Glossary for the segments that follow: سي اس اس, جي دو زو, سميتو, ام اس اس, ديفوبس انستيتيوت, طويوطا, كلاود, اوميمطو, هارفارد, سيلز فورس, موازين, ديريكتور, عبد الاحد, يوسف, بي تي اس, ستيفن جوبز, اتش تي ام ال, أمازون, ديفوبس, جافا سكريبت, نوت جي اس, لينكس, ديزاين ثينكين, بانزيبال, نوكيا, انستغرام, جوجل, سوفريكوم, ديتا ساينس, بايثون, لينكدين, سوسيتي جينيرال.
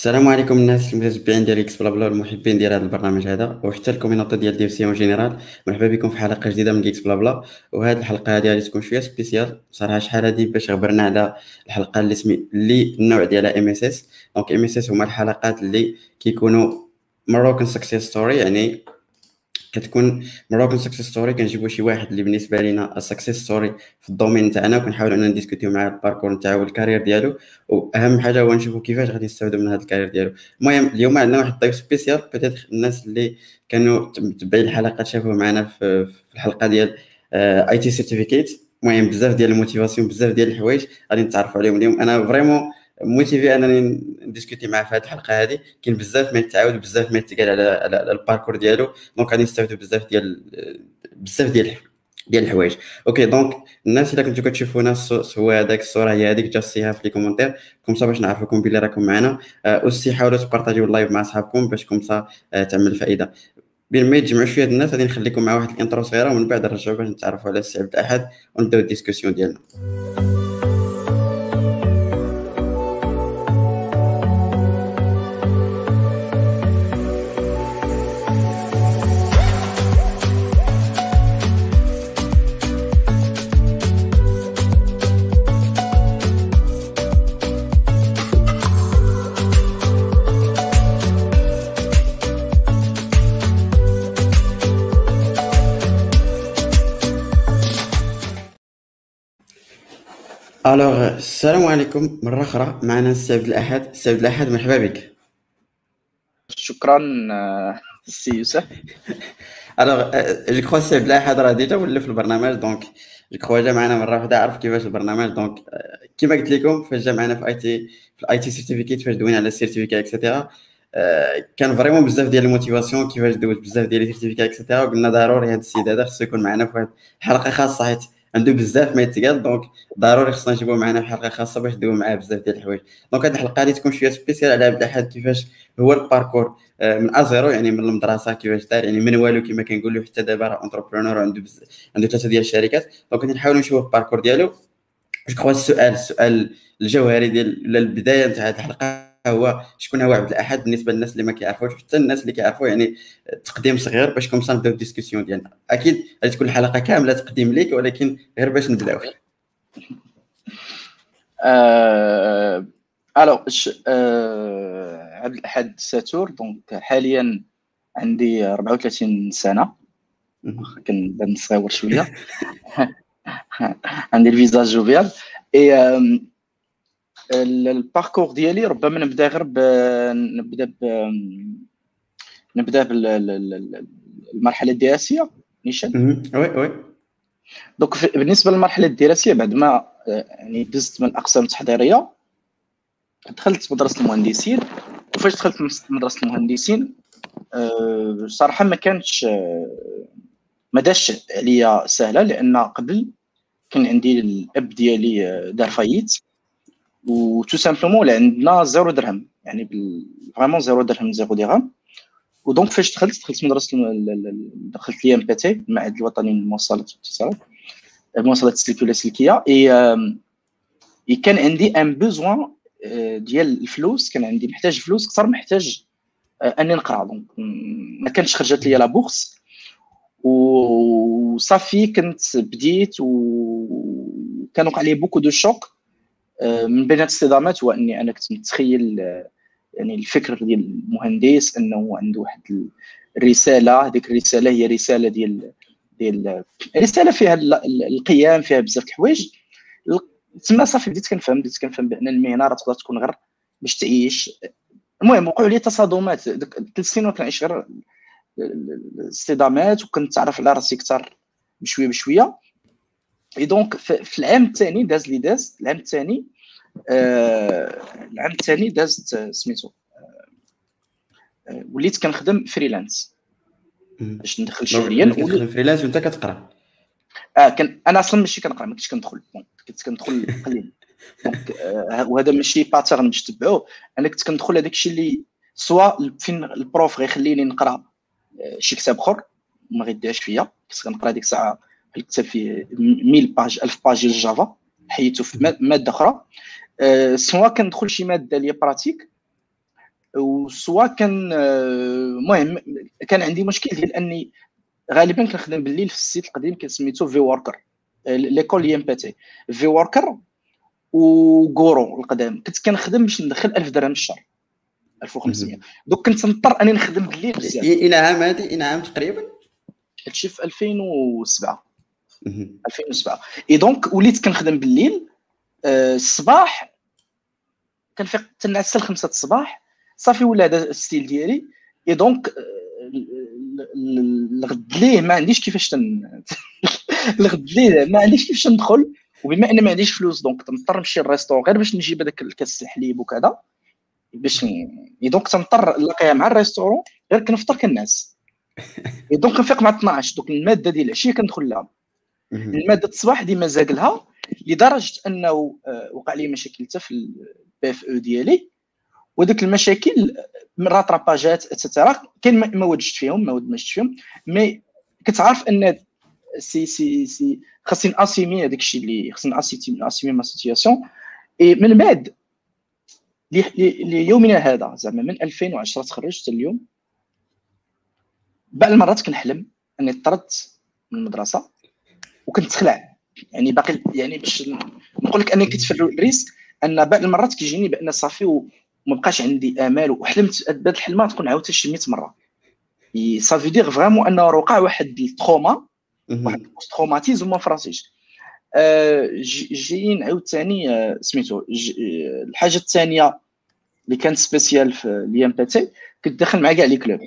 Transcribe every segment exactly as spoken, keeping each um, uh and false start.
السلام عليكم الناس المتابعين ديال ديكس بلا بلا والمحبين ديال هذا البرنامج هذا وحتى الكوميناطي ديال دي اف سي اون جينيرال. مرحبا بكم في حلقه جديده من ديكس بلا بلا، وهذه الحلقه هذه غادي تكون شويه سبيسيال صراحه. شحال هذه باش غبرنا على الحلقه اللي سمي اللي النوع ديالها ام اس اس. دونك ام اس اس هما الحلقات اللي كيكونوا مروكن سكسيس ستوري، يعني كتكون مروكن سكسيس ستوري. كنجيبوا شي واحد اللي بالنسبه لينا السكسيس ستوري في الدومين تاعنا، وكنحاولوا اننا نديسكوتيو معاه الباركور نتاعو والكارير ديالو، واهم حاجه هو نشوفوا كيفاش غادي يستافدوا من هذا الكارير ديالو. المهم اليوم عندنا واحد الضيف سبيسيال، بيتيتر الناس اللي كانوا متبعين الحلقات شافوه معنا في الحلقه ديال اي تي سيرتيفيكيت. المهم بزاف ديال الموتيفاسيون، بزاف ديال الحوايج غادي نتعرفوا عليهم اليوم. انا فريمون موتيفي انني نديسكوتي معاه في هذه الحلقه هذه. كاين بزاف ما يتعاود، بزاف ما يتقال على على الباركور ديالو، دونك غادي نستافدوا بزاف ديال بزاف ديال ديال الحوايج. اوكي دونك الناس الا كنتو كتشوفونا الصوت هو هذاك، الصوره هي هذيك، جاسيها في لي كومونتير كومسا باش نعرفوكم بلي راكم معنا. اوسي حاولوا تبارطاجيو اللايف مع صحابكم باش كومسا تعمل فائده. بين ما يتجمعوا شويه الناس غادي نخليكم مع واحد الانترو صغيره، ومن بعد نرجعوا باش نتعرفوا على السي عبد الاحد ونبداو الديسكوسيون ديالنا. الوغ السلام عليكم مره اخرى، معنا السي عبد الاحد. السي عبد الاحد مرحبا بك. شكرا السي يوسف. الوغ جو كخوا السي عبد الاحد راه ديجا ولا في البرنامج، دونك جو كخوا جا معنا مره واحده، عرف كيفاش البرنامج. دونك كيما قلت لكم فاش جا معنا في اي تي في الاي تي سيرتيفيكيت، فاش دوينا على السيرتيفيكا اكسيتيرا، كان فريمون بزاف ديال الموتيفاسيون كيفاش دوز بزاف ديال السيرتيفيكا اكسيتيرا، وقلنا ضروري هذا السيد هذا خصو يكون معنا في واحد الحلقه خاصه حيت عنده بزاف ما يتقال. دونك ضروري خصنا نجيبوه معنا في حلقه خاصه باش ندويو معاه بزاف ديال الحوايج. دونك هذه الحلقه غادي تكون شويه سبيسيال على عبد الاحد، كيفاش هو الباركور من ازيرو، يعني من المدرسه كيفاش دار، يعني من والو كما كنقولوا حتى دابا راه اونتربرونور وعنده عنده ثلاثه ديال الشركات. دونك غادي نحاولوا نشوفوا الباركور ديالو. جو كخوا السؤال السؤال الجوهري ديال ولا البدايه نتاع هذه الحلقه هو شكون هو عبد الاحد بالنسبه للناس اللي ما كيعرفوش، حتى الناس اللي كيعرفوا. يعني تقديم صغير باش كومسا نبداو الديسكسيون ديالنا. اكيد غادي تكون الحلقه كامله تقديم ليك، ولكن غير باش نبداو. ا الو عبد الاحد ساتور. دونك حاليا عندي أربعة وثلاثين سنه، كنبان صغير شويه، عندي الفيزاج جوفيال. اي الباركور ديالي ربما نبدا غير ب... نبدا ب... نبدا بالمرحله الدراسيه نيشان. وي وي دونك بالنسبه للمرحله الدراسيه، بعد ما يعني دزت من الاقسام التحضيريه دخلت مدرسه المهندسين. وفاش دخلت مدرسه المهندسين صراحه ما كانتش ما داش عليا سهله، لان قبل كان عندي الاب ديالي دار فايت، و تو سامبلومون ولا عندنا زيرو درهم، يعني فريمون زيرو درهم زيرو درهم. ودونك فاش دخلت دخلت مدرسه دخلت لي ام بي تي، المعهد الوطني للمواصلات والاتصالات، المواصلات السلكيه واللاسلكيه. اي كان عندي ان بوزوان ديال الفلوس، كان عندي محتاج فلوس اكثر ما محتاج اني نقرا. دونك ما كانتش خرجت لي لا بورس، وصافي كنت بديت وكان وقع لي بوكو دو شوك. من بين الاصطدامات هو اني انا كنت متخيل يعني الفكر ديال المهندس انه عنده واحد الرساله، هذيك الرساله هي رساله ديال ديال رساله فيها القيم، فيها بزاف د الحوايج. تما صافي بديت كنفهم بديت كنفهم بان المهنه راه تقدر تكون غير باش تعيش. المهم وقعوا لي تصادمات، ديك ثلاث سنين كنعيش غير الاصطدامات، وكنت تعرف على راسي اكثر بشويه بشويه. اي دونك في العام الثاني داز لي داز العام الثاني آه العام الثاني دازت سميتو آه وليت كنخدم فريلانس باش ندخل شهريا. كنخدم فريلانس وانت كتقرا؟ اه كان انا اصلا ماشي كنقرا، ما كنتش كندخل، كنت كندخل قليل. دونك آه وهذا ماشي باترن باش تبعوه. انا كنت كندخل هذاك الشيء اللي سوا فين البروف غيخليني نقرا شي كتاب اخر ما غيديهاش فيا، كنت كنقرا ديك الساعه الكتاب فيه مية باج ألف باج ديال الجافا، حيدته في ماده اخرى. أه سواء كندخل شي ماده اللي براتيك وسوا كان المهم كان عندي مشكل ديال اني غالبا كنخدم بالليل في السيت القديم كان سميتو في وركر ليكول اي ام بي تي في وركر وغورو القدام كنت كنخدم باش ندخل ألف درهم الشهر ألف وخمسمية دوك كنت نضطر اني نخدم بالليل بزاف. اين عام هذه؟ اين عام تقريبا؟ هادشي في ألفين وسبعة ألفين وسبعة اي دونك وليت كنخدم بالليل الصباح كنفيق تنعس حتى لخمسة الصباح صافي ولا هذا الستيل ديالي اي دونك الغد ليه ما عنديش كيفاش الغد ليه ما عنديش كيفاش ندخل وبما ان ما عنديش فلوس دونك كنضطر نمشي للريستور غير باش نجيب هذاك الكاس الحليب وكذا باش اي دونك تنضطر نلاقيها مع الريستورون غير كنفطر كنعس اي دونك كنفيق مع اثناش دوك الماده ديال العشيه كندخل لها الماده الصباح ديما زاقلها لدرجه انه وقع لي مشاكل حتى في البي اف او ديالي وديك المشاكل من راتراباجات اتسيتيرا كاين ما وجدت فيهم ما ودمجت فيهم مي كتعرف ان سي سي سي خاصني ناسيمي هذاك الشيء اللي خاصني ناسيتي ناسيمي ما سيتياسيون اي من بعد ليومنا هذا زعما من ألفين وعشرة تخرجت حتى اليوم بعض المرات كنحلم اني طردت من المدرسه وكنت خلع يعني باقي يعني باش نقول لك اني كنت في الريسك ان بعض المرات كيجيني بان صافي وما بقاش عندي امال وحلمت بهاد الحلمه تكون عاوتاني شي مية مره سا في دير فريمون انه وقع واحد التروما واحد البوست تروماتيزم وما فراسيش أه جايين عاوتاني أه سميتو الحاجه الثانيه اللي كانت سبيسيال في الام بي تي كنت داخل مع كاع لي كلوب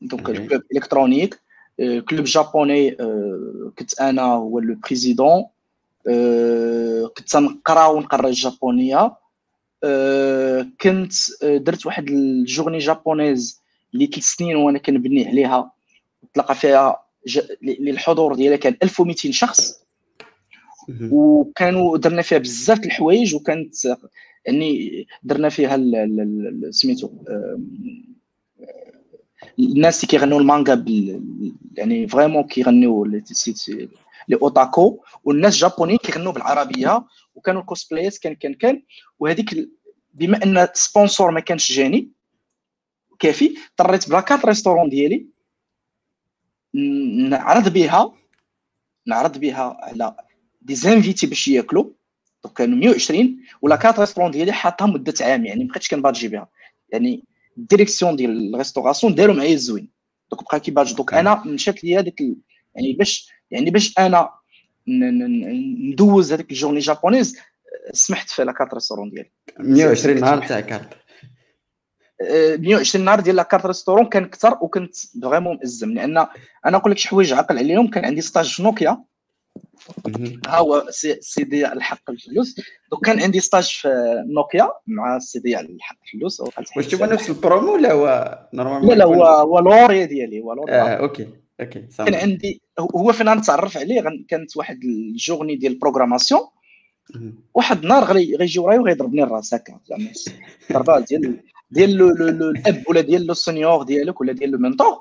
دونك الكلوب الكترونيك أه كلوب جابوني أه كنت انا هو لو بريزيدون أه كنت نقرا ونقرا الجابونيه أه كنت درت واحد الجورني جابونيز اللي ثلاث سنين وانا كنبني عليها تلقى فيها للحضور ديالها كان ألف ومئتين شخص وكانوا درنا فيها بزاف د الحوايج وكانت يعني درنا فيها سميتو الناس اللي كيغنيو المانغا يعني فريمون كيغنيو لي اوتاكو والناس جابونيين كيغنيو بالعربيه وكانوا الكوسبلايات كان كان كان وهذيك بما ان سبونسور ما كانش جاني كافي اضطريت بلاكات ريستورون ديالي نعرض بها نعرض بها على دي زانفيتي باش ياكلوا دونك كانوا مية وعشرين ولا كات ريستورون ديالي حاطها مده عام يعني ما بقيتش كنبارجي بها يعني الديريكسيون ديال الريستوراسيون داروا معايا الزوين دونك بقى كيبارج دونك انا مشات لي هذيك يعني باش يعني باش انا ندوز هذيك الجورني جابونيز سمحت في لا كات ريستورون ديالي مية وعشرين نهار تاع كارت مية وعشرين نهار ديال لاكارت ريستورون كان كثر وكنت فريمون مأزم لان انا نقول لك شي حوايج عقل عليهم كان عندي ستاج في نوكيا ها هو سيدي الحق الفلوس دوك كان عندي ستاج في نوكيا مع سيدي الحق الفلوس واش هو نفس البرومو ولا هو نورمالمون لا لا هو هو لوري ديالي هو لوري اه اوكي اوكي كان عندي هو فين غنتعرف عليه كانت واحد الجورني ديال البروغراماسيون واحد النهار غيجي ورايا وغيضربني الراس هكا زعما الضربه ديال ديال الاب ولا ديال السونيور ديالك ولا ديال المنتور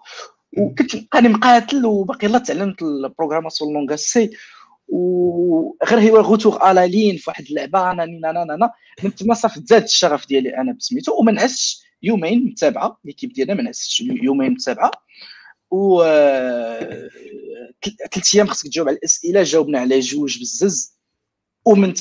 وكنت بقاني مقاتل وباقي لا تعلمت البروغراماسيون لونغ سي وغير هو غوتور الالين في واحد اللعبه انا انا انا من تما صافي تزاد الشغف ديالي انا بسميتو وما نعسش يومين متابعه ليكيب ديالنا ما نعسش يومين متابعه و ثلاث ايام خصك تجاوب على الاسئله جاوبنا على جوج بزز ومن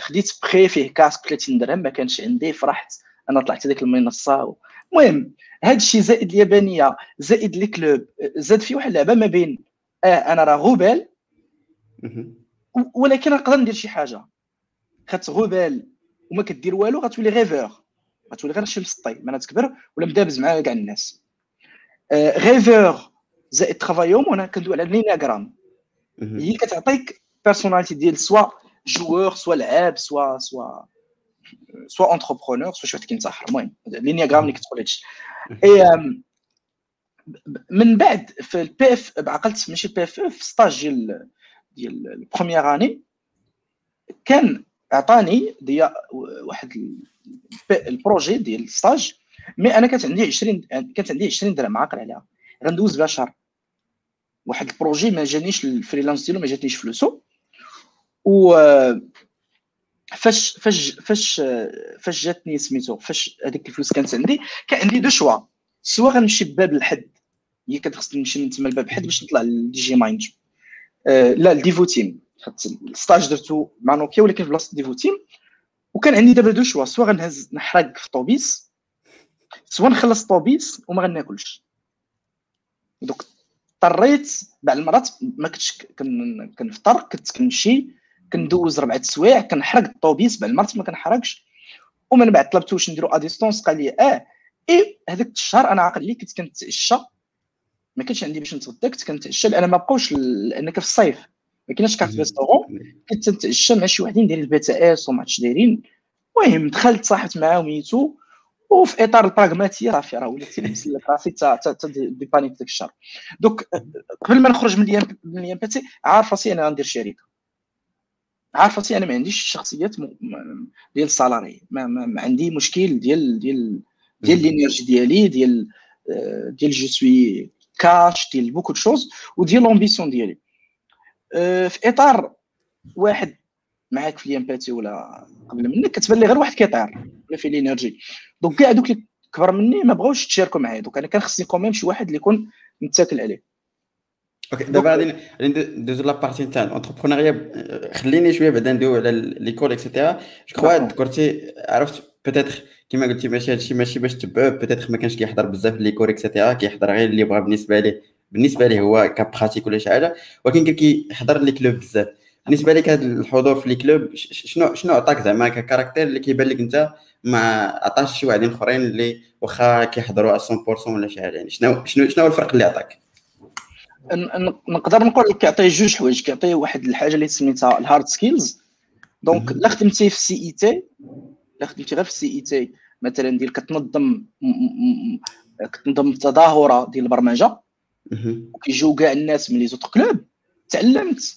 خديت بخي فيه كاسك ثلاثين درهم ما كانش عندي فرحت انا طلعت هذيك المنصه المهم هذا الشيء زائد اليابانيه زائد لي كلوب زاد في واحد اللعبه ما بين اه انا راه غبال ولكن نقدر ندير شي حاجه خاطر غبال وما كدير والو غتولي غيفور غتولي غير شي مسطي ما تكبر ولا مدابز مع كاع الناس آه غيفور زائد ترافايوم وانا كندوي على النيناغرام هي كتعطيك بيرسوناليتي ديال سوا جوور سوا لعاب سوا سوا سواء انتربرونور سواء شي واحد كينتحر المهم الانياغرام اللي كتقول هادشي اي من بعد في البي اف بعقلت ماشي البي اف في ستاج ديال ديال البروميير اني كان عطاني ديال واحد البروجي ديال ستاج مي انا كانت عندي عشرين كانت عندي عشرين درهم عاقل عليها غندوز بها شهر واحد البروجي ما جانيش الفريلانس ديالو ما جاتنيش فلوسو و فاش فاش فاش فاش جاتني سميتو فاش هذيك الفلوس كانت عندي، كان عندي دو شوا، سوا غنمشي بباب الحد، هي كانت خصني نمشي من تما لباب الحد باش نطلع لدي جي مايند، آه لا لديفو تيم، حيت الستاج درتو مع نوكيا ولكن في بلاصه ديفو تيم، وكان عندي دابا دو شوا، سوا غنهز نحرق في الطوبيس، سوا نخلص الطوبيس وما غناكلش. دوك اضطريت بعض المرات ما كنتش كنفطر، كنت كنمشي كندوز ربعه السوايع كنحرق الطوبيس، بعض المرات ما كنحرقش. ومن بعد طلبت واش نديرو اديستونس، قال لي اه اي هذاك الشهر انا عاقل لي كنت كنتعشى، ما كانش عندي باش نتغدى، كنت كنتعشى لان ما بقاوش، لانك في الصيف ما كايناش كارت ريستورون، كنت كنتعشى مع شي وحدين دايرين البي تي اس وما عرفتش دايرين. المهم دخلت صاحبت معاه وميتو، وفي اطار البراغماتيه صافي راه وليت مسلك راسي تا تا ديبانيك داك الشهر. دوك قبل ما نخرج من الايام من الايام باتي عارف راسي انا غندير شركه، عارف راسي انا ما عنديش شخصيات م... ديال السالاري، ما... ما عندي مشكل ديال ديال ديال الانرجي ديالي، ديال ديال جو سوي كاش، ديال بوكو تشوز، وديال لومبيسيون ديالي. أه... في اطار واحد معاك في اليمباتي ولا قبل منك كتبان لي غير واحد كيطير ولا فيه الانرجي، دونك كاع دوك اللي كبر مني ما بغاوش يتشاركوا معايا، دونك انا كان خصني كوميم شي واحد اللي يكون متاكل عليه. اوكي دابا غادي ندوزو لابارتي تاع الانتربرونيا، خليني شويه بعدا ندويو على ليكول اكسيتيرا. جو كخوا ذكرتي عرفت بيتيتر كيما قلتي ماشي هادشي ماشي باش تبعوه، بيتيتر ما كانش كيحضر بزاف ليكول اكسيتيرا، كيحضر غير اللي بغا بالنسبه ليه بالنسبه ليه هو كبراتيك ولا شي حاجه، ولكن كان كيحضر لي كلوب بزاف. بالنسبه لك هذا الحضور في لي كلوب شنو شنو عطاك زعما ككاركتير اللي كيبان لك انت ما عطاش شي واحدين اخرين اللي واخا كيحضروا مية بالمية ولا شي حاجه؟ يعني شنو شنو شنو الفرق اللي عطاك؟ نقدر نقول لك كيعطي جوج حوايج، كيعطي واحد الحاجه اللي سميتها الهارد سكيلز. دونك الا خدمتي في سي اي تي، الا خدمتي غير في سي اي تي مثلا ديال كتنظم كتنظم التظاهره ديال البرمجه وكيجيو كاع الناس من لي زوت كلوب، تعلمت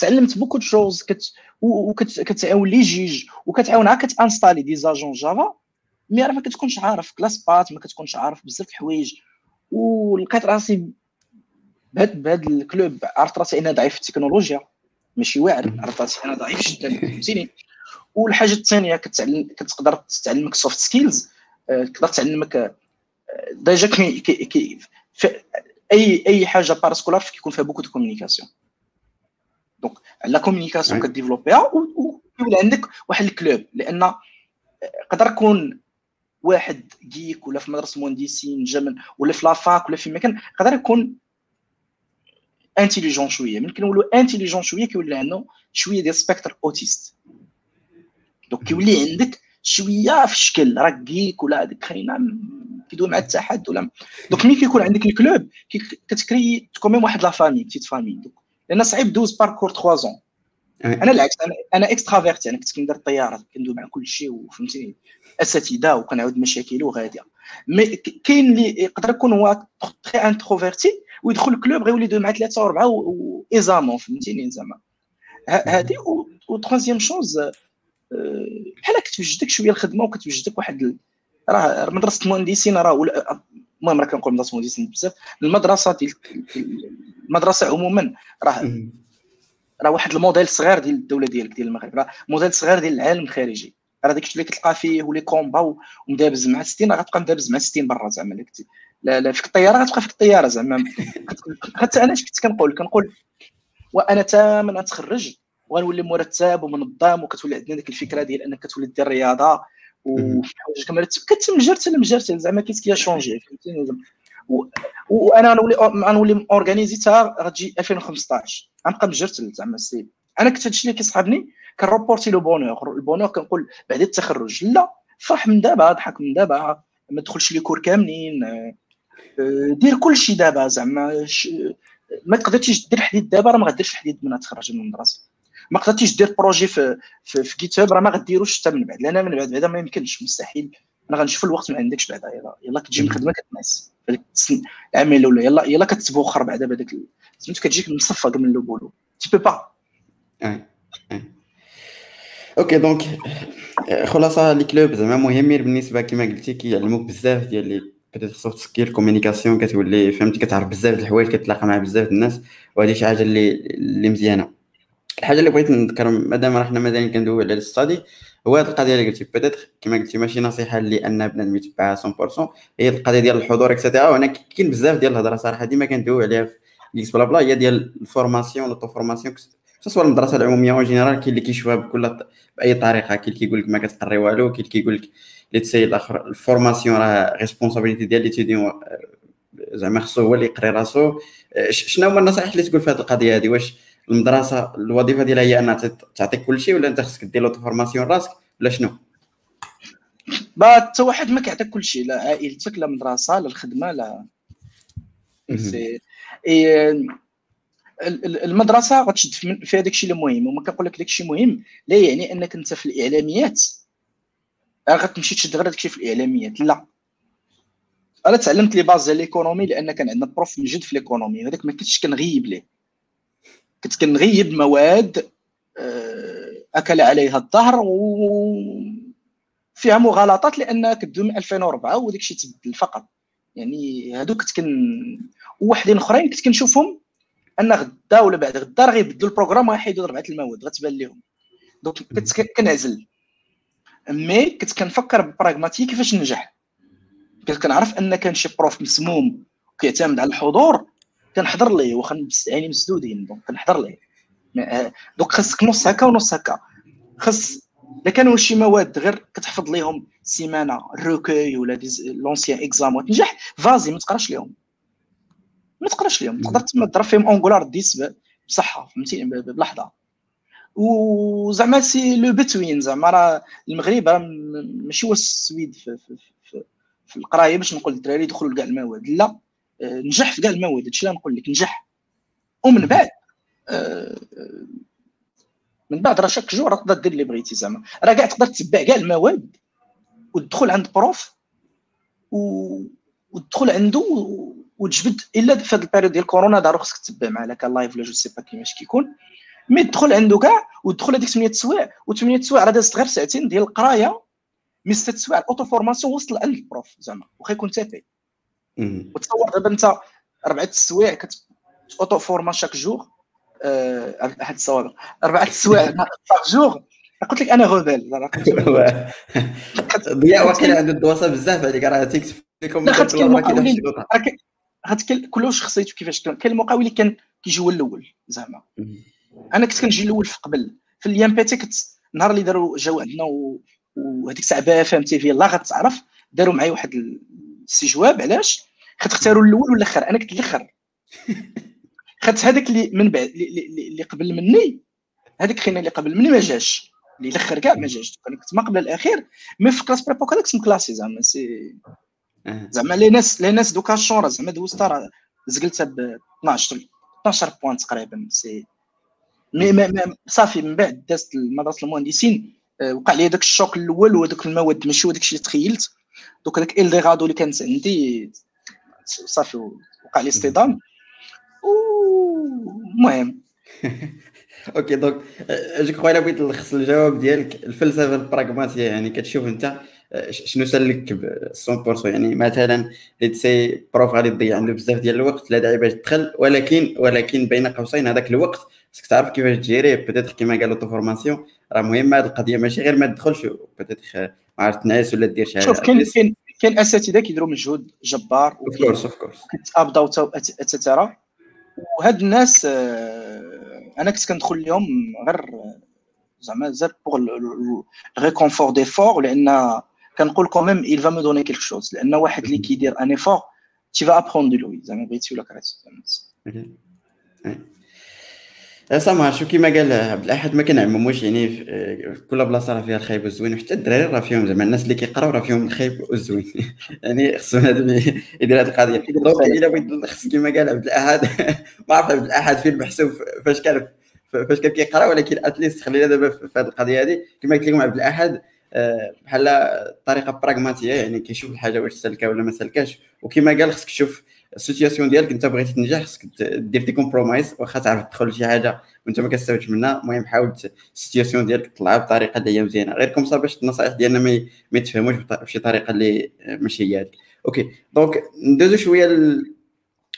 تعلمت بوكو تشوز، كت وكتعاون لي جيج وكتعاون عا كتانستالي دي زاجون جافا، مي راه ما كتكونش عارف كلاسبات، ما كتكونش عارف بزاف الحوايج. ولقيت راسي بهاد بهاد الكلوب، عرفت راسي انا ضعيف في التكنولوجيا ماشي واعر، عرفت راسي انا ضعيف جدا، فهمتيني. والحاجه الثانيه كتعلم، كتقدر تعلمك سوفت سكيلز، تقدر تعلمك ديجا كيف اي اي حاجه باراسكولار كيكون فيها بوكو دو كومونيكاسيون، دونك لا كومونيكاسيون كديفلوبيها، ويولي عندك واحد الكلوب. لان يقدر يكون واحد جيك ولا في مدرسه مهندسين جمن ولا في لافاك ولا في مكان، يقدر يكون انتيليجون شويه، ممكن نقولوا انتيليجون شويه كيولي عنده شويه ديال سبيكتر اوتيست، دونك كيولي عندك شويه في الشكل راك جيك ولا هذيك خلينا كيدوي مع التحد ولا. دونك ملي كيكون عندك الكلوب كتكري كوميم واحد لافامي، بتيت فامي، لان صعيب دوز باركور ثلاثة زون. انا العكس، انا انا اكسترافيرت، يعني كنت كندير الطياره كندوي مع كل شيء وفهمتيني اساتذه وكنعاود مشاكل وغاديه. مي كاين اللي يقدر يكون هو تري انتروفيرتي ويدخل الكلوب غيولي يدوي مع ثلاثه واربعه وايزامون، فهمتيني زعما هادي. وتخوازيام شوز بحال كتوجدك شويه الخدمه وكتوجدك واحد، راه مدرسه المهندسين راه، المهم راه كنقول مدرسه المهندسين بزاف، المدرسه ديال المدرسه عموما راه راه واحد الموديل صغير ديال الدوله ديالك ديال المغرب، راه موديل صغير ديال العالم الخارجي، راه داكشي اللي كتلقى فيه ولي كومبا ومدابز مع ستين، راه غتبقى مدابز مع ستين برا زعما. لا لا لا فيك الطياره غتبقى فيك الطياره زعما. حتى انا اش كنت كنقول كنقول وانا تماما غنتخرج وغنولي مرتب ومنظم، وكتولي عندنا ديك الفكره ديال انك كتولي دير الرياضه وحوايج كمرتب، كتمجرت المجرتل زعما كيسكي شونجي، فهمتيني زعما. وانا غنولي غنولي اورغانيزي تا غتجي ألفين وخمسطاش، غنبقى مجرتل زعما السيد. انا كنت هادشي اللي كيصحابني كنروبورتي لو بونور، البونور كنقول بعد التخرج لا فرح من دابا، ضحك من دابا، ما تدخلش لي كور كاملين، دير كلشي دابا زعما. ما تقدرتيش دير حديد دابا، راه ما غاديرش حديد من تخرج من المدرسه، ما قدرتيش دير بروجي في في, في كيتاب، راه ما غديروش حتى من بعد، لان من بعد بعدا ما يمكنش، مستحيل. انا غنشوف الوقت ما عندكش بعدا، يلا يلا كتجي من الخدمه كتنعس هذيك العام الاولى، يلا يلا كتبوخر بعدا بهذاك سميتو، كتجيك مصفق من لوبولو تي بي با. اوكي دونك خلاصه لي كلوب زعما مهمين بالنسبه كما قلتي، كيعلموك بزاف ديال لي بدات سوفت سكيل كومونيكاسيون، كتولي فهمتي كتعرف بزاف د الحوايج، كتلاقى مع بزاف د الناس، وهذه شي حاجه اللي اللي مزيانه. الحاجه اللي بغيت نذكر مادام احنا مازال كندويو على الاستادي هو هذه القضيه اللي قلتي بيتيتر كما قلتي ماشي نصيحه لان بنادم يتبعها مية بالمية هي القضيه ديال الحضور اكسيتيرا. وهنا كاين بزاف ديال الهضره صراحه ديما كندويو عليها في ديكس بلا بلا هي ديال الفورماسيون لوطو فورماسيون سواء المدرسه العموميه اون جينيرال كاين اللي كيشوفها بكل باي طريقه كاين اللي كيقول لك ما كتقري والو كاين اللي كيقول لك لي تسي الاخر الفورماسيون راه ريسبونسابيلتي ديال ليتيديون زعما خصو هو اللي يقري راسو. شنو هما النصائح اللي تقول في هذه القضيه هذه؟ واش المدرسه الوظيفه ديالها هي انها تعطيك كلشي ولا انت خصك دير لوطو فورماسيون راسك ولا شنو؟ با حتى واحد ما كيعطيك كلشي لا عائلتك لا مدرسه لا الخدمه لا سي المدرسه غتشد فيها داكشي اللي مهم وما كنقول لك داكشي مهم لا يعني انك انت في الاعلاميات غتمشي تشد غير داكشي في الاعلاميات لا. انا تعلمت لي باز ديال ليكونومي لان كان عندنا بروف من جد في ليكونومي هذاك ما كنتش كنغيب ليه كنت كنغيب مواد اكل عليها الظهر وفيها مغالطات لان كدوي من ألفين وأربعة وداك الشيء تبدل فقط يعني هذوك كنت كن وحدين اخرين كنت كنشوفهم ان غدا ولا بعد غدا راه غيبدلوا البروغرام وغيحيدوا اربعه المواد غتبان لهم دونك كنت كنعزل مي كنت كنفكر بالبراغماتيه كيفاش ننجح كنت كنعرف ان كان شي بروف مسموم وكيعتمد على الحضور كنحضر ليه واخا عيني مسدودين دونك كنحضر ليه دونك خاصك نص هكا ونص هكا خاص الا كانوا شي مواد غير كتحفظ ليهم سيمانه الروكوي ولا لونسيان اكزام وتنجح فازي ما تقراش ليهم ما تقراش ليهم تقدر تما تضرب فيهم اونغولار ديس بصحه فهمتي بلحظه وزعما سي لو بتوين زعما راه المغرب راه ماشي هو السويد في, في, في, في القرايه باش نقول للدراري دخلوا لكاع المواد لا نجح في كاع المواد هادشي اللي غنقول لك نجح ومن بعد من بعد راه شاك جو راه تقدر دير اللي بغيتي زعما راه كاع تقدر تتبع كاع المواد وتدخل عند بروف وتدخل عنده وتجبد الا في هاد البيريود ديال كورونا ضروري خصك تتبع معاه لك اللايف ولا جو سي با كيفاش كيكون مي تدخل عنده كاع وتدخل هذيك ثمانية السوايع و8 السوايع راه دازت غير ساعتين ديال القرايه مي ستة السوايع الاوتو فورماسيون وصل عند البروف زعما واخا يكون تافه وتصور دابا انت اربعه السوايع كت اوتو فورما شاك جوغ أه... احد الصوابع اربعه السوايع شاك جوغ قلت لك انا غبال راه قلت ضياء واكل عند الدواسه بزاف هذيك راه تيكتب لكم هاد كل شخصيته كيفاش كان كاين المقاول اللي كان كيجي هو الاول زعما انا كنت كنجي الاول في قبل في اليام بي تي كنت نهار اللي داروا جاو عندنا وهذيك الساعه باف ام تي في الله غتعرف داروا معايا واحد الاستجواب علاش كتختاروا الاول ولا الاخر انا كنت الاخر خاطر هذاك اللي من بعد اللي قبل مني هذاك خينا اللي قبل مني ما جاش اللي الاخر كاع ما جاش انا كنت ما قبل الاخير مي في كلاس بريبو كنت مكلاسي زعما سي زعما لي ناس لي ناس دوكا الشهر زعما دوزتها راه زقلتها ب اثنا عشر بوان تقريبا سي مي صافي من بعد دازت المدرسه المهندسين وقع لي داك الشوك الاول وداك المواد ماشي هو داك الشيء اللي تخيلت دوك هذاك الديغادو اللي كانت عندي صافي وقع لي اصطدام المهم اوكي دونك جو كخوا الا بغيت نلخص الجواب ديالك الفلسفه البراغماتيه يعني كتشوف انت شنو سلك مية بالمية يعني مثلا لي تسي بروف غادي تضيع عنده بزاف ديال الوقت لا داعي باش تدخل ولكن ولكن بين قوسين هذاك الوقت خصك تعرف كيفاش تجيريه بيتيتر كيما قالوا لوطو فورماسيون راه مهمه هذه القضيه ماشي غير ما تدخلش بيتيتر ما عرفت تنعس ولا دير شي حاجه. شوف كاين كاين كاين اساتذه كيديروا مجهود جبار اوف كورس كيتابداو تترى وهاد الناس انا كنت كندخل لهم غير زعما زاد بوغ الريكونفور ديفور لان كنقول كوميم il va me donner quelque chose لان واحد اللي كيدير ان ايفور تي فا ابروند دو لوي زعما بغيتي ولا كرهتي زعما سامع شو كيما قال عبد الاحد ما كنعمموش يعني في كل بلاصه راه فيها الخايب والزوين وحتى الدراري راه فيهم زعما الناس اللي كيقراو راه فيهم الخايب والزوين يعني خصو هذا يدير هذه القضيه الا بغيت نلخص كيما قال عبد الاحد ما عرفت عبد الاحد فين محسوب فاش كان فاش كان كيقرا ولكن اتليست خلينا دابا في هذه القضيه هذه كيما قلت لكم عبد الاحد بحال الطريقه براغماتيه يعني كيشوف الحاجه واش سالكه ولا ما سالكاش وكما قال خصك تشوف السيتياسيون ديالك انت بغيتي تنجح خصك دير دي كومبرومايز واخا تعرف تدخل شي حاجه وانت ما كتستافدش منها المهم حاول السيتياسيون ديالك تطلعها بطريقه اللي هي مزيانه غير كومسا باش النصائح ديالنا ما يتفهموش بشي طريقه اللي ماشي هي هذيك. اوكي دونك ندوزو شويه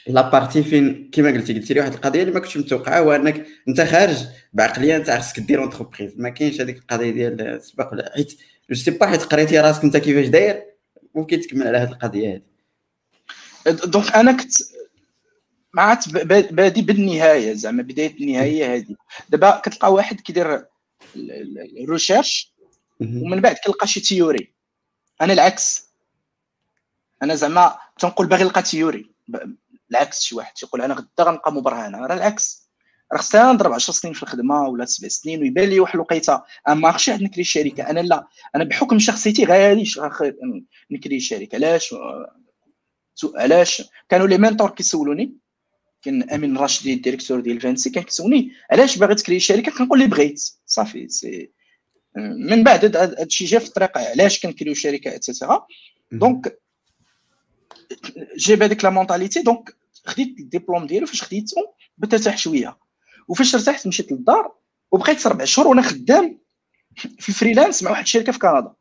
لا بارتي فين كيما قلتي قلتي لي واحد القضيه اللي ما كنتش متوقعه، هو انك انت خارج بعقليه انت خاصك دير اونتربريز، ما كاينش هذيك القضيه ديال السباق ولا حيت جو سي با، حيت قريتي راسك انت كيفاش داير ممكن تكمل على هذه القضيه هذه. دونك انا كنت مع بادي بالنهايه زعما بدايه النهايه هذه. دابا كتلقى واحد كيدير الريسيرش ومن بعد كيلقى شي تيوري، انا العكس، انا زعما تنقول باغي نلقى تيوري، العكس شي واحد تيقول انا غدا غنلقى مبرهنه، راه العكس، راه خصني نضرب عشر سنين في الخدمه ولا سبع سنين ويبان لي واحد الوقيته ماغشي عاد نكري شركه. انا لا، انا بحكم شخصيتي غاليش نكري شركه. علاش علاش كانوا لي مينتور كيسولوني، كان امين راشد الديريكتور ديال فانسي كان كيسولني علاش باغي تكري شركه، كنقول لي بغيت صافي. سي من بعد هادشي جا في الطريق علاش كنكريو شركه اتسيتيرا. دونك جي بهاديك لا مونطاليتي، دونك خديت الدبلوم ديالو، فاش خديتو بترتاح شويه، وفاش ارتحت مشيت للدار وبقيت ربع شهور وانا خدام في الفريلانس مع واحد الشركه في كندا.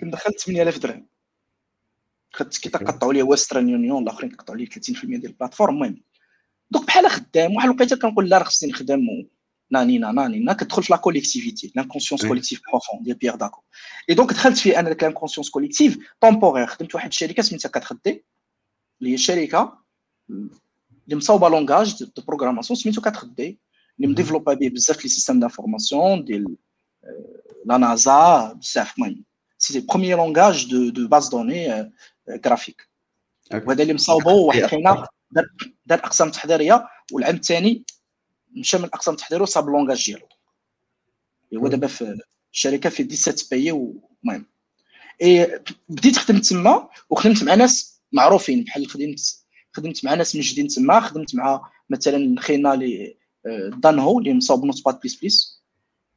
كندخلت ثمانية آلاف درهم، خدت كي تقطعوا لي ويسترن يونيون، الاخرين قطعوا لي ثلاثين في المية ديال البلاتفورم. المهم دوك بحال خدام واحد الوقيته كنقول لا راه خصني نخدم نانينا نانينا، كتدخل في لا كوليكتيفيتي، لانكونسيونس كوليكتيف بروفون ديال بيير داكو. اي دونك دخلت في انا داك لانكونسيونس كوليكتيف تومبورير، خدمت واحد الشركه سميتها كاتخدي اللي هي شركه اللي مصاوبه لونغاج دو بروغراماسيون سميتو كاتخدي، اللي مديفلوبا به بزاف لي سيستيم دانفورماسيون ديال لا نازا بزاف. المهم سي لي بروميير لونغاج دو دو باز دوني جرافيك، وهذا اللي مصاوبو واحد الحينه دار دار اقسام تحضيريه، والعام الثاني مشى من الاقسام التحضيريه وصاب لونغاج ديالو، هو دابا في الشركه في ديسات باي. المهم اي بديت خدمت تما، وخدمت مع ناس معروفين بحال خدمت خدمت مع ناس من جديد تما، خدمت مع مثلا خينا لي دانهو اللي مصاب نوت باد بليس بليس.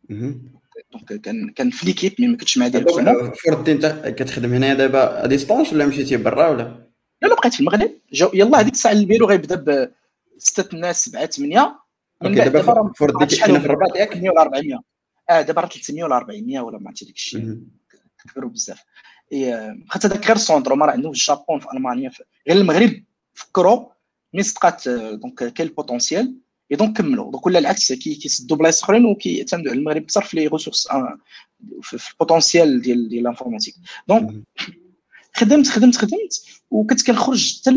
دونك كان كان في ليكيب مي ما كنتش مع ديال الفنون. فردي انت كتخدم هنا دابا ديسطونس ولا مشيتي برا ولا؟ لا لا بقيت في المغرب، يلاه هذيك الساعه البيرو غيبدا بسته الناس سبعه ثمانيه. دابا فور ديك حنا في الرباط ياك مية وأربعمية، اه دابا راه ثلاثمية ولا أربعمية ولا ما عرفتش داك الشيء، كبروا بزاف. حتى داك غير سونتروم راه عندهم في الشابون، في المانيا، غير المغرب فكروا مي صدقات دونك كاين بوتونسيال، اي دونك كملوا. دونك ولا العكس كيسدوا بلايص اخرين وكيعتمدوا على المغرب اكثر في لي ريسورس في البوتونسيال ديال ديال الانفورماتيك. دونك خدمت خدمت خدمت وكنت كنخرج حتى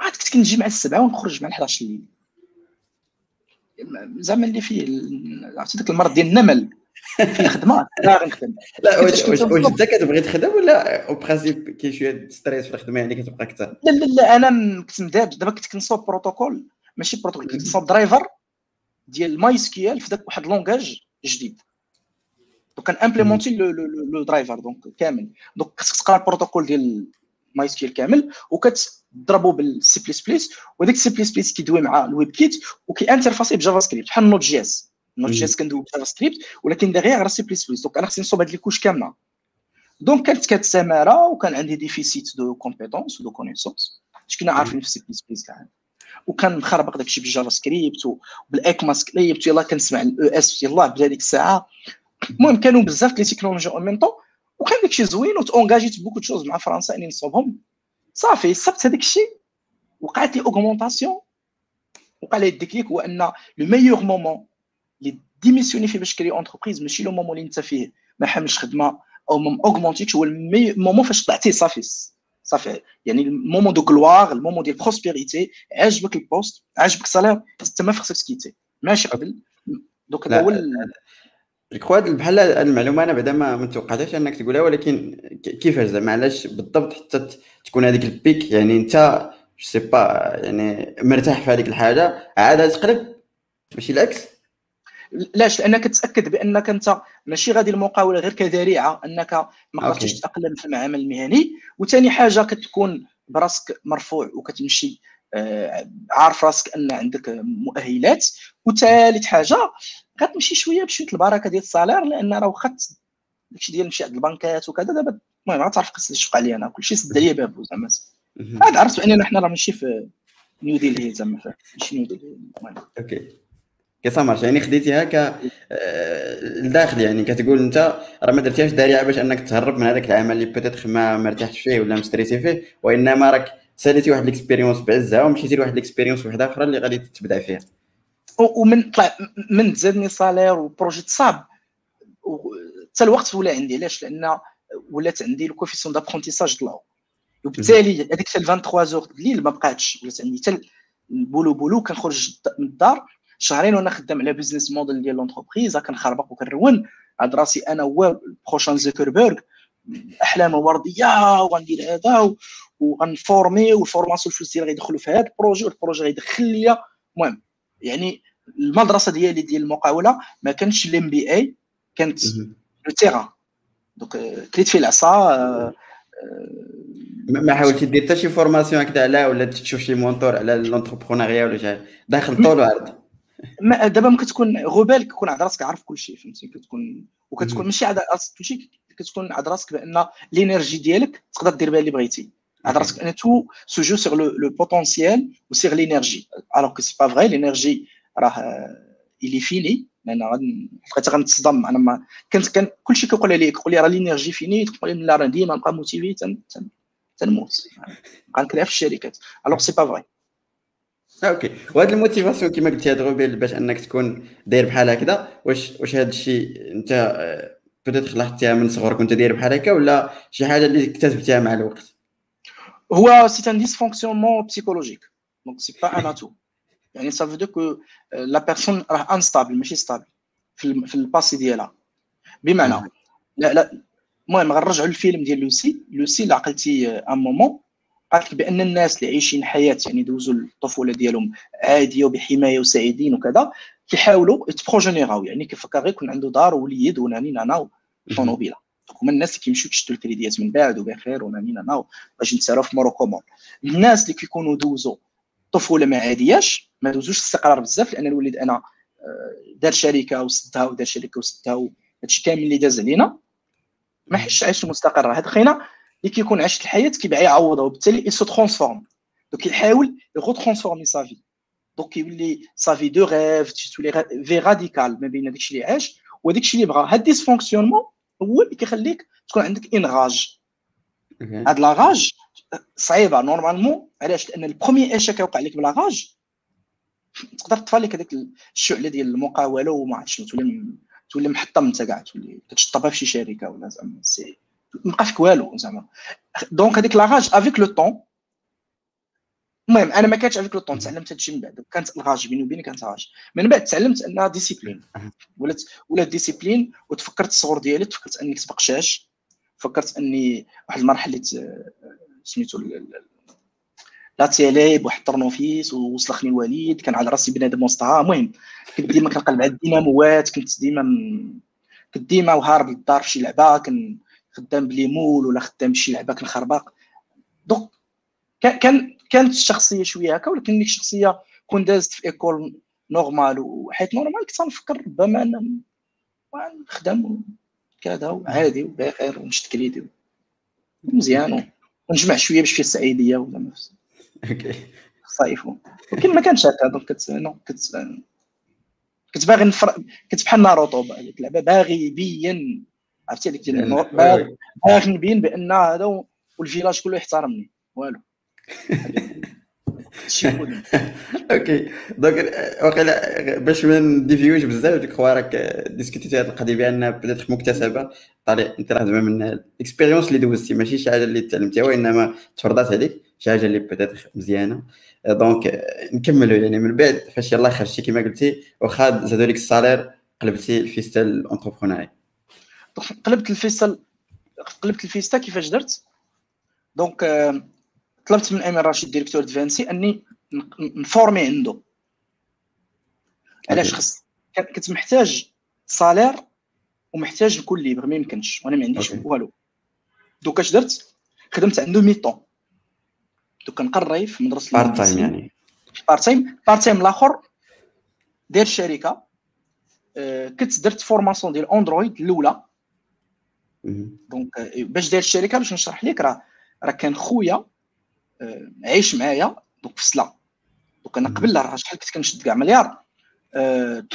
عاد كنت كنجي مع السبعه ونخرج مع الحداش الليل، زعما اللي فيه عرفتي داك المرض ديال النمل في الخدمه. لا غنخدم لا وجدك كتبغي تخدم ولا او برينسيپ كاين شويه ستريس في الخدمه يعني كتبقى اكثر؟ لا لا لا انا كنت مدابج دابا، كنت كنصوب بروتوكول ماشي بروتوكول، كنت كنصوب درايفر ديال ماي اس كيو ال في داك واحد لونغاج جديد، دونك كنامبليمونتي لو درايفر دونك كامل. دونك خصك تقرا البروتوكول ديال ماي اس كيو ال كامل وكتضربو بالسي بلس بلس، وداك السي بلس بلس كيدوي مع الويب كيت وكيانترفاسي بجافا سكريبت بحال نوت جي اس. نوت جي اس كندوي بجافا سكريبت ولكن دغيا غير سي بلس بلس، دونك انا خصني نصوب هاد الكوش كامله. دونك كانت كتسامر وكان عندي ديفيسيت دو كومبيتونس ودو كونيسونس، حيت كنا عارفين في سي بلس بلس كاع، وكان مخربق داكشي بالجافا سكريبت وبالاكما سكريبت. يلاه كنسمع الاو اس يلاه بدا ديك الساعه. المهم كانوا بزاف لي تكنولوجي اوميمطو وكان داكشي زوين، وتونجاجيت بوكو تشوز مع فرنسا اني نصوبهم. صافي صبت هذاك الشيء، وقعت لي اوغمونطاسيون، وقع لي الديكليك هو ان لو ميور مومون اللي ديميسيوني فيه باش كري اونتربريز ماشي لو مومون اللي انت فيه ما حاملش خدمه او ما اوغمونتيش، هو المومون فاش طلعتي صافي صافي، يعني المومون دو كلوار، المومون ديال بروسبيريتي، عجبك البوست عجبك الصالير حتى ما خصكش كيتي ماشي قبل. دوك هذا هو الكواد بحال المعلومه انا بعدا ما متوقعتهاش انك تقولها، ولكن كيفاش زعما علاش بالضبط حتى تكون هذيك البيك؟ يعني انت جو سي با يعني مرتاح في هذيك الحاجه عاد تقلب ماشي العكس؟ لاش لانك تتاكد بانك انت ماشي غادي المقاوله غير كذريعه انك ما قدرتيش تتاقلم في المعامل المهني، وثاني حاجه كتكون براسك مرفوع وكتمشي عارف راسك ان عندك مؤهلات، وثالث حاجه غتمشي شويه بشويه البركه ديال الصالير، لان راه واخا داكشي ديال نمشي عند البنكات وكذا دابا المهم غتعرف قص اللي شفق عليا انا كلشي سد عليا بابو زعما. عاد عرفت باننا حنا راه ماشي في نيو ديلي زعما، ماشي نيو ديلي. المهم اوكي كي سامر، يعني خديتيها ك لداخل، يعني كتقول انت راه ما درتيهاش داريه باش انك تهرب من هذاك العمل اللي بوتيتر ما مرتاحتش فيه ولا مستريسي فيه، وانما راك ساليتي واحد الاكسبيريونس بعزها ومشيتي لواحد الاكسبيريونس وحده اخرى اللي غادي تبدع فيها. ومن طلع من زادني صالير وبروجي تصاب حتى الوقت ولا عندي. علاش؟ لان ولات عندي الكوفيسيون دابرونتيساج دلاو، وبالتالي هذيك حتى ثلاثة وعشرين اور الليل ما بقاتش، ولات عندي حتى بولو بولو كنخرج من الدار شهرين وانا خدام على بيزنس موديل ديال لونتربريز كنخربق وكنرون عاد راسي انا هو بروشان زوكربيرغ، احلام ورديه وغندير هذا وغنفورمي والفورماسيون الفلوس ديال غيدخلوا في هذا البروجي والبروجي غيدخل ليا. المهم يعني المدرسه ديالي ديال المقاوله ما كانتش الام بي اي، كانت لو تيران. دونك كليت في العصا، ما حاولتي دير حتى شي فورماسيون هكذا على ولا تشوف شي مونتور على لونتربرونيا ولا شي داخل طول وعرض؟ ما دابا ما كتكون غبال، كتكون عاد راسك عارف كلشي، فهمتي؟ كتكون وكتكون ماشي عاد راسك كلشي، كتكون عاد راسك بان لينيرجي ديالك تقدر دير بها اللي بغيتي. عاد راسك ان تو سوجو سيغ لو بوتونسييل وسيغ لينيرجي، الوغ كو سي با فغي. لينيرجي راه الي فيني، لان غادي حتى غنتصدم. انا ما كنت كلشي كيقول لي كيقول لي راه لينيرجي فيني، تقول لي لا راه ديما نبقى موتيفي تنموت غنكريا في الشركات، الوغ سي با فغي. اوكي، وهاد الموتيفاسيون كما قلتي هاد غوبيل باش انك تكون داير بحال هكذا، واش واش هاد الشيء انت بدات لاحظتيها من صغرك كنت داير بحال هكا، ولا شي حاجه اللي اكتسبتيها مع الوقت؟ هو سي ان ديسفونكسيونمون بسيكولوجيك، دونك سي با ان اتو، يعني سا فودو كو لا بيرسون راه انستابل ماشي ستابل في في الباسي ديالها. بمعنى لا لا المهم غنرجعوا للفيلم ديال لوسي. لوسي اللي عقلتي ان مومون قالت بان الناس اللي عايشين حياه يعني دوزوا الطفوله ديالهم عاديه وبحمايه وسعيدين وكذا، كيحاولوا يتبروجينيراو، يعني كيفكر غير يكون عنده دار ووليد وناني نانا وطونوبيله. هما الناس اللي كيمشيو يشدوا الكريديات من بعد وبخير وناني نانا باش نتساراو في موروكو مور. الناس اللي كيكونوا دوزوا طفوله ما عادياش، ما دوزوش الاستقرار بزاف، لان الوليد انا دار شركه وسدها ودار شركه وسدها، هادشي كامل اللي داز علينا ما حش عايش مستقر. هاد خينا اللي كيكون عاش الحياه كيبغي يعوضها، وبالتالي يسو ترانسفورم، دونك يحاول يغو ترانسفورمي سافي، دونك كيولي سافي دو ريف، تولي في راديكال ما بين داكشي اللي عاش وداكشي اللي بغا. هاد ديسفونكسيونمون هو اللي كيخليك تكون عندك انراج. هاد لاغاج صعيبه نورمالمون، علاش؟ لان البروميير اشي كيوقع لك بلاغاج تقدر تطفى لك هذاك الشعله ديال المقاوله وما عرفتش شنو، تولي تولي محطم انت كاع، تولي كتشطبها في شي شركه ولا زعما سي مابقاش فيك والو زعما. دونك هذيك لاغاج افيك لو طون. المهم انا ما كانتش افيك لو طون، تعلمت هادشي من بعد، كانت لاغاج بيني وبيني، كانت لاغاج من بعد تعلمت انها ديسيبلين، ولات ولات ديسيبلين. وتفكرت الصغر ديالي، تفكرت اني كنت بقشاش، فكرت اني واحد المرحله سميتو لا تيلي بواحد الطرنوفيس ووصلخني الوالد، كان على راسي بنادم وسطها. المهم كنت ديما كنقلب على الديناموات، كنت ديما كنت ديما وهارب للدار في شي لعبه، كن خدام بلي مول ولا خدام بشي لعبه كنخربق. دونك كان كانت الشخصيه شويه هكا، ولكن ديك الشخصيه كون دازت في ايكول نورمال، وحيت نورمال كنت نفكر ربما انا نخدم كذا وعادي وبخير ونشد كريدي مزيان ونجمع شويه باش فيه السعيديه ولا ما فهمتش. اوكي صايفو، ولكن ما كانش هكا. دونك كت نو كت كنت باغي نفرق، كنت بحال ناروطو هذيك اللعبه، باغي يبين عرفتي هذيك ديال باغي نبين بان هذا والفيلاج كله يحترمني والو. اوكي، دونك واقيلا باش ما نديفيوش بزاف ديك خوارك ديسكوتيتي هذه القضيه بان بدات مكتسبه طريق انت راه زعما من الاكسبيريونس اللي دوزتي، ماشي شي حاجه اللي تعلمتيها وانما تفرضات عليك شي حاجه اللي بدات مزيانه. دونك نكملوا يعني من بعد فاش يلاه خرجتي كما قلتي واخا زادوا لك السالير قلبتي الفيستا الانتربرونيري. قلبت الفيستا قلبت الفيستا كيفاش درت؟ دونك طلبت من امين راشد ديريكتور ديفانسي اني نفورمي عنده. علاش؟ خص كنت محتاج صالير ومحتاج نكون ليبر، ما يمكنش وانا ما عنديش والو. دوك اش درت؟ خدمت عنده ميطون، دوك كنقري في مدرسه بارت تايم، يعني بارت تايم بارت تايم الاخر داير شركه. أه كنت درت فورماسيون ديال اندرويد الاولى. دونك باش داير الشركه باش نشرح لك، راه راه كان خويا عايش معايا دوك في السلا. دوك انا قبل راه شحال كنت كنشد كاع مليار، أه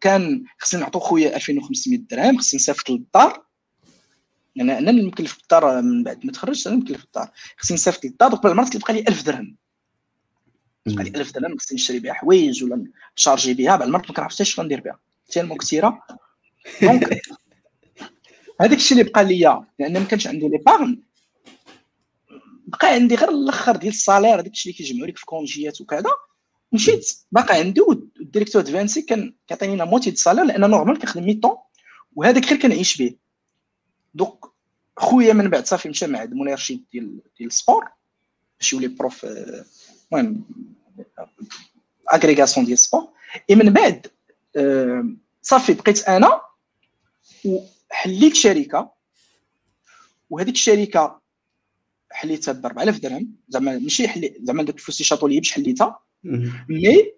كان خصني نعطو خويا ألفين وخمسمية درهم، خصني نسافر للدار يعني انا المكلف بالدار من بعد ما تخرجت، انا مكلف بالدار، خصني نصيفط لي الدار. قبل المرات كيبقى لي ألف درهم، تبقى لي ألف درهم خصني نشري بها حوايج ولا نشارجي بها. بعد المرات ما كنعرف حتى اش غندير بها، تالمون كثيره. دونك هذاك الشيء اللي بقى ليا، لان ما كانش عندي لي باغن، بقى عندي غير الاخر ديال الصالير، هذاك الشيء اللي كيجمعوا لك في كونجيات وكذا. مشيت باقي عندي، والديريكتور ديفانسي كان كيعطيني لا موتي ديال الصالير، لان نورمال كنخدم مي طون، وهذاك غير كنعيش به. دونك خويا من بعد صافي مشى مع المنير رشيد ديال ديال السبور باش يولي بروف، المهم اغريغاسيون ديال السبور. اي من بعد صافي بقيت انا وحليت شركه، وهذيك الشركه حليتها ب أربعة آلاف درهم، زعما ماشي حلي زعما داك الفلوس اللي شاطوا لي باش حليتها، مي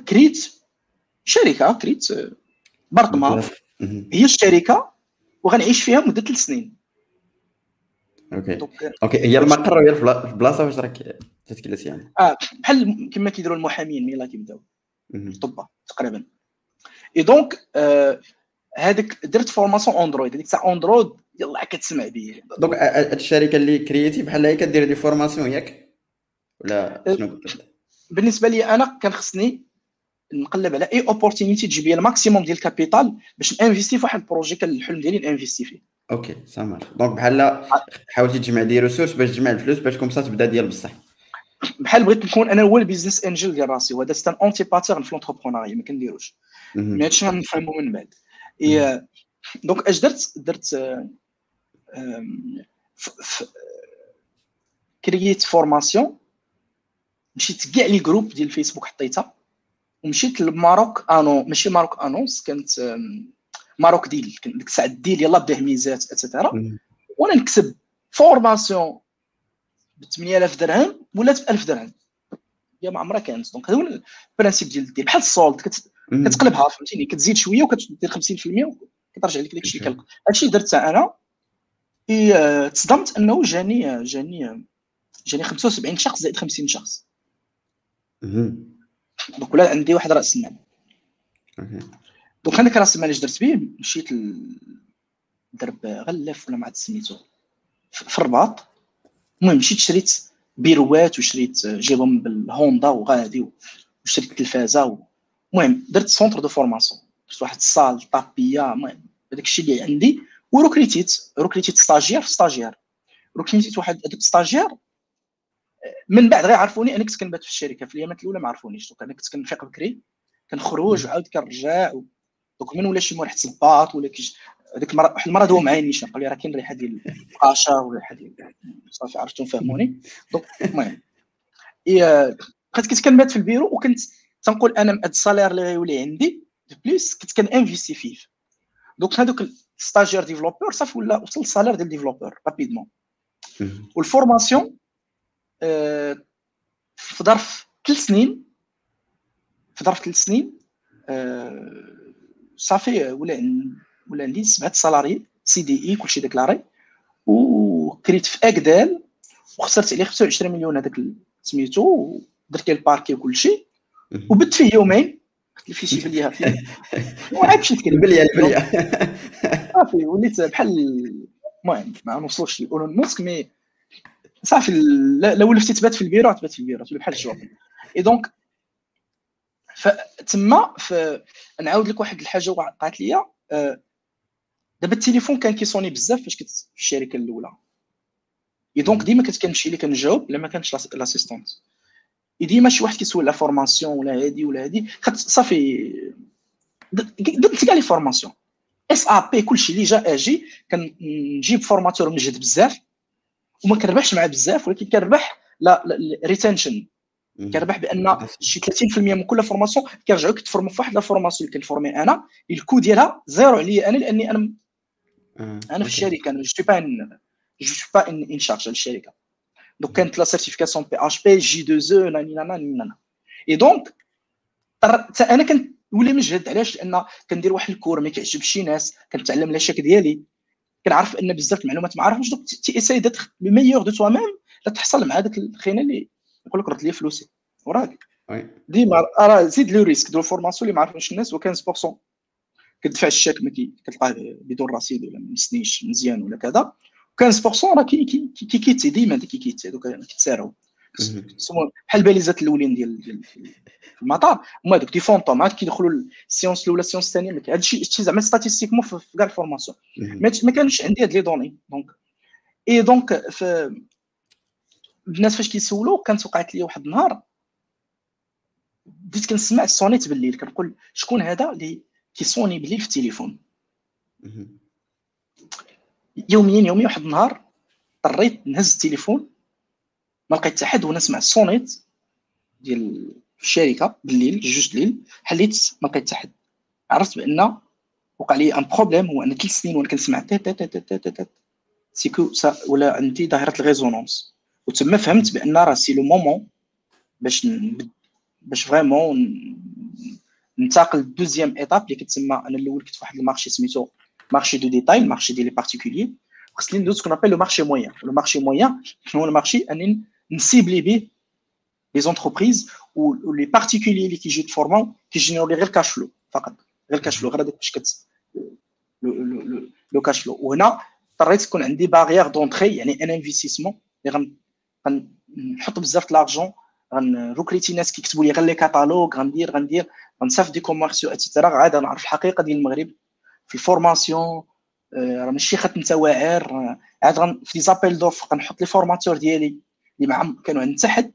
كريت شركه، كريت برطمه هي الشركه، وغنعيش فيها مده ثلاث سنين. اوكي اوكي هي المقر وهي البلاصه واش راك تتكلس يعني. اه بحال كما كيديروا المحامين ملي كيبداو الطبه تقريبا. اي دونك هذاك درت فورماسيون اندرويد، هذيك تاع اندرويد يلاه كتسمع بيا. دونك هاد الشركه اللي كرييتي بحال هي كدير دي فورماسيون ياك ولا شنو قلت؟ بالنسبه لي انا كان خصني نقلب على اي اوبورتونيتي تجيب لي الماكسيموم ديال الكابيتال باش نانفيستي في واحد البروجي كان الحلم ديالي نانفيستي فيه. اوكي سامر، دونك بحال حاولتي تجمع دي ريسورس باش تجمع الفلوس باش كومسا تبدا ديال بصح. بحال بغيت نكون انا هو البيزنس انجل ديال راسي، وهذا ستان اونتي باتيرن في لونتربرونيا ما كنديروش، مي هادشي غنفهمو من بعد. دونك اش درت؟ درت كرييت فورماسيون، مشيت كاع لي جروب ديال فيسبوك حطيتها، ومشيت للماروك انو ماشي ماروك انونس، كانت ماروك ديل ديك الساعه، الديل يلاه بدا ميزات اتسيتيرا، وانا نكسب فورماسيون ب ثمانية آلاف درهم ولات ب ألف درهم، هي ما عمرها كانت. دونك هذا هو البرانسيب ديال الديل، بحال السولد كت... كتقلبها فهمتيني، كتزيد شويه وكتدير خمسين بالمية وكترجع لك داك الشيء. هذا الشيء درته انا. اي تصدمت انه جاني جاني جاني خمسة وسبعين شخص زائد خمسين شخص. دونك ولا عندي واحد راس المال. دونك هذاك راس المال اللي درت به مشيت لدرب غلف ولا ما عاد سميتو في الرباط. المهم مشيت شريت بيروات وشريت جيبهم بالهوندا وغادي، وشريت التلفازه. المهم درت سونتر دو فورماسيون، درت واحد الصال طابيه. المهم هذاك الشيء اللي عندي، وروكريتيت روكريتيت ستاجير في ستاجير، روكريتيت واحد هذاك ستاجير. من بعد غير عرفوني انا كنت كنبات في الشركه، في اليامات الاولى ما عرفونيش. دونك انا كنت كنفيق بكري كنخرج وعاود كنرجع. دونك من ولا شي مريحه الصباط ولا هذيك المره، واحد المره داو معايا نيشان قال لي راه كاين ريحه ديال القاشه ولا ريحه ديال، صافي عرفتو فهموني. دونك المهم بقيت كنت كنبات في البيرو، وكنت تنقول انا هاد السالير اللي غيولي عندي دو بليس كنت كنانفيستي فيه. دونك هذوك ستاجير ديفلوبور صافي ولا وصل السالير ديال ديفلوبور رابيدمون. والفورماسيون أه في ظرف ثلاث سنين، في ظرف ثلاث سنين أه صافي ولا ولا عندي سبعه سالاري سي دي اي كلشي ديكلاري، وكريت في اكدال وخسرت عليه خمسة وعشرين مليون هذاك سميتو، درت ليه الباركي وكلشي، وبت فيه يومين الفيشي بليها فيه وعاد مشيت كلمه بليها بليها صافي وليت بحال. المهم ما نوصلش لأولون ماسك، مي صافي لو ولفتي تبات في البيرو تبات في البيرو بحال الشغل. اي دونك فتما نعاود لك واحد الحاجه وقعت ليا. دابا التليفون كان كيصوني بزاف فاش كنت في الشركه الاولى، اي دونك ديما كنت كنمشي لي كنجاوب الا ما كانتش لاسيستونت، اي ديما شي واحد كيسول لا فورماسيون ولا هادي ولا هادي. صافي درت كاع لي فورماسيون اس ا بي كلشي اللي جا اجي، كنجيب فورماتور مجهد بزاف وما كنربحش معاه بزاف، ولكن كنربح لا ريتنشن، كنربح بان شي ثلاثين بالمية من كل فورماسيون كيرجعوا كيتفورموا في واحد لا فورماسيون اللي كنفورمي انا، الكو ديالها زيرو عليا انا، لاني انا انا في الشركه، انا جو با جو با ان شارج على الشركه. دونك كانت لا سيرتيفيكاسيون بي اتش بي جي دو زو ناني ناني نانا. اي دونك حتى انا كنولي مجهد، علاش؟ لان كندير واحد الكور ما كيعجبش شي ناس، كنتعلم لا شك ديالي، كنعرف ان بزاف المعلومات ما عرفهمش. دونك تي اساي دات لو ميور دو توا ميم لتحصل مع داك الخينا اللي يقول لك رد لي فلوسي وراك. ديما راه زيد لو ريسك دو الفورماسيون اللي ما عرفوش الناس، وكان سبورسون كتدفع الشاك ما كتلقاه بدون رصيد ولا ما مسنيش مزيان ولا كذا، وخمسة بالمية راه كيكيتي ديما كيكيتي هذوك كيتسارعوا بحال الباليزات الاولين ديال ديال المطار، هما هذوك دي فونطوم عاد كيدخلوا السيونس الاولى السيونس الثانيه. هذا الشيء زعما ستاتيستيكمون في كاع الفورماسيون ما كانش عندي هاد لي دوني دونك اي دونك في الناس فاش كيسولوا. كانت وقعت لي واحد النهار بديت كنسمع السونيت بالليل كنقول شكون هذا اللي كيصوني بالليل في التليفون. يوميا يوميا واحد النهار اضطريت نهز التليفون ما لقيت حتى حد وانا نسمع السونيت ديال الشركه بالليل جوج الليل، حليت ما لقيت حتى حد. عرفت بان وقع لي ان بروبليم، هو انا ثلاث سنين وانا كنسمع تا تا تا تا تا سيكو ولا عندي ظاهره الريزونانس، وتما فهمت بان راه سي لو مومون باش نبدل باش فريمون ننتقل للدوزيام ايتاب اللي كتسمى. انا الاول كنت في واحد المارشي سميتو مارشي دو ديتاي، المارشي ديال لي بارتيكوليي، خصني ندوز كون ابل لو مارشي مويان. لو مارشي مويان شنو هو؟ المارشي اني نسيبلي به لي زونتربريز و لي بارتيكوليي اللي كيجيو تفورماو كيجينيرو لي غير كاش فلو فقط، غير كاش فلو غير هذاك باش كت لو لو كاش فلو. وهنا اضطريت تكون عندي باريير دونتري، يعني ان انفستيسمون اللي غنحط بزاف د لارجون، غنروكريتي ناس كيكتبوا لي غير لي كاتالوج، غندير غندير غنصاف دي كوميرسيو اتيترا. عاد نعرف الحقيقه ديال المغرب في الفورماسيون راه ماشي خط متواعر. عاد في لي زابيل دوف غنحط لي فورماتور ديالي اللي مع كانوا عند تحت،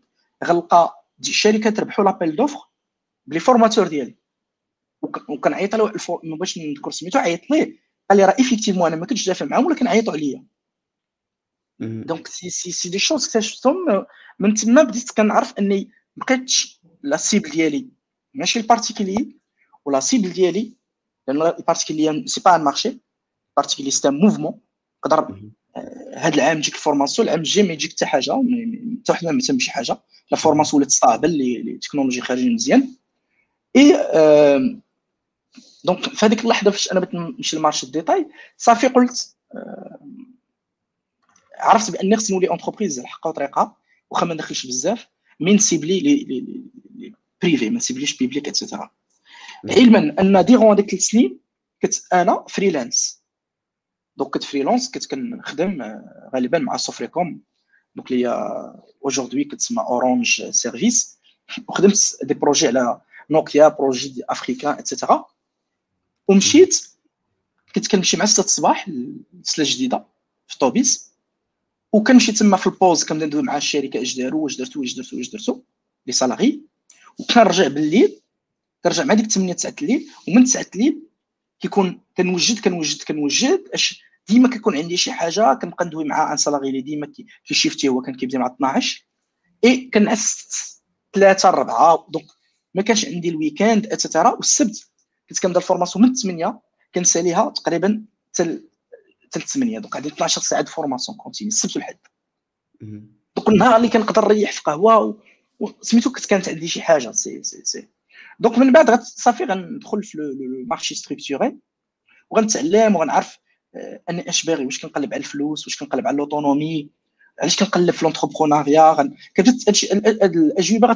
غنلقى الشركه تربحوا لابيل دوف بلي فورماتور ديالي، وكنعيط له ما باش نذكر سميتو، عيط ليه قال لي راه ايفيكتيفمون انا ما كنتش دافع معاهم ولا كنعيطوا عليا. دونك سي سي سي دي شوز كتشوفهم من تما. بديت كنعرف اني مابقيتش لا سيبل ديالي ماشي البارتيكولي ولا سيبل ديالي، لان البارتيكولي سي با ان مارشي، البارتيكولي سي ان موفمون. تقدر هذا العام تجيك الفورماسيون، العام الجاي ما يجيك حتى حاجه، حتى واحد ما مهتم بشي حاجه، لا فورماسيون ولات صعبه لي تكنولوجي خارجين مزيان. اي دونك في هذيك اللحظه فاش انا بغيت نمشي للمارشي ديتاي صافي قلت عرفت بان خصني نولي اونتربريز على حق وطريقه، واخا ما ندخلش بزاف مين نسيبلي لي بريفي ما نسيبليش بيبليك اتسيتيرا. علما ان ديغون هذيك ثلاث سنين كنت انا فريلانس، دونك كنت فريلانس كنت كنخدم غالبا مع سوفريكوم، دونك لي اوجوردي كتسمى اورانج سيرفيس، وخدمت دي بروجي على نوكيا بروجي افريكان اتسيتيرا. ومشيت كنت كنمشي مع ستة الصباح لسله جديده في طوبيس، وكنمشي تما في البوز كنبدا ندوي مع الشركه اش داروا واش درتو واش درتو واش درتو لي سالاري، وكنرجع بالليل كنرجع مع ديك ثمانية تسعة الليل. ومن تسعة الليل كيكون كنوجد كنوجد كنوجد اش ديما كيكون عندي شي حاجه كنبقى ندوي مع ان سالاري اللي ديما كيشيفتي، هو كان كيبدا مع اثنا عشر اي كنعس ثلاثة أربعة، دونك ما كانش عندي الويكاند اتسيتيرا. والسبت كنت كنبدا الفورماسيون من ثمانية كنساليها تقريبا تل ثلاث ثمانية، دونك عندي اثنا عشر ساعه د فورماسيون كونتيني السبت والحد. دونك النهار اللي كنقدر نريح في قهوه وسميتو كنت كانت عندي شي حاجه سي سي سي. دونك من بعد صافي غندخل في لو مارشي ستركتوري وغنتعلم وغنعرف اني اش باغي، واش كنقلب على الفلوس، واش كنقلب على لوتونومي، علاش كنقلب في لونتربرونيا. كتبت هادشي هاد الاجوبه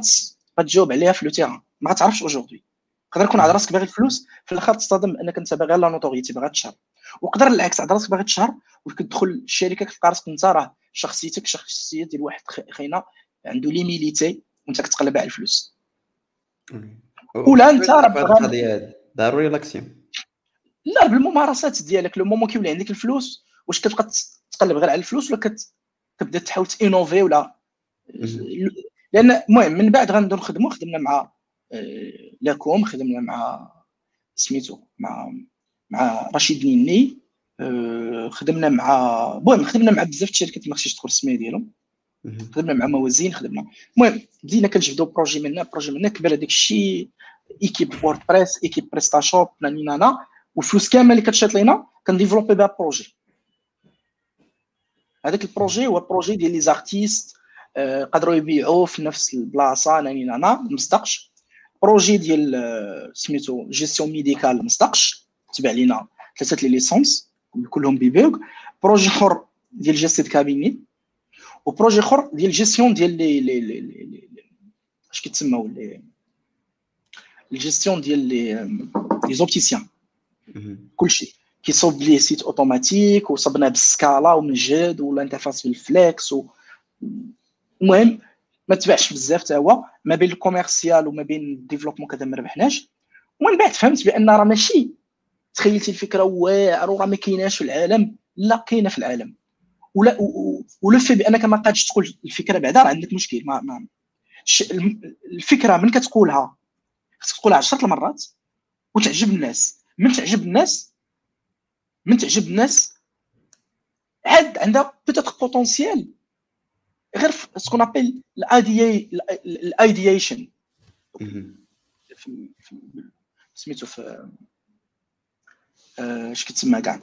غتجاوب عليها في لو تيران، ما غتعرفش اوجوردي. تقدر تكون على راسك باغي الفلوس في الاخر تصطدم انك انت باغي لا نوتوريتي باغي تشهر، وقدر العكس على راسك باغي تشهر وكتدخل الشركه كتلقى راسك انت راه شخصيتك شخصيه ديال واحد خينا عنده لي ميليتي وانت كتقلب على الفلوس. ولا انت راه ضروري لاكسيون، لا بالممارسات ديالك لو مومون كيولي عندك الفلوس واش كتبقى تقلب غير على الفلوس ولا كتبدا تحاول تينوفي ولا. لان المهم من بعد غندو نخدموا، خدمنا مع لاكوم، خدمنا مع سميتو مع مع رشيد نيني، خدمنا مع المهم خدمنا مع بزاف د الشركات ما خصنيش نذكر السميه ديالهم، خدمنا مع موازين خدمنا. المهم بدينا كنجبدوا بروجي من هنا بروجي من هنا، كبر هذاك الشيء ايكيب وورد بريس ايكيب بريستا شوب ناني نانا، والفلوس كامله اللي كتشات لينا كنديفلوبي بها بروجي. هذاك البروجي هو بروجي ديال لي زارتيست قدروا يبيعوا في نفس البلاصه ناني نانا مصدقش، بروجي ديال سميتو جيستيون ميديكال مصدقش تبع لينا ثلاثه لي ليسونس كلهم بيبوغ، بروجي اخر ديال جيستي كابيني، وبروجي اخر ديال جيستيون ديال لي لي لي اش كيتسموا لي الجيستيون ديال لي لي زوبتيسيان كلشي كيصوب ليه سيت اوتوماتيك وصبنا بالسكالا ومن جد ولا انترفاس بالفليكس. المهم ما تبعش بزاف حتى هو ما بين الكوميرسيال وما بين الديفلوبمون كذا ما ربحناش. ومن بعد فهمت بان راه ماشي تخيلتي الفكره واعره راه ما كايناش في العالم، لا كاينه في العالم. ولا ولف بانك ما قادش تقول الفكره بعدا راه عندك مشكل. ما, ما الفكره من كتقولها خصك تقولها عشرة المرات وتعجب الناس. من تعجب الناس من تعجب الناس عاد عندها بوتيتر بوتونسييل غير سكون ابل الاي الايديشن سميتو في اش كيتسمى كاع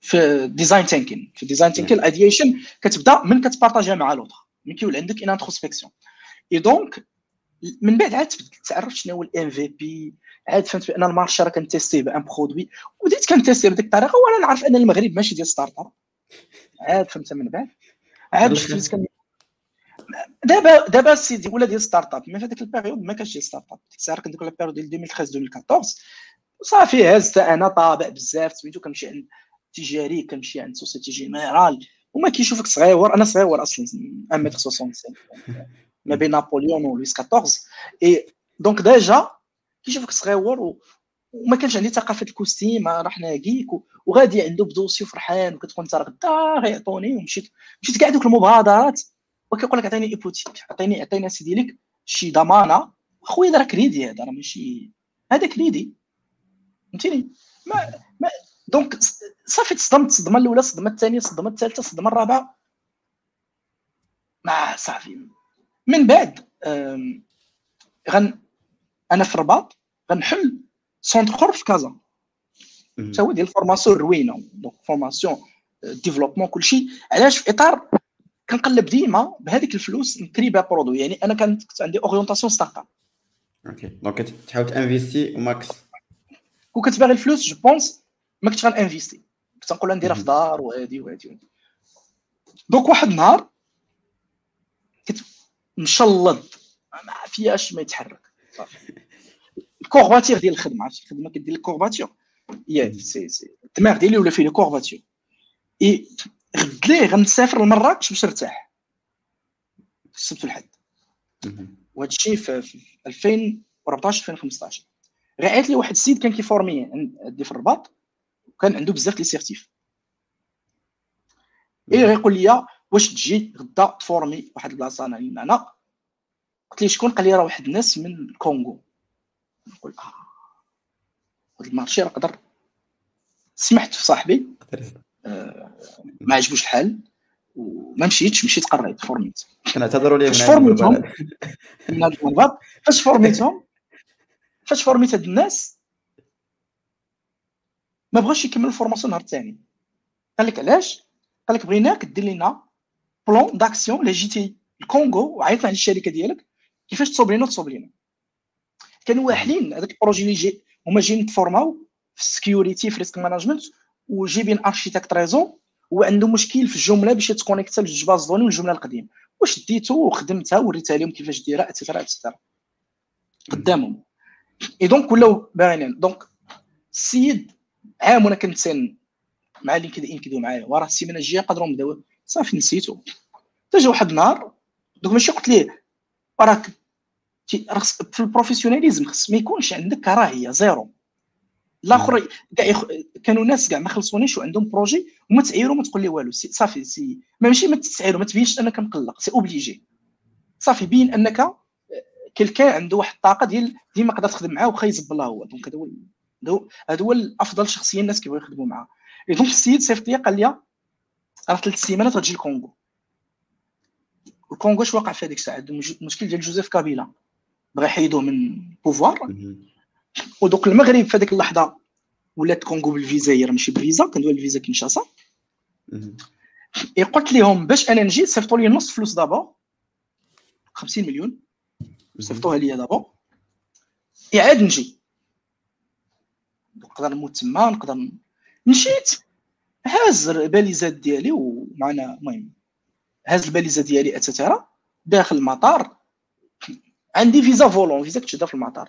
في ديزاين ثينكين. في ديزاين ثينكين الايديشن كتبدا من كتبارطاجيها مع لوطر، من كيولي عندك ان انتروسبكسيون. اي دونك من بعد عاد تعرف شنو هو الام في بي، عاد فهمت بان المارشي راه كنتيستيه بان برودوي، وبديت كنتيستيه بهذيك الطريقه وانا نعرف ان المغرب ماشي ديال ستارت اب. عاد فهمت من بعد عاد بديت كن دابا دابا سيدي ولا ديال ستارت اب. مي في هذيك البيريود ما كانش ديال ستارت اب، ديك الساعه كنديك لا بيريود ديال ألفين وثلاطاش ألفين وأربعطاش صافي هازت انا طابع بزاف سميتو كنمشي عند تجاري كنمشي عند سوسيتي جينيرال وما كيشوفك صغيور. انا صغيور اصلا واحد متر وخمسين ما بين نابليون و لويس أربعطاش اي دونك ديجا كيشوفك صغيور وما كانش عندي ثقافه الكوستيم راه حنا كيك وغادي عنده بدوسي وفرحان وكتكون انت راه غدا غيعطوني. ومشيت مشيت كاع دوك المبادرات وكيقول لك عطيني ايبوتيك عطيني عطيني سيدي لك شي ضمانه. اخويا راه كريدي هذا راه ماشي هذا كريدي فهمتيني. ما ما دونك صافي تصدمت الصدمه الاولى الصدمه الثانيه الصدمه الثالثه الصدمه الرابعه ما صافي. من بعد غن انا في الرباط غنحل سونتر اخر في كازا حتى هو ديال الفورماسيون روينه دونك فورماسيون ديفلوبمون كلشي. علاش في اطار كنقلب ديما بهذيك الفلوس نكري بها برودوي. يعني انا كانت كنت عندي اورينتاسيون ستارت اب اوكي دونك تحاول تانفيستي وماكس وكتباغي الفلوس جو بونس ما كنتش غنانفيستي كنت نقول نديرها في دار وهادي وهادي. دونك واحد النهار كنت مشلض ما فيهاش ما يتحرك صافي الكورباتير ديال الخدمه. عرفتي الخدمه كدير الكورباتير يا سي سي الدماغ ديالي ولا فيه الكورباتير اي غد ليه غنسافر لمراكش باش نرتاح السبت والحد. وهذا الشيء في ألفين وأربعطاش ألفين وخمسطاش غير عيط لي واحد السيد كان كيفورمي عندي في الرباط وكان عنده بزاف ديال السيرتيف اي غيقول لي واش تجي غدا تفورمي واحد البلاصه انا هنا. قلت ليه شكون؟ قال لي راه واحد الناس من الكونغو. نقول اه هذا المارشي راه قدر. سمحت في صاحبي آه ما عجبوش الحال وما مشيتش مشيت قريت فورميت. كنعتذروا ليه فاش فورميتهم من هذا المنبر فاش فورميتهم فاش فورميت هاد الناس ما بغاش يكمل الفورماسيون نهار الثاني. قال لك علاش؟ قال لك بغيناك دير لينا بلون داكسيون لي جي تي الكونغو وعيطنا على الشركه ديالك كيفاش تصوب لينا تصوب لينا. كانوا واحلين هذاك البروجي اللي جي هما جايين تفورماو في السيكيوريتي في ريسك مانجمنت وجايبين ارشيتكت ريزو وعنده مشكل في الجمله باش تكونيكتا لجوج باز دوني والجمله القديمه واش ديتو وخدمتها وريتها لهم كيفاش دايره اكسترا اكسترا قدامهم. اي دونك ولاو باينين. دونك السيد عام وانا كنت سن مع اللي كدين كيديروا معايا وراه السيمانه الجايه قدروا نبداو صافي نسيتو. حتى جا واحد النهار دوك ماشي قلت ليه راك في البروفيسيوناليزم خص ما يكونش عندك كراهيه زيرو. الاخر يخ... كانوا ناس كاع ما خلصونيش وعندهم بروجي وما تعيروا ما تقول لي والو صافي سي ماشي ما تسعيروا ما تبينش انك مقلق سي اوبليجي صافي بين انك كلكان عنده واحد الطاقه ديال ديما قدر تخدم معاه وخا يزبلها هو. دونك هذا هو هذا هو الافضل شخصيه الناس كيبغيو يخدموا معاه. اي دونك السيد صيفط لي قال لي راه ثلاث سيمانات غتجي الكونغو. الكونغو اش واقع في هذيك الساعه عندهم مشكل ديال جوزيف كابيلا بغا يحيدوه من بوفوار ودوك المغرب في هذيك اللحظه ولات كونغو بالفيزا هي راه ماشي بالفيزا كندوي الفيزا كنشاسا. اي قلت لهم باش انا نجي صيفطوا لي نص فلوس دابا خمسين مليون صيفطوها لي دابا اعاد نجي نقدر نموت تما نقدر. مشيت هاز الباليزات ديالي ومعنا المهم هاز الباليزه ديالي اتترا داخل المطار عندي فيزا فولون فيزا كتشدها في المطار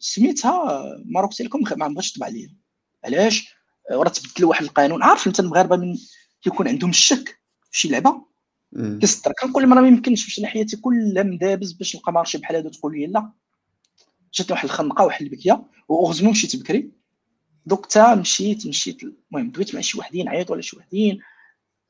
سميتها ما قلت لكم ما بغاتش تطبع ليا. علاش؟ راه تبدل واحد القانون. عارف انت المغاربه من كيكون عندهم الشك فشي لعبه كيصدر، كنقول لهم راه ما يمكنش، باش انا حياتي كلها مدابز باش نلقى مارشي بحال هذا تقول لي لا. جات واحد الخنقه واحد البكيه واغزمو مشيت بكري، دوك تا مشيت مشيت المهم دويت مع شي وحدين عيط ولا شي وحدين،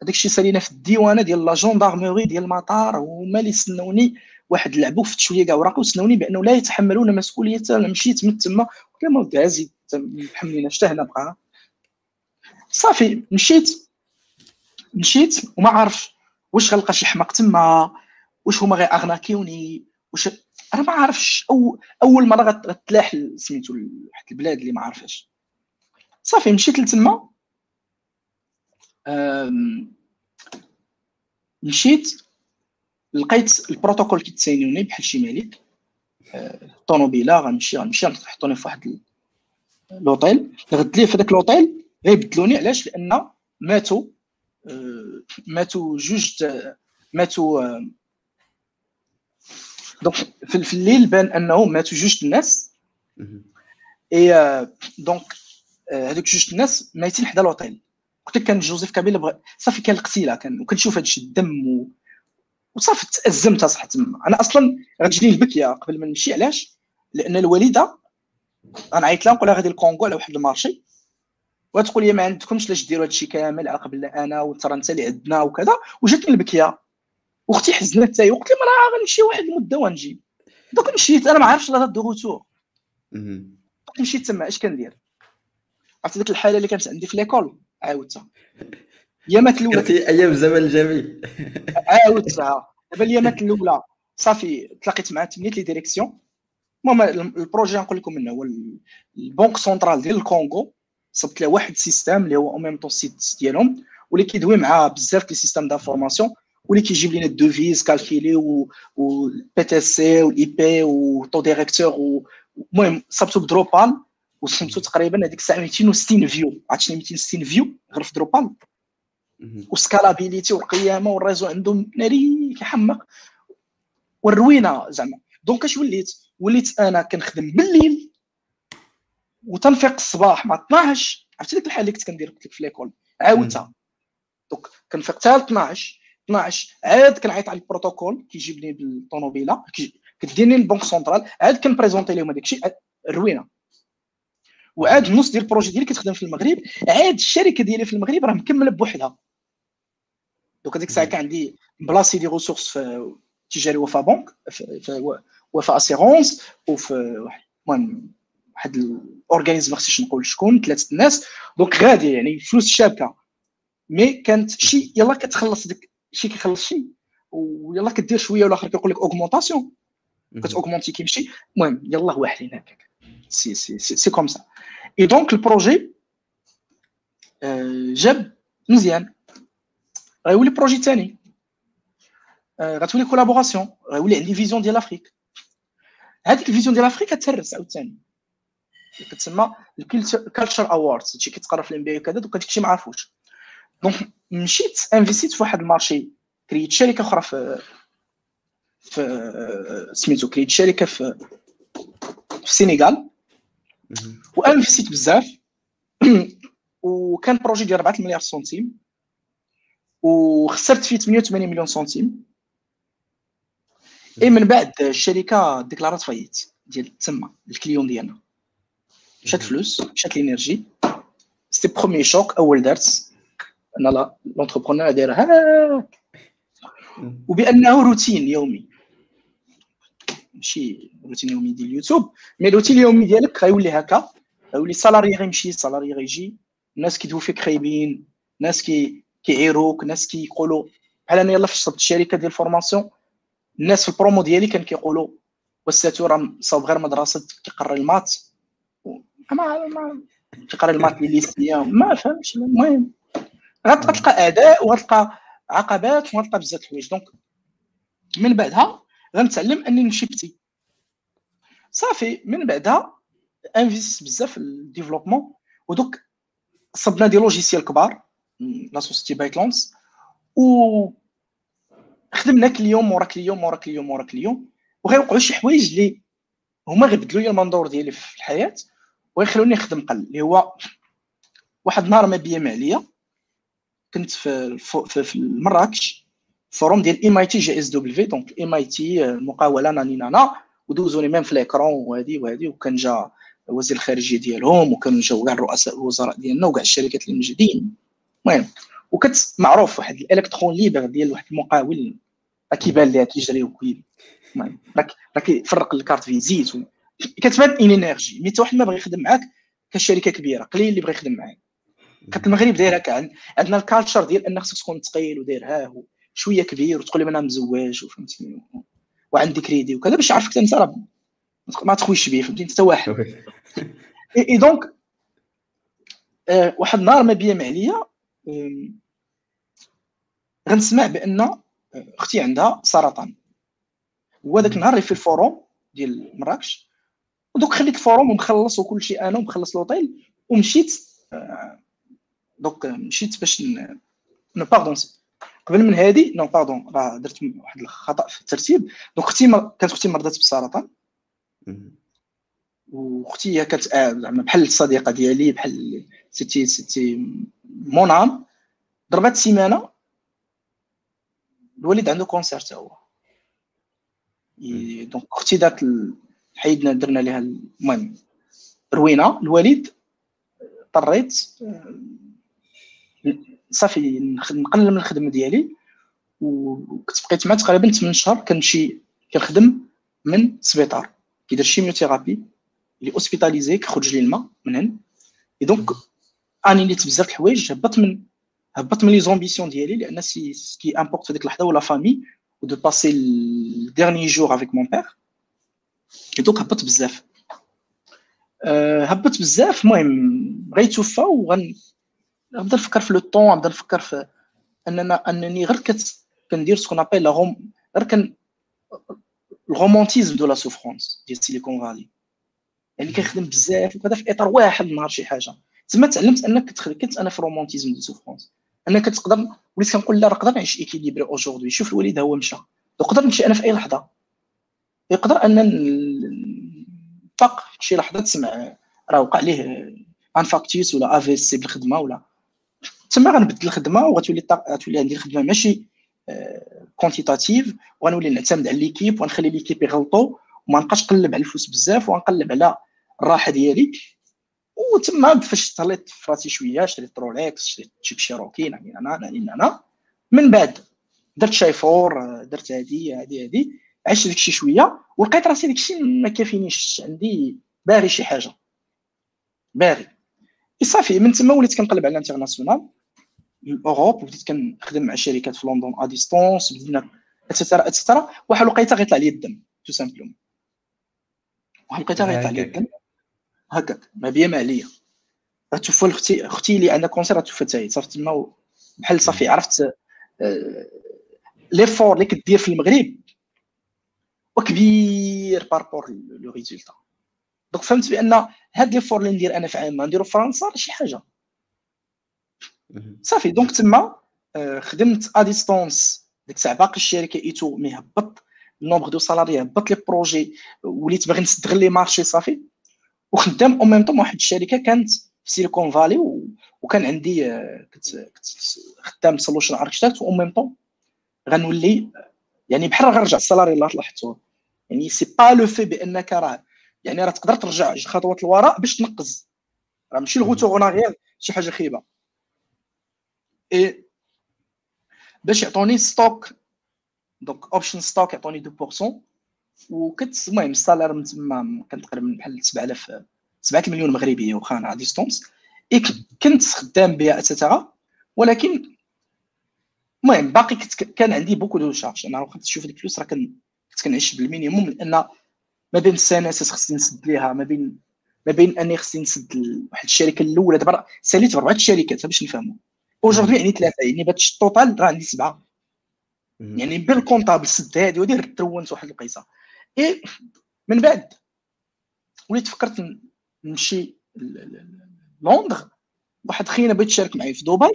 هذاك الشيء سالينا في الديوانه ديال لا جوندارموري ديال المطار، هما اللي سنوني واحد لعبوا فت شويه كاع وراقي وسنوني بانه لا يتحملون مسؤوليه. انا مشيت من تما قلت لهم عزيز حملينا حتى هنا بقى صافي. مشيت مشيت وما عارف واش غنلقى شي حماق تما، واش هما غيغناكيوني، واش انا ما عارفش. أو اول مره غتلاح سميتو واحد البلاد اللي ما عارفهاش. صافي مشيت لتما، مشيت لقيت البروتوكول كيتسينوني بحال شي ملك. الطونوبيله غنمشي غنمشي غنحطوني في واحد لوطيل، غد لي في داك لوطيل غيبدلوني. علاش؟ لان ماتوا ماتوا جوج ماتوا دونك في الليل، بان انه ماتوا جوج الناس اي دونك هذوك جوج الناس مايتين حدا لوطيل. قلت لك كان جوزيف كابيلا بغا صافي كان القتيله كان، وكنشوف هادشي الدم و... وصافي تازمت صح تما. انا اصلا غتجيني البكيه قبل ما نمشي. علاش؟ لان الوالده غنعيط لها نقول لها غادي الكونغو على واحد المارشي، وتقول لي ما عندكمش علاش ديروا هادشي كامل على قبل انا وترى انت اللي عندنا وكذا. وجاتني البكيه واختي حزنات حتى هي، قلت لها راه غنمشي واحد المده ونجي. دوك مشيت انا ما عارفش لا الدغوتور. دوك مشيت تما اش كندير؟ عرفت ديك الحاله اللي كانت عندي في ليكول عاودتها، اليامات الاولى كانت ايام الزمن الجميل عاودتها دابا. اليامات الاولى صافي تلاقيت مع ثمانيه لي ديريكسيون. المهم البروجي نقول لكم منه هو البنك سنترال ديال الكونغو، صبت له واحد السيستم اللي هو اوميمطو سيت ديالهم، واللي كيدوي مع بزاف ديال السيستم دافورماسيون، واللي كيجيب لنا الدوفيز كالكيلي و بي تي اس والاي بي وطو ديريكتور. المهم صبتو بدروبال وصمتو تقريبا هذيك الساعه مئتين وستين فيو. عرفتي مئتين وستين فيو غير في دروبال، وسكالابيليتي والقيامه والريزو عندهم ناري كيحمق والروينه زعما. دونك اش وليت؟ وليت انا كنخدم بالليل وتنفيق الصباح مع اثناش. عرفتي ديك الحاله اللي كنت كندير قلت لك في ليكول عاودتها. دونك كنفيق حتى اثناش اثناش عاد كنعيط على البروتوكول كيجيبني بالطونوبيله كديرني للبنك سنترال، عاد كنبريزونتي لهم هذاك الشيء الروينه. وعاد النص ديال البروجي ديالي كتخدم في المغرب، عاد الشركه ديالي في المغرب راه مكمله بوحدها. دوك هذيك الساعه كان عندي بلاصي دي ريسورس في تجاري وفا بنك في وفا اسيرونس وفي واحد المهم واحد الاورغانيزم ما خصنيش نقول شكون، ثلاثه الناس. دونك غادي يعني فلوس الشابكه، مي كانت شي يلا كتخلص داك شي كيخلص شي ويلا كدير شويه والاخر كيقول لك اوغمونطاسيون كتاوغمونتي كيمشي. المهم يلا هو حلينا هكاك سي سي سي كوم سا. اي دونك البروجي جاب مزيان، غيولي بروجي ثاني، غتولي كولابوراسيون، غيولي عندي فيزيون ديال افريك. هذيك الفيزيون ديال افريك كتهرس عاوتاني، كتسمى الكالتشر اووردز، هادشي كيتقرا في الام بي اي وكذا. دوك هادشي ما عرفوش. دونك مشيت انفيستيت في واحد المارشي، كريت شركه اخرى في في سميتو كريت شركه في في السينغال وانفيستيت بزاف. وكان بروجي ديال ربعة مليار سنتيم وخسرت فيه ثمانية وثمانين مليون سنتيم. اي من بعد الشركه ديكلارات فايت ديال تما الكليون ديالنا، مشات الفلوس مشات الانرجي. سيتي بروميير شوك اول دارت انا لونتربرونور داير هاك، وبانه روتين يومي ماشي روتين يومي ديال اليوتيوب، مي الروتين اليومي ديالك غيولي هكا. غيولي السالاري غيمشي السالاري غيجي، الناس كيدويو فيك خايبين، الناس كي كيعيروك، الناس كيقولوا بحال انا يلاه فاش صبت الشركه ديال الفورماسيون، الناس في البرومو ديالي كان كيقولوا وساتو راه صاب غير مدرسه كيقرا المات، ما ما كيقرا المات ليسيا ما فهمش. المهم غتلقى اعداء وغتلقى عقبات وغتلقى بزاف الحوايج. دونك من بعدها غنتعلم اني نمشي بتي صافي. من بعدها انفيست بزاف في الديفلوبمون، ودوك صبنا دي لوجيسيال كبار لا سوسيتي بايتلونس، و خدمنا كل يوم وراك اليوم وراك اليوم وراك اليوم، وغيوقعوا شي حوايج اللي هما غيبدلوا لي المنظور ديالي في الحياه ويخلوني نخدم قل. اللي هو واحد النهار ما بيام عليا، كنت في في, في مراكش فوروم ديال ام اي تي جي اس دبليو، دونك ام اي تي المقاوله ناني نانا، ودوزوني ميم في ليكرون وهذه وهذه، وكان جا وزير الخارجيه ديالهم، وكان جاو كاع رؤساء الوزراء ديالنا وكاع الشركات اللي مجدين. المهم وكنت معروف واحد الالكترون ليبر ديال واحد المقاول كيبان ليها كيجري وكيل، المهم راك راك يفرق الكارت فيزيت و... كتبان ان انرجي. مي حتى واحد ما بغى يخدم معاك كشركه كبيره قليل اللي بغى يخدم معاك. كانت المغرب دايره كاع عندنا الكالتشر ديال ان خصك تكون ثقيل وداير ها شويه كبير وتقول لهم انا مزواج وفهمتني وعندي كريدي وكذا باش يعرفك انت راه ما تخويش بيه، فهمتني انت واحد. اي دونك أه واحد النهار ما بيام عليا غنسمع بان اختي عندها سرطان، هو داك النهار اللي في الفوروم ديال مراكش، ودوك خليت الفوروم ومخلص وكل شيء انا ومخلص لوطيل ومشيت أه دوك مشيت باش نو باردون قبل من هذه نو باردون راه درت واحد الخطا في الترتيب. دوك اختي كانت اختي مرضات بالسرطان، واختي كانت زعما بحال الصديقه ديالي بحال سيتي سيتي مونام. ضربات سيمانه الوالد عنده كونسير حتى هو، دونك اختي داك حيدنا درنا ليها. المهم روينا الوالد، اضطريت صافي نقلل من الخدمه ديالي، وكنت بقيت مع تقريبا ثمانية شهور كنمشي كنخدم من السبيطار، كيدير شيميوثيرابي اللي اوسبيتاليزي، كيخرج لي الماء من هنا. اي دونك اني نيت بزاف الحوايج، هبط من هبط من لي زومبيسيون ديالي، لان سي سكي امبورط في ديك اللحظه ولا فامي و دو باسي الديرني جور افيك مون بير. اي دونك هبط بزاف أه هبط بزاف. المهم غيتوفى وغن نبدا نفكر في لو طون، نبدا نفكر في اننا انني غير كت كندير سكون ابل لا غوم، غير كن الرومانتيزم دو لا سوفرونس ديال سيليكون فالي، يعني كنخدم بزاف وكذا في اطار واحد. النهار شي حاجه تما تعلمت انك كنت انا في رومانتيزم دو سوفرونس، انك تقدر وليت كنقول لا راه نقدر نعيش ايكيليبري اوجوردي. شوف الوالد هو مشى، نقدر نمشي انا في اي لحظه، يقدر ان نفاق شي لحظه تسمع راه وقع ليه انفاكتيس ولا اف اس سي بالخدمه ولا تما غنبدل الخدمه وغتولي غتولي عندي الخدمه ماشي كونتيتاتيف، وغنولي نعتمد على ليكيب ونخلي ليكيب يغلطوا وما نبقاش نقلب على الفلوس بزاف ونقلب على الراحه ديالي. وتما فاش طليت في راسي شويه شريت رولكس، شريت جيب شيروكي يعني انا يعني انا من بعد درت شايفور، درت هادي هادي هادي، عشت داكشي شويه ولقيت راسي داكشي ما كافينيش، عندي باغي شي حاجه باغي صافي. من تما وليت كنقلب على الانترناسيونال الاوروب، بديت كنخدم مع شركات في لندن ا ديستونس، بدينا اتسترا اتسترا. واحد الوقيته غيطلع لي الدم تو سامبلوم، واحد الوقيته غيطلع لي الدم هكاك ما بيا ما عليا. غتوفى اختي اختي اللي عندها كونسير غتوفى حتى هي، صافي تما بحال صافي عرفت أه... ليفور اللي كدير في المغرب وكبير باربور لو ريزولتا. دونك فهمت بان هاد ليفور اللي ندير انا في عام نديرو في فرنسا راه شي حاجه صافي. دونك تما خدمت ا ديستونس، ديك الساعه باقي الشركه ايتو مي هبط النومبر دو سالاري، هبط لي بروجي، وليت باغي نستغل لي مارشي صافي. وخدام او ميم طون واحد الشركه كانت في سيليكون فالي، وكان عندي كنت كنت خدام سولوشن اركتيكت، او ميم طون غنولي يعني بحال غنرجع السالاري اللي طلعته. يعني سي با لو في بانك راه يعني راه تقدر ترجع خطوات الوراء باش تنقز، راه ماشي الغوتور غير شي حاجه خيبه. اي باش يعطوني ستوك، دونك اوبشن ستوك يعطوني اثنين بالمية، وكنت المهم السالير من تما كان تقريبا بحال سبعة آلاف سبعة مليون مغربيه، وخا انا ديستونس اي كنت خدام بها اتترا. ولكن المهم باقي كان عندي بوكو دو شارج. انا واخا تشوف ديك الفلوس راه كنت كنعيش بالمينيموم، لان ما بين السناسس خصني نسد ليها، ما بين ما بين اني خصني نسد واحد الشركه الاولى. دابا ساليت بربعه الشركات باش نفهموا اوجوردي، يعني ثلاثه يعني باش التوتال راه عندي سبعه، يعني بالكونطابل سد هادي ودير ترونت واحد القيصه. اي من بعد وليت فكرت نمشي لندن، واحد خينا بغيت يشارك معايا في دبي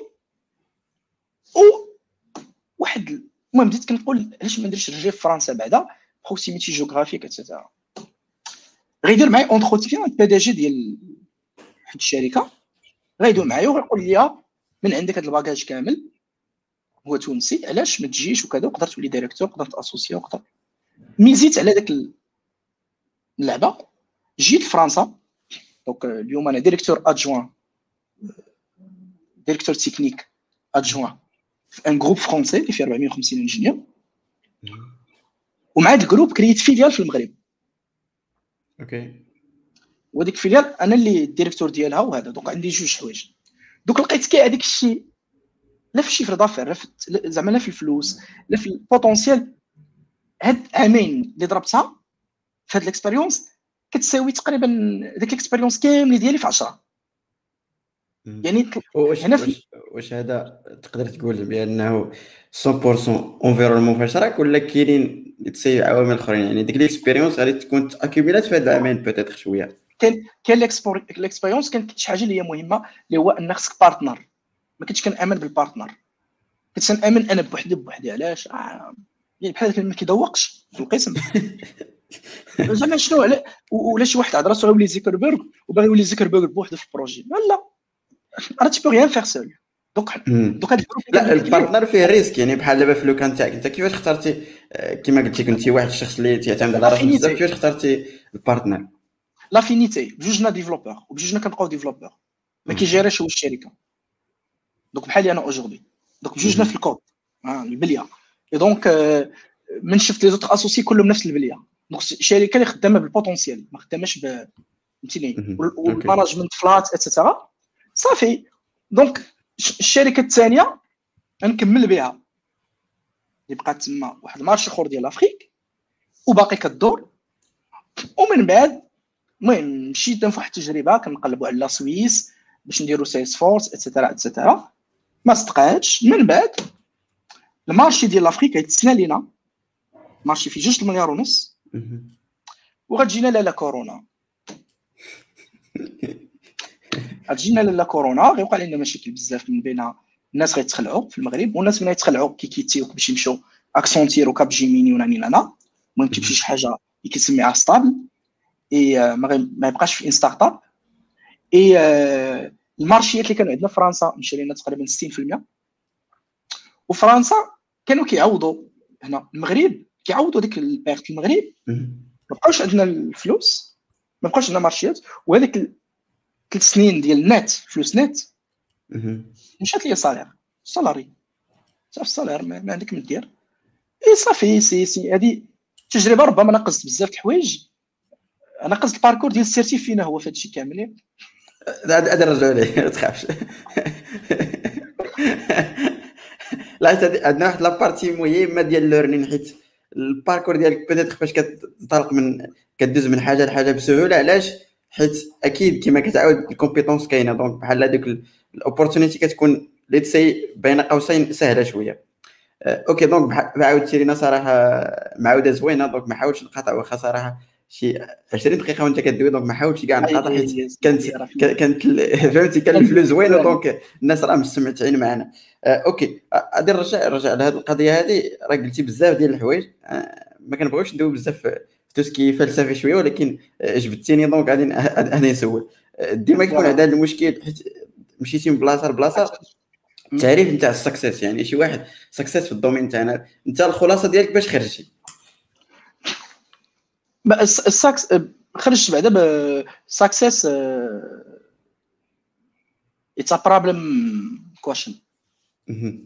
و واحد. المهم بديت كنقول علاش ما نديرش رجلي في فرنسا بعدا بروكسيميتي جيوغرافيك اتسيتيرا. غيدير معايا اونتروتيان البيداجي ديال واحد الشركه، غيدوي معايا وغيقول لي من عندك هذا الباكاج كامل هو تونسي، علاش ما تجيش وكذا، وقدرت تولي ديريكتور، قدرت اسوسيي، وقدرت ميزيت على داك اللعبه. جيت لفرنسا، دونك اليوم انا ديريكتور ادجوان، ديريكتور تكنيك ادجوان في ان جروب فرونسي اللي فيه أربعمية وخمسين انجينير، ومع هذا الجروب كريت فيليال في المغرب. اوكي، وديك فيليال انا اللي الديريكتور ديالها. وهذا دونك عندي جوج حوايج، دوك لقيت كاع هذاك الشيء لا في الشيفر دافير، لا زعما لا في الفلوس، لا في البوتونسيال. هاد عامين اللي ضربتها في هاد الاكسبيريونس كتساوي تقريبا ديك الاكسبيريونس كامله ديالي في عشرة. يعني هنا واش هذا تقدر تقول بانه مية بالمية انفيرونمون فاش راك، ولا كاينين تساوي عوامل اخرين؟ يعني ديك الاكسبيريونس غادي تكون تاكيميلات في هاد العامين بوتيت شويه. كاين كاين الاكسبيريونس، كانت شي حاجه اللي هي مهمه اللي هو ان خصك بارتنر. ما كنتش كنامن بالبارتنر، كنت كنامن انا بوحدي بوحدي. علاش؟ آه. يعني بحال هذاك اللي ما كيدوقش في القسم زعما شنو على، ولا شي واحد عاد راسو غيولي زيكربيرغ وباغي يولي زيكربيرغ بوحدو في البروجي. لا راه تي بو غيان فيغ سول. دوك دوك هاد لا البارتنر فيه ريسك. يعني بحال دابا في لوكان تاعك انت، كيفاش اخترتي كيما قلتي كنتي واحد الشخص اللي تيعتمد على راسو بزاف، كيفاش اخترتي البارتنر؟ لافينيتي، بجوجنا ديفلوبور وبجوجنا كنبقاو ديفلوبور، ما كيجيريش هو الشركه. دونك بحالي انا اوجوردي، دونك بجوجنا في الكود اه البليه. دونك من شفت لي زوتر اسوسي كلهم نفس البليه. دونك الشركه اللي خدامه بالبوتونسيال، ما خداماش ب فهمتيني والمانجمنت فلات اتسيتيرا صافي. دونك الشركه الثانيه نكمل بها اللي بقات تما واحد المارشي اخر ديال افريك وباقي كدور. ومن بعد المهم مشيت فواحد التجربه كنقلبوا على سويس باش نديروا سيلز فورس اتسيتيرا اتسيتيرا، ما صدقاتش. من بعد المارشي ديال لافريك غيتسنى لينا، مارشي فيه جوج مليار ونص، وغتجينا لا لا كورونا، غتجينا لا لا كورونا. غيوقع لنا مشاكل بزاف، من بينها الناس غيتخلعوا في المغرب، والناس ملي غيتخلعوا كيكيتيوك باش يمشيو اكسونتير وكاب جيميني وناني نانا. المهم كيمشي شي حاجه كيسميها ستابل اي ما يبقاش في ان ستارت اب. اي المارشيات اللي كانوا عندنا في فرنسا مشى لنا تقريبا ستين في المية، وفرنسا كانوا كيعوضوا هنا المغرب كيعوضوا ديك البيرت المغرب. ما بقاوش عندنا الفلوس، ما بقاوش عندنا مارشيات. وهذيك ثلاث سنين ديال نت فلوس نت مشات لي صالير سالاري صافي الصالير ما عندك ما دير. اي صافي سي سي هذه تجربه. ربما نقصت بزاف د الحوايج، انا قصد الباركور ديال السيرتيف فينا هو في هادشي كامل. هذا نرجعوا ليه، ما تخافش. لا عندنا واحد لابارتي مهمه ديال ليرنين، حيت الباركور ديالك بدات فاش كتنطلق من كدوز من حاجه لحاجه بسهوله. علاش؟ حيت اكيد كما كتعاود الكومبيتونس كاينه. دونك بحال هذيك الاوبورتونيتي كتكون ليت سي بين قوسين سهله شويه. اوكي دونك عاودتي لينا صراحه معوده زوينه. دونك ما حاولتش نقاطع، واخا صراحه شي عشرين دقيقه وانت كدوي، دونك ما حاولتش كاع نقاطع، حيت كانت كانت فهمتي كان الفلو زوينه. دونك الناس راه مستمتعين معنا. اوكي غادي نرجع نرجع لهاد القضيه هذه. راه قلتي بزاف ديال الحوايج، ما كنبغيوش ندوي بزاف في توسكي فلسفي شويه، ولكن جبدتيني. دونك غادي انا نسول ديما كيكون هذا المشكل، حيت مشيتي من بلاصه لبلاصه. التعريف نتاع السكسيس، يعني شي واحد سكسيس في الدومين تاعنا، انت الخلاصه ديالك باش خرجتي؟ الساكس خرجت بعدا ب ساكسيس اتس ا بروبليم كويشن،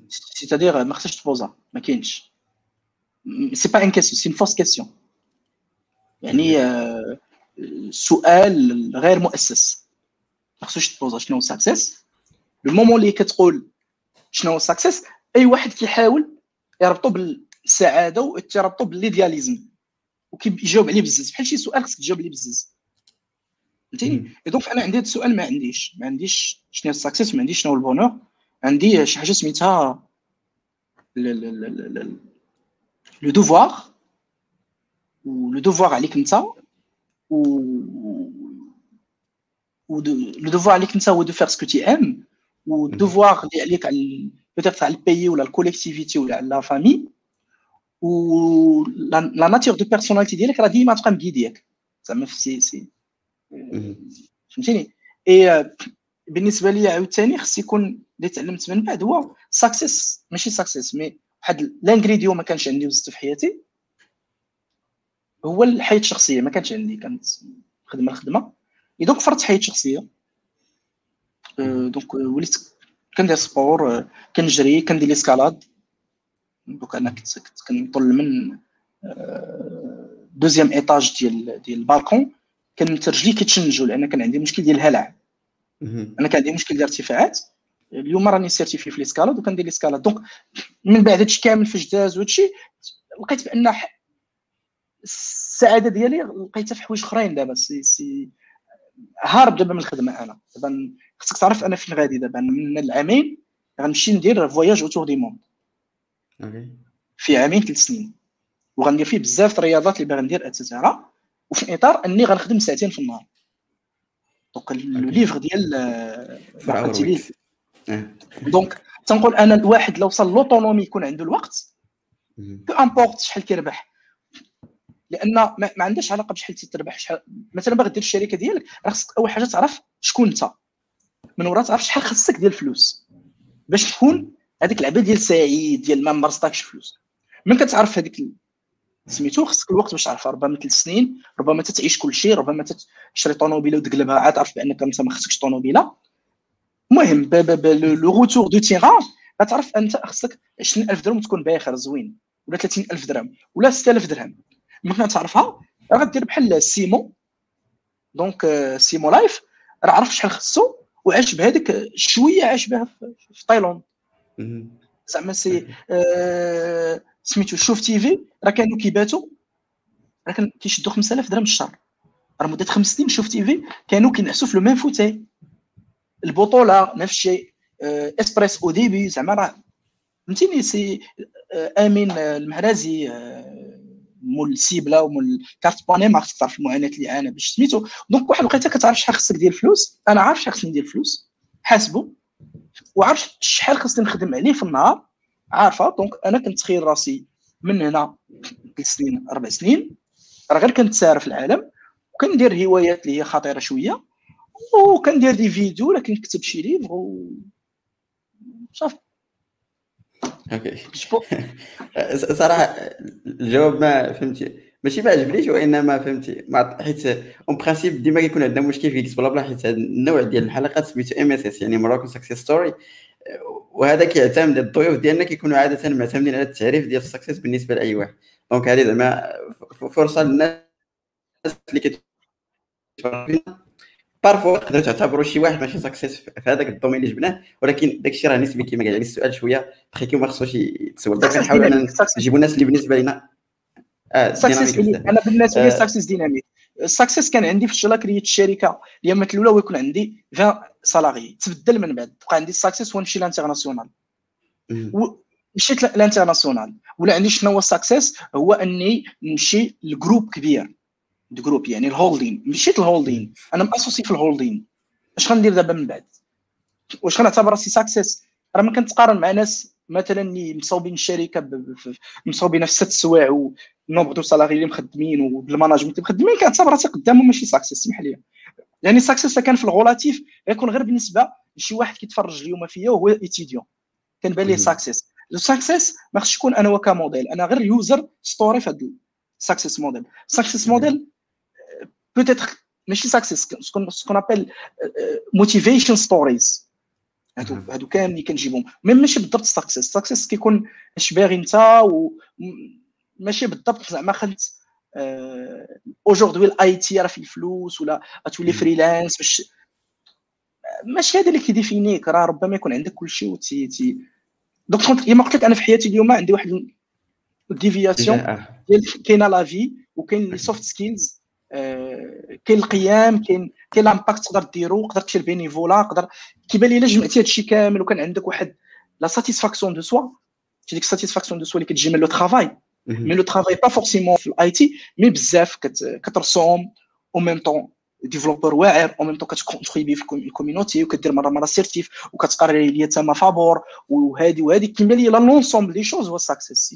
سيتادير ما خصكش تبوزا، ما كاينش. سي با ان كيسيون، سي ان فوس كيسيون، يعني سؤال غير مؤسس ما خصكش تبوزا. شنو هو ساكسيس؟ لو مومون اللي كتقول شنو هو ساكسيس، اي واحد كيحاول يربطو بالسعاده ويربطو بالايدياليزم، وكيجاوب عليه بزز. بحال شي سؤال خصك تجاوب عليه بزز، فهمتيني؟ دونك انا عندي هذا السؤال، ما عنديش ما عنديش شنو هي الساكسيس، ما عنديش شنو هو البونور. عندي شي حاجه سميتها لو دوفوار، ولو دوفوار عليك انت، و لو دوفوار عليك انت هو دو فيغ سكو تي ام، والدوفوار اللي عليك على بوتيتر على البيي ولا الكوليكتيفيتي ولا على لا فامي. و لا ناتير دو بيرسوناليتي ديالك راه ديما تبقى مكيدياك، زعما في سي سي فهمتيني. اي بالنسبه لي عاوتاني خص يكون اللي تعلمت من بعد هو ساكسيس، ماشي ساكسيس مي واحد لانغريديو ما كانش عندي وزدته في حياتي، هو الحياة الشخصيه ما كانتش عندي، كانت خدمه لخدمه، اذا فرضت حياة شخصيه دونك وليت كندير سبور، كنجري، كندير لي سكالاد. دونك انا كنت كنطل من دوزيام ايطاج ديال ديال البالكون، كانت رجلي كيتشنجوا لان كان عندي مشكل ديال الهلع. انا كان عندي مشكل ديال الارتفاعات، اليوم راني سيرتيفي في لي سكالاد وكندير لي سكالاد. دونك من بعد هادشي كامل فاش داز وهادشي لقيت بان السعاده ديالي لقيتها في حوايج اخرين. دابا سي سي هارب دابا من الخدمه. انا دابا خصك تعرف انا فين غادي. دابا من العامين غنمشي ندير فواياج اوتور دي موند في عامين ثلاث سنين، وغندير فيه بزاف الرياضات اللي باغي ندير اتسارا، وفي اطار اني غنخدم ساعتين في النهار. دونك لو ليفر ديال فاقتي ليه. دونك تنقول انا الواحد لو وصل لوطونومي يكون عنده الوقت بو امبورت شحال كيربح، لان ما عندهاش علاقه بشحال تتربح. شحال مثلا باغي دير الشركه ديالك، راه خصك اول حاجه تعرف شكون انت، من ورا تعرف شحال خصك ديال الفلوس باش تكون هذيك العبه ديال سعيد ديال ما مرصتكش فلوس. من كتعرف هذيك سميتو خصك الوقت باش تعرفها، ربما ثلاث سنين، ربما تتعيش كل شيء، ربما تشري طونوبيله وتقلبها عاد تعرف بانك انت ما خصكش طونوبيله. المهم لو غوتور دو تيران غتعرف انت خصك عشرين ألف درهم تكون باخر زوين، ولا ثلاثين ألف درهم، ولا ستة آلاف درهم. ممكن تعرفها راه غدير بحال سيمو. دونك سيمو لايف راه عرف شحال خصو وعاش بهذيك شويه، عاش بها في تايلاند زعما سي أه سميتو شوف تي في. راه كانوا كيباتوا راه كان كيشدوا خمسة آلاف درهم في الشهر، راه مده خمس سنين شوف تي في كانوا كينعسوا في لو ميم فوتاي. البطوله نفس الشيء، أه اسبريس او ديبي زعما راه فهمتيني. سي أه امين المهرازي أه مول السيبله ومول كارت بوني ما خصك تعرف المعاناه اللي عانى باش سميتو. دونك واحد الوقيته كتعرف شحال خصك ديال الفلوس. انا عارف شحال خصني ندير الفلوس، حاسبه وعارف شحال خصني نخدم عليه في النهار، عارفه. دونك انا كنتخيل راسي من هنا ثلاث سنين اربع سنين راه غير كنتسارى في العالم، وكندير هوايات اللي هي خطيره شويه، وكندير دي فيديو ولا كنكتب شي ليفغ و صافي. اوكي صراحه الجواب ما فهمتي ماشي ما عجبنيش، وانما فهمتي حيت اون برانسيب ديما كيكون عندنا مشكل في ديكس بلا بلا، حيت هذا النوع ديال الحلقات سميتو ام اس اس يعني مراكو سكسيس ستوري، وهذا كيعتمد الضيوف ديالنا كيكونوا عاده معتمدين على التعريف ديال السكسيس بالنسبه لاي واحد. دونك هذه زعما فرصه للناس اللي كيتفرجوا فينا بارفو تقدروا تعتبروا شي واحد ماشي ساكسيس في هذاك الدومين اللي جبناه، ولكن داك الشيء راه نسبي كما قال علي السؤال شويه تخيكي وما خصوش يتسول. دونك نحاولوا نجيبوا الناس اللي بالنسبه لينا اه ساكسيس. انا بالنسبه لي ساكسيس ديناميك. الساكسيس كان عندي فاش لا كرييت الشركه اليامات الاولى ويكون عندي عشرين سالاري، تبدل من بعد بقى عندي الساكسيس ونمشي لانترناسيونال. مشيت لانترناسيونال ولا عندي شنو هو الساكسيس؟ هو اني نمشي لجروب كبير دو جروب يعني الهولدين. مشيت الهولدين انا ماسوسي في الهولدين، اش غندير دابا من بعد؟ واش غنعتبر راسي ساكسيس؟ راه ما كنتقارن مع ناس مثلا اللي مصاوبين الشركه مصاوبين في ست سوايع ونوبر دو سالاري اللي مخدمين وبالماناجمنت اللي مخدمين، كنعتبر راسي قدامهم ماشي ساكسيس. سمح لي يعني ساكسيس كان في الغولاتيف غيكون غير بالنسبه لشي واحد كيتفرج اليوم فيا وهو ايتيديون كنبان ليه ساكسيس. الساكسيس ما خصش يكون انا وكموديل، انا غير يوزر ستوري في هذا الساكسيس موديل. الساكسيس موديل peut-être ماشي ساكسيس، ce qu'on appelle motivation stories. هادو هادو كاملين كنجيبهم ميم ماشي بالضبط ساكسيس. ساكسيس كيكون اش باغي انت، وماشي بالضبط زعما خدت اجوردي الاي تي راه في الفلوس ولا غتولي فريلانس باش ماشي هذا اللي كيديفينيك. راه ربما يكون عندك كلشي و تي تي. دونك كما قلت لك انا في حياتي اليوم عندي واحد الديفياسيون ديال كاينه لا في وكاين لي سوفت سكيلز، كاين القيام، كاين كاين الامباكت تقدر ديرو، تقدر تشير بينيفولا، تقدر كيبان لي الا جمعتي هادشي كامل وكان عندك واحد لا ساتيسفاكسيون دو سوا. ديك الساتيسفاكسيون دو سوا اللي كتجي من لو ترافاي، من لو ترافاي با فورسيمون في الاي تي، مي بزاف كترسوم او ميم طون ديفلوبور واعر، او ميم طون كتكونتريبي في الكوميونيتي وكدير مره مره سيرتيف وكتقري ليا تما فابور وهادي وهادي. كيبان لي لونسومبل لي شوز هو ساكسيس.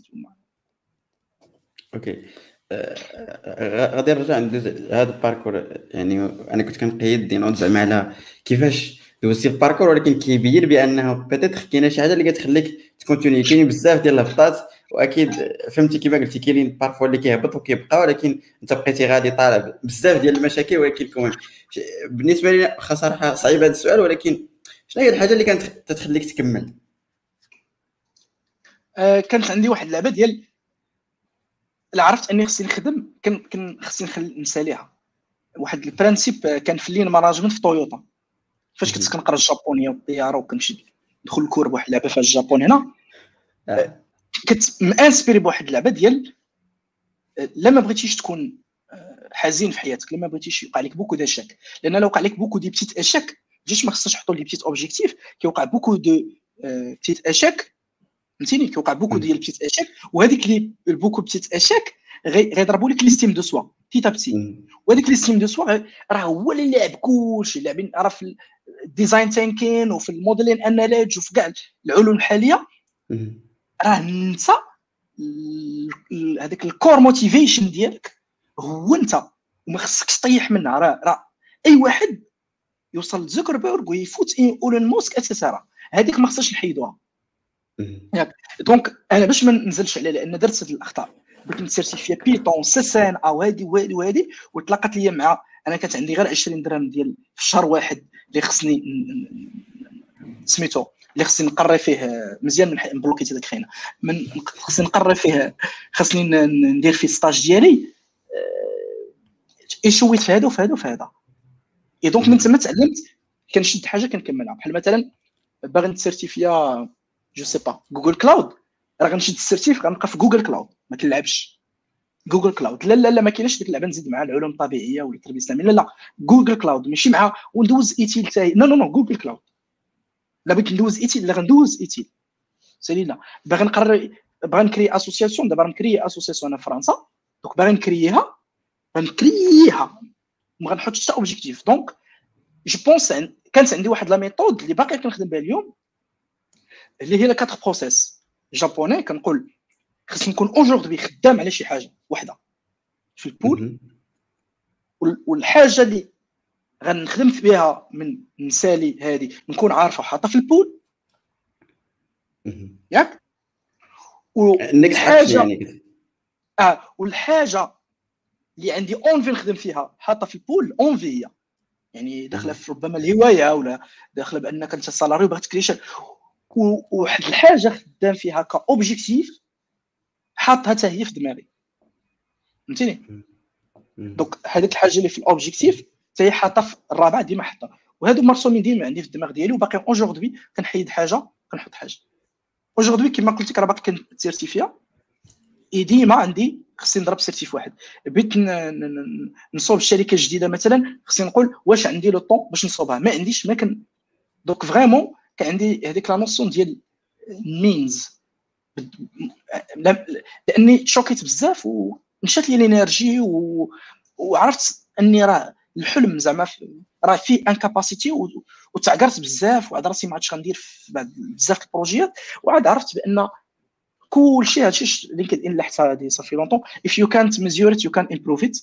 اوكي آه، غادي نرجع ندوز هذا الباركور. يعني انا كنت كنقيد دي نوت زعما على كيفاش دوزتي الباركور، ولكن كيبين بانه بيتيت كاينه شي حاجه اللي كتخليك تكونتيني. كاين بزاف ديال الهبطات، واكيد فهمتي كما قلتي كاينين بارفو اللي كيهبط وكيبقى، ولكن انت بقيتي غادي طالب بزاف ديال المشاكل. ولكن كمان بالنسبه لي واخا صراحه صعيب هذا السؤال، ولكن شنو هي الحاجه اللي كانت تخليك تكمل؟ آه، كانت عندي واحد اللعبه ديال اللي عرفت اني خصني نخدم، كان خصني نخلي نساليها. واحد البرانسيب كان في لين ماناجمنت في طويوطا، فاش كنت كنقرا الجابونيه والطياره وكنمشي ندخل الكور بواحد اللعبه في الجابون هنا. آه. كنت مانسبيري بواحد اللعبه ديال لما بغيتيش تكون حزين في حياتك، لما بغيتيش يوقع لك بوكو داشاك، لان لو وقع لك بوكو دي بتيت اشاك ديش ما خصش تحطوا لي بتيت اوبجيكتيف. كيوقع بوكو دو بتيت اشاك، فهمتيني، كيوقع بوكو ديال بتيت اشاك، وهذيك لي البوكو بتيت اشاك غيضربوا لك ليستيم دو سوا تيتا بتي. وهذيك ليستيم دو سوا راه هو اللي لعب كلشي، لاعبين راه في الديزاين ثينكين وفي الموديلين اناليج وفي كاع العلوم الحاليه، راه انت هذاك الكور موتيفيشن ديالك هو انت، وما خصكش تطيح منها. راه راه اي واحد يوصل لزوكربيرغ ويفوت اولون ماسك اساسا، راه هذيك ما خصناش نحيدوها. ياك دونك انا باش ما ننزلش عليها، لان درت هذه الاخطاء، بغيت نسيرتيفيا بيتون سي اس ان او هادي وهادي وهادي، وتلاقات ليا مع انا كانت عندي غير عشرين درهم ديال في الشهر واحد اللي خصني سميتو اللي خصني نقري فيه مزيان، من بلوكيت هذاك خينا، من خصني نقري فيه، خصني ندير فيه ستاج ديالي، ايشويت في هذا وفي هذا وفي هذا. اي دونك من تما تعلمت كنشد حاجه كنكملها، بحال مثلا باغي نسيرتيفيا جو سي با جوجل كلاود، راه غنشد السيرتيف غنبقى في جوجل كلاود، ما كنلعبش جوجل كلاود. لا لا لا ما كايناش ديك اللعبه نزيد مع العلوم الطبيعيه ولا التربيه الاسلاميه، لا لا جوجل كلاود ماشي مع وندوز ايتيل تاعي، نو نو نو جوجل كلاود. لا بغيت ندوز ايتيل، لا غندوز ايتيل سالي، لا باغي نقرر باغي نكري اسوسياسيون. دابا راه مكري اسوسياسيون انا في فرنسا، دونك باغي نكريها غنكريها ما غنحطش حتى اوبجيكتيف. دونك جو بونس كانت عندي واحد لا ميثود اللي باقي كنخدم بها اليوم، اللي هي لا كاتر بروسيس جابوني. كنقول خصني نكون اونجوردي خدام على شي حاجه وحده في البول، والحاجه اللي غنخدم بها من نسالي هذه نكون عارفه حاطه في البول، ياك. والحاجه يعني اه والحاجه اللي عندي اونفي نخدم فيها حاطه في البول. اونفي هي يعني داخله في ربما الهوايه، ولا داخله بانك انت سالاري وبغيت تكريشن، وواحد الحاجه خدام فيها كاوبجيكتيف حاطها حتى هي في دماغي، فهمتيني. دونك هذيك الحاجه اللي في الاوبجيكتيف حتى هي حاطه في الرابع، ديما حاطه، وهادو مرسومين ديما عندي في الدماغ ديالي، وباقي اونجوردي كنحيد حاجه كنحط حاجه. اونجوردي كما قلت لك راه باقي كنسيرتيفيا، اي ديما عندي خصني نضرب سيرتيف واحد. بغيت نصوب شركه جديده مثلا، خصني نقول واش عندي لو طون باش نصوبها، ما عنديش ما كن. دونك فريمون كان عندي هذيك لا نوسيون ديال مينز، لاني شوكيت بزاف ومشات لي الانرجي و... وعرفت اني راه الحلم زعما راه فيه ان كاباسيتي و... وتعقرت بزاف، وعاد راسي ما عادش غندير بزاف د البروجيات، وعاد عرفت بان كلشي هادشي لينكدين لحتها هادي صافي لونطون. if you can't measure it you can improve it.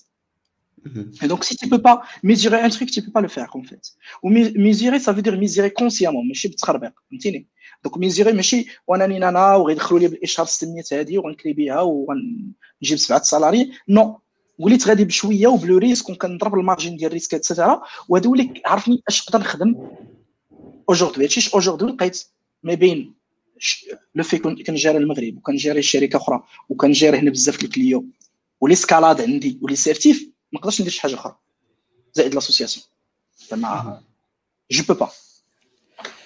Et donc si tu peux pas mesurer un truc, tu peux pas le faire en fait. Ou mesurer ça veut dire mesurer consciemment, ماشي بالتخربيق، فهمتيني. دونك mesurer ماشي وانا نينانا وغيدخلوا لي بالاشهار السنيه هذه وغنكلي بها ونجيب سبعه السالاري، نو وليت غادي بشويه وبلو ريسك وكنضرب المارجين ديال الريسك اكسترا، وهذا هو اللي عرفني اش نقدر نخدم اجوردي. هادشي اجوردي لقيت ما بين لو في كنجاري المغرب وكنجاري شركه اخرى وكنجاري هنا بزاف الكليو ولي سكالاد عندي ولي سيرتيف، ما نقدرش ندير شي حاجه اخرى زائد لاسوسياسيون زعما جو بو با.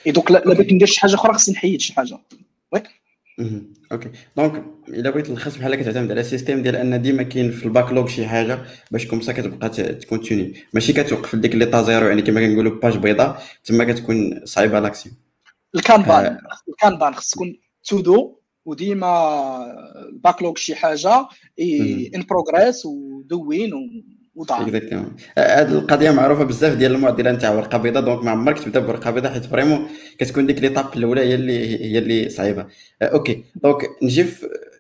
اي دونك لا بغيت ندير شي حاجه اخرى خصني نحيد شي حاجه. وي اوكي. دونك الا بغيت نلخص بحال كتعتمد على السيستيم ديال ان ديما كاين في الباكلوغ شي حاجه باش كومسا كتبقى تكونتيني، ماشي كتوقف لديك ليطا زيرو. يعني كما كنقولوا باج بيضاء تما كتكون صعيبه لاكسيون. الكانبان الكانبان خص تكون تو دو، وديما الباكلوغ شي حاجه ان بروغريس ودوين وضع. هاد القضيه معروفه بزاف ديال المعضله نتاع ورقه بيضاء، دونك ما عمرك تبدا بورقه بيضاء حيت فريمون كتكون ديك ليطاب الاولى هي اللي هي اللي صعيبه. اوكي دونك نجي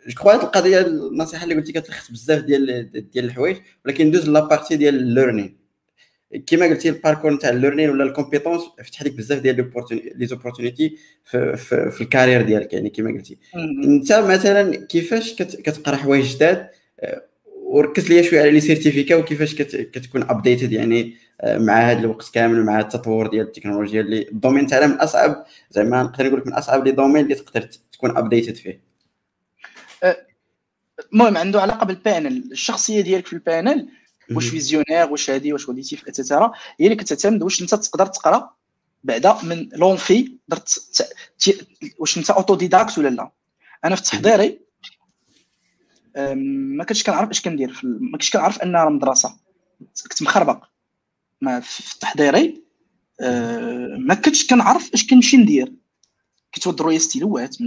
جو كخوا هاد القضيه النصيحه اللي قلتي كتلخص بزاف ديال ديال الحوايج، ولكن ندوز لابارتي ديال الليرنين. كما قلتي الباركور نتاع الليرنين ولا الكومبيتونس فتح لك بزاف ديال لي زوبورتونيتي في, في, في الكارير ديالك. يعني كما قلتي انت مثلا كيفاش كتقرا حوايج جداد، وركز ليا شويه على لي سيرتيفيكا وكيفاش كت كتكون ابديتد يعني مع هذا الوقت كامل ومع التطور ديال التكنولوجيا اللي الدومين تاعنا من اصعب، زعما نقدر نقول لك من اصعب لي دومين اللي تقدر تكون ابديتد فيه. المهم عنده علاقه بالبانل، الشخصيه ديالك في البانل، واش فيزيونير، واش هادي، واش وليتيف اتسيتيرا، هي اللي كتعتمد واش انت تقدر تقرا بعدا من لونفي درت، واش انت اوتو ديداكت ولا لا. انا في تحضيري ما كنتش كنعرف اش كندير، في ما كنتش كنعرف ان راه مدرسه، كنت مخربق ما في تحضيري، ما كنتش كنعرف اش كنمشي ندير، كيتوضروا لي ستيلوات.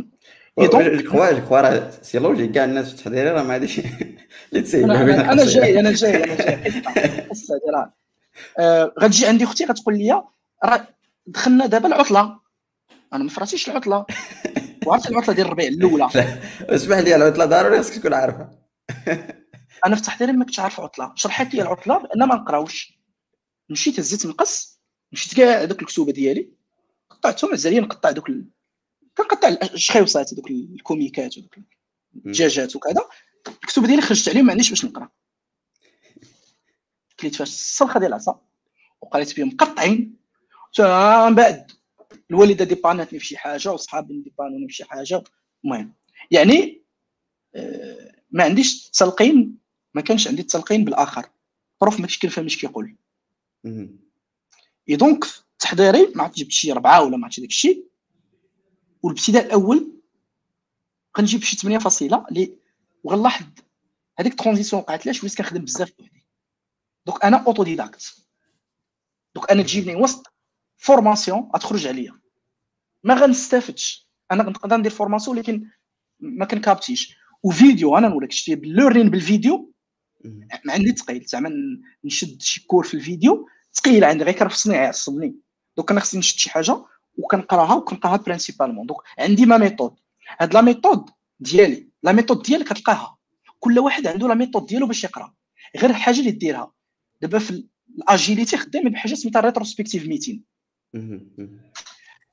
الكوا الكوا راه سي لوجي كاع الناس في التحضيري راه ما هاديش اللي تسيب. انا جاي انا جاي انا جاي قصه راه غتجي عندي اختي غتقول لي راه دخلنا دابا العطله، انا ما فراتيش العطله، وعرفت العطله ديال الربيع الاولى. اسمح لي العطله ضروري خصك تكون عارفها. انا في التحضيري ما كنتش عارف العطله، شرحت لي العطله بان ما نقراوش، مشيت هزيت مقص، مشيت كاع هذوك الكتوبه ديالي قطعتهم، عز عليا نقطع دوك كنقطع الشخيوصات دوك الكوميكات ودوك الدجاجات وكذا، الكتب ديالي خرجت عليهم ما عنديش باش نقرا، كليت فاش الصلخه ديال العصا وقريت بهم مقطعين. من بعد الوالده ديباناتني فشي حاجه وصحابي ديبانوني فشي حاجه، المهم يعني ما عنديش التلقين، ما كانش عندي التلقين بالاخر، البروف ما كنتش كنفهم اش كيقول. اي دونك تحضيري ما عرفت جبت شي ربعه ولا ما عرفتش داك الشيء، والابتداء الاول كنجيب شي ثمانية فاصله اللي وغنلاحظ هذيك الترانزيسيون وقعت ليش وليت كنخدم بزاف بوحدي. دونك انا اوتو ديداكت، دونك انا تجيبني وسط فورماسيون غتخرج عليا ما غنستافدش، انا كنقدر ندير فورماسيون ولكن ما كنكابتيش. وفيديو انا نوريك شتي بالليرنين بالفيديو ما عندي ثقيل، زعما نشد شي كور في الفيديو ثقيل عندي، غير كرفصني يعصبني، دونك انا خصني نشد شي حاجه وكنقراها وكنلقاها برينسيبالمون. دونك عندي ما ميثود، هاد لا ميثود ديالي، لا ميثود ديالك كتلقاها، كل واحد عنده لا ميثود ديالو باش يقرا، غير الحاجه اللي ديرها. دابا في الاجيليتي خدامين بحاجه سميتها ريتروسبيكتيف ميتين.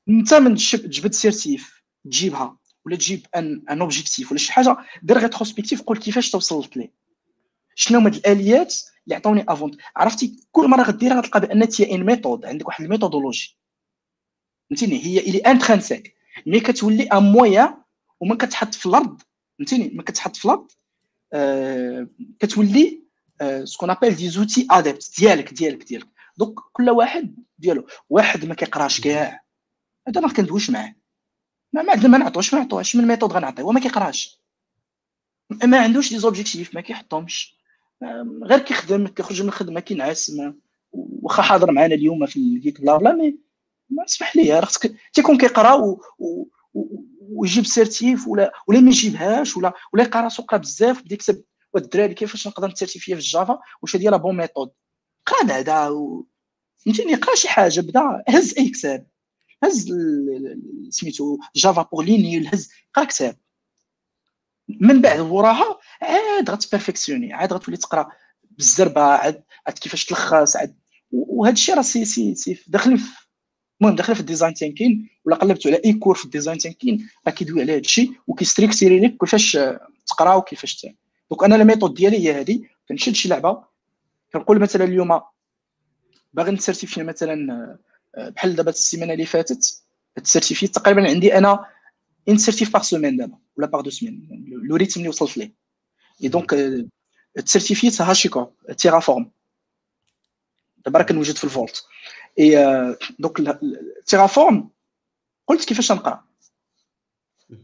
انت من تجبد سيرتيف تجيبها ولا تجيب ان ان اوبجيكتيف ولا شي حاجه، دير ريتروسبيكتيف، قول كيفاش توصلت ليه، شنو هما الاليات اللي عطاوني افونت. عرفتي كل مره غديرها غتلقى بان تي ان ميثود، عندك واحد الميثودولوجي فهمتيني، هي اللي انترانسيك، مي كتولي ان مويا وما كتحط في الارض فهمتيني، ما كتحط في الارض آه كتولي آه سكون ابل دي زوتي ادابت ديالك ديالك ديالك. دونك كل واحد ديالو، واحد ما كيقراش كاع هذا ما كندويش معاه، ما ما ما نعطوش ما نعطوش من الميثود غنعطيه، وما كيقراش، ما عندوش لي زوبجيكتيف ما كيحطهمش، غير كيخدم كيخرج من الخدمه كينعس، واخا حاضر معنا اليوم في الجيك بلا بلا مي ما اسمح لي، راه خصك تيكون كيقرا ويجيب سيرتيف ولا ولا ما يجيبهاش ولا ولا يلقى راسو قرا بزاف بدا يكتب والدراري كيفاش نقدر نسيرتيفيه في الجافا، واش هادي لا بون ميثود، قرا بعدا فهمتيني، قرا شي حاجه، بدا هز اي كتاب، هز سميتو جافا بور لينيل، هز قرا كتاب، من بعد وراها عاد غتبيرفيكسيوني، عاد غتولي تقرا بالزربه، عاد كيفاش تلخص، عاد وهذا الشيء راه سي سي سي داخل في المهم داخل في الديزاين تانكين، ولا قلبت على اي كور في الديزاين تانكين راه كيدوي على هذا الشيء وكيستريكتيري لك كيفاش تقرا وكيفاش تاع. دونك انا لا ميثود ديالي هي هذه، كنشد شي لعبه كنقول مثلا اليوم باغي نسيرتيفي مثلا بحال دابا السيمانه اللي فاتت السيرتيفي تقريبا عندي انا ان سيرتيف باغ سيمين دابا ولا باغ دو سيمين لو ريتم اللي وصلت ليه. اي دونك السيرتيفيت هاشيكو تيرافورم دابا راه كنوجد في الفولت اي دوك التيرافورم، قلت كيفاش نقرا.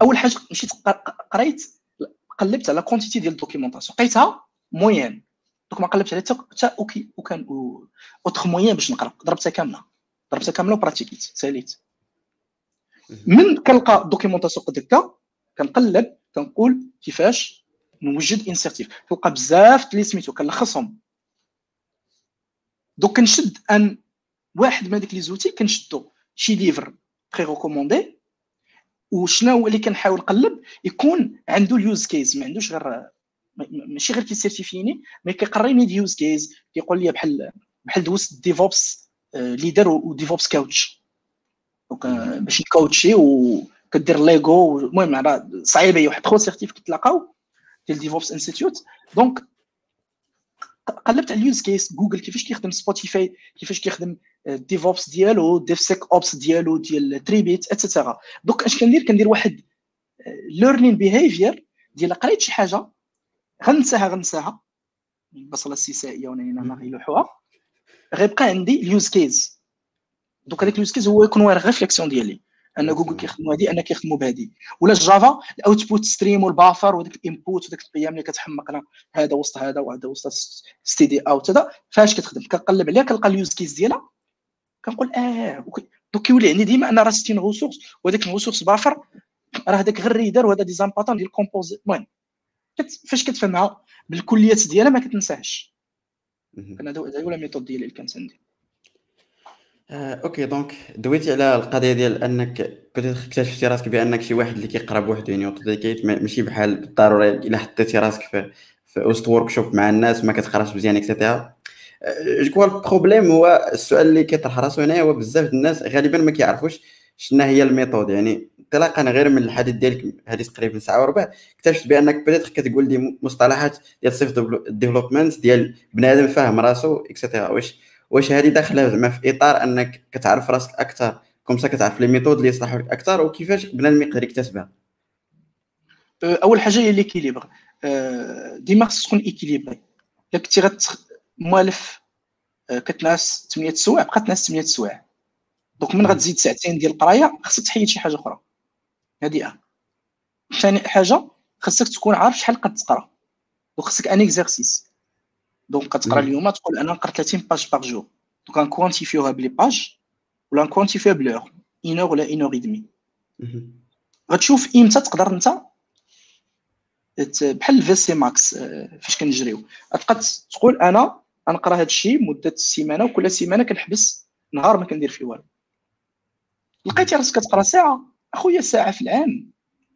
اول حاجه مشيت قريت قلبت على كونتيتي ديال الدوكيومونطاسيون لقيتها موين، دوك ما قلبت عليها حتى اوكي وكان اوتر موين باش نقرا، ضربتها كامله ضربتها كامله وبراتيكيت ساليت. من كنلقى الدوكيومونطاسيون قد هكا كنقلب كنقول كيفاش نوجد انسيرتيف، كنلقى بزاف اللي سميتو كنلخصهم، دوك كنشد ان واحد من هذيك لي زوتي كنشدو شي ليفر بري ريكوموندي وشنو اللي كنحاول نقلب يكون عنده اليوز كيس، ما عندوش غير ماشي غير كيسيرتيفيني مي كيقريني اليوز كيس، كيقول لي بحال بحال دوزت ديفوبس اللي دار وديفوبس كاوتش دونك باش الكوتشي وكدير ليغو. المهم راه صعيبه هي واحد تخوسيرتيف كتلاقاو ديال ديفوبس انستيتيوت. دونك قلبت على اليوز كيس جوجل كيفاش كيخدم سبوتيفاي، كيفاش كيخدم الديفوبس ديالو، ديف سيك اوبس ديالو، ديال تريبيت اتسيتيرا. دوك اش كندير؟ كندير واحد ليرنين بيهافير ديال قريت شي حاجه غنساها غنساها البصله السيسائيه ونينا ما غيلوحوها، غيبقى عندي اليوز كيس. دوك هذاك اليوز كيس هو يكون غير ريفليكسيون ديالي ان جوجل كيخدموا هذه، انا كيخدموا بهذه. ولا الجافا الاوتبوت ستريم والبافر وداك الانبوت وداك القيام اللي كتحمقنا هذا وسط هذا وهذا وسط ستي دي اوت هذا، فاش كتخدم كنقلب عليها كنلقى اليوز كيس ديالها كنقول اه دوك كيولي عندي ديما انا راه ستين غوسورس وهذاك الغوسورس بافر راه هذاك غير ريدر وهذا ديزامباطون ديال كومبوز. المهم فاش كتفهمها بالكليات ديالها ما كتنساهاش. كان هذا هو لا ميثود ديالي اللي كانت عندي. اوكي دونك دويتي على القضيه ديال انك كنت اكتشفتي راسك بانك شي واحد اللي كيقرا بوحدو يعني اوتوديكيت، ماشي بحال بالضروري الا حطيتي راسك في في وسط وركشوب مع الناس ما كتقراش مزيان اكسيتيرا. جو البروبليم هو السؤال اللي كيطرح راسو هنا هو بزاف ديال الناس غالبا ما كيعرفوش شنو هي الميثود. يعني انطلاقا غير من الحديث ديالك هذه تقريبا ساعه وربع اكتشفت بانك بدات كتقول لي مصطلحات ديال سيف ديفلوبمنت ديال بنادم فاهم راسو اكسيتيرا. واش واش هذه داخله زعما في اطار انك كتعرف راسك اكثر كومسا كتعرف لي ميثود اللي يصلحوا لك اكثر وكيفاش بنادم يقدر يكتسبها؟ اول حاجه هي ليكيليبر، ديما خص تكون ايكيليبري. الا كنتي مؤلف كتنعس ثمانية السوايع بقات تنعس ثمانية السوايع، دونك من غتزيد ساعتين ديال القرايه خصك تحيد شي حاجه اخرى. هذه اه ثاني حاجه خصك تكون عارف شحال كتقرا، دونك خصك ان اكزيرسيس. دونك كتقرا اليوم تقول انا نقرا ثلاثين باج باغ جور، دونك غنكوانتيفيوها بلي باج ولا نكوانتيفيوها بلور اينور ولا اينور ادمي. غتشوف امتى تقدر انت بحال في سي ماكس فاش كنجريو تبقى تقول انا غنقرا هذا الشيء مده السيمانه وكل سيمانه كنحبس نهار ما كندير فيه والو. لقيتي راسك كتقرا ساعه اخويا، ساعه في العام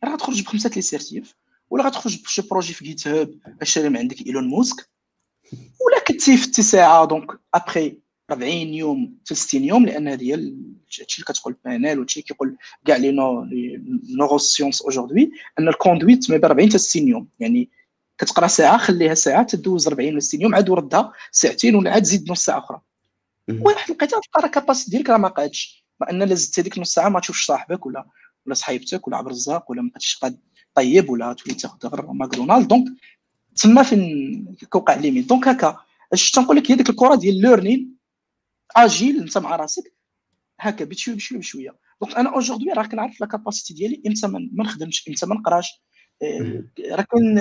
راه غتخرج بخمسه لي سيرتيف ولا غتخرج بشي بروجي في جيت هاب اشري من عندك ايلون موسك ولا كتيفتي ساعه. دونك ابخي أربعين يوم ستين يوم، لان هذه هي الشيء اللي كتقول بانال وشي كيقول كاع لي نورو سيونس اوجوردي ان الكوندويت ما بين أربعين حتى ستين يوم. يعني كتقرا ساعه خليها ساعه تدوز أربعين ولا ستين يوم عاد وردها ساعتين ولا عاد زيد نص ساعه اخرى. واحد لقيتها تلقى راه كاباس ديالك راه ما قادش، لان الا زدت هذيك نص ساعه ما تشوفش صاحبك ولا ولا صحيبتك ولا عبر الزاق ولا ما بقيتش قاد طيب ولا تولي تاخذ غير ماكدونالد. دونك تما فين كوقع ليمي. دونك هكا اش تنقول لك هي ديك الكره ديال ليرنين اجيل انت مع راسك هكا بشويه بشويه بشويه. دونك انا اوجوردي راه كنعرف لا كاباسيتي ديالي امتى ما نخدمش امتى ما نقراش. راه كاين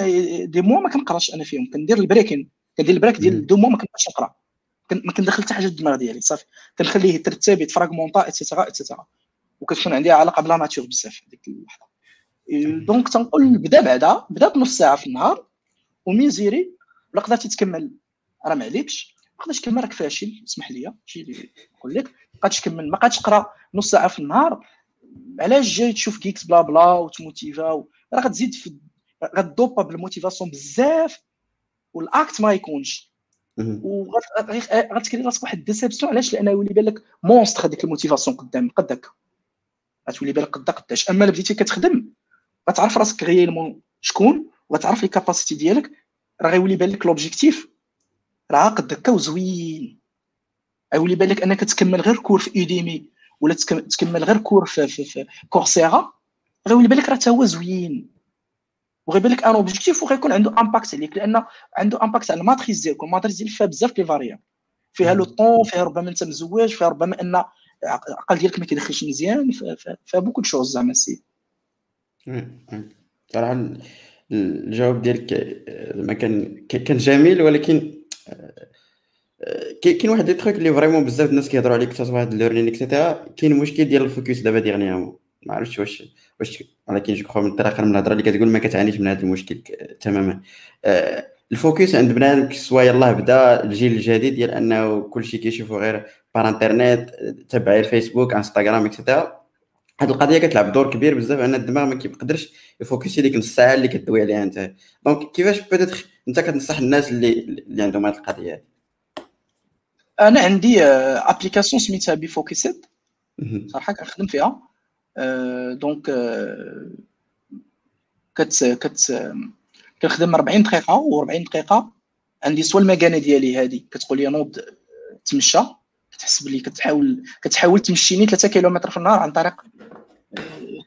دي مو ما كنقراش انا فيهم، كندير البريكين كندير البريك ديال دو مو ما كنبقاش نقرا، ما كندخل حتى حاجه للدماغ ديالي صافي، كنخليه يترتب يتفراغمونطا اتسيتيرا اتسيتيرا، وكتكون عندي علاقه بلا ماتور بزاف هذيك اللحظه. دونك تنقول بدا بعدا بدا بنص ساعه في النهار وميزيري، ولا قدرتي تكمل راه معليكش، ما قدرتش تكمل راك فاشل اسمح لي شي اللي نقول لك، ما قادش تكمل ما قادش تقرا نص ساعه في النهار علاش جاي تشوف كيكس بلا بلا وتموتيفا راه غتزيد في غتضوبا بالموتيفاسيون بزاف والاكت ما يكونش وغتكري راسك واحد ديسيبسيون. علاش؟ لانه يولي بان لك مونستر هذيك الموتيفاسيون قدام قدك، غتولي بان لك قدك قداش. اما بديتي كتخدم غتعرف راسك غيالمون شكون وغتعرف لي كاباسيتي ديالك، راه غيولي بان لك لوبجيكتيف راه قدك وزوين، غيولي بان لك انك تكمل غير كور في ايديمي ولا تكمل غير كور في, في, في كورسيرا غيولي بالك راه تا هو زوين وغيبان لك ان اوبجيكتيف وغيكون عنده امباكت عليك، لان عنده امباكت على الماتريس ديالك. الماتريس ديالك فيها بزاف لي فاريابل، فيها لو طون، فيها ربما انت مزواج، فيها ربما ان العقل ديالك ما كيدخلش مزيان، فيها بوكو د شوز زعما سي. صراحه الجواب ديالك زعما كان كان جميل، ولكن كاين واحد لي تروك اللي فريمون بزاف الناس كيهضروا عليه خصوصا في هاد الليرنين اكسيتيرا. كاين مشكل ديال الفوكس دابا ديغنيامون، ما عرفتش واش واش ولكن جو كخوا من الطريقه من الهضره اللي كتقول ما كتعانيش من هذا المشكل تماما. أه الفوكس عند بنادم سوا يلاه بدا الجيل الجديد ديال انه كلشي كيشوفو غير بار انترنيت، تبع الفيسبوك انستغرام اكسيتيرا، هاد القضيه كتلعب دور كبير بزاف، ان الدماغ ما كيقدرش يفوكسي ديك نص ساعه اللي كدوي عليها انت. دونك كيفاش بدات انت كتنصح الناس اللي اللي عندهم هاد القضيه هادي؟ انا عندي ابليكاسيون سميتها بي فوكسيت صراحه كنخدم فيها. أه دونك أه كت كت كنخدم أربعين دقيقه و40 دقيقه عندي سوا المكانه ديالي هذه كتقول لي نوض تمشى، كتحسب لي كتحاول كتحاول تمشيني ثلاثة كيلومتر في النهار عن طريق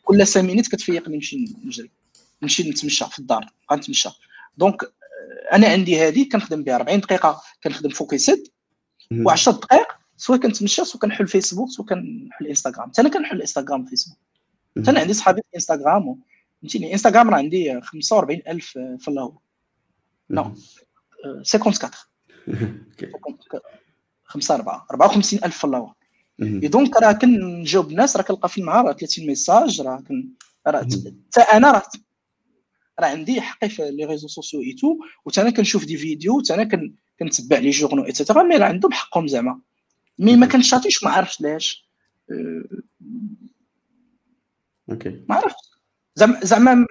كل سامينيت كتفيقني نمشي نجري نمشي نتمشى في الدار غنتمشى. دونك انا عندي هذه كنخدم بها أربعين دقيقه كنخدم فوكسيت و10 دقائق سواء كنتمشى سواء كنحل فيسبوك سواء كنحل انستغرام. حتى انا كنحل انستغرام وفيسبوك، حتى انا عندي صحابي في انستغرام فهمتيني. انستغرام راه عندي خمسة وأربعين ألف فولور نو أربعة وخمسين خمسة أربعة أربعة وخمسين ألف فولور. دونك راه كنجاوب الناس، راه كنلقى في النهار ثلاثين ميساج، راه حتى انا راه راه عندي حقي في لي ريزو سوسيو اي تو، وتا انا كنشوف دي فيديو، تا انا كنتبع لي جورنو ايتترا، مي راه عندهم حقهم زعما. مي ما كنشاطيش ما عرفتش علاش. اوكي ما عرفتش زعما زعما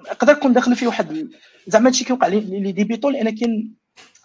نقدر نكون داخل فيه واحد زعما هادشي كيوقع لي ديبيطون، لان كاين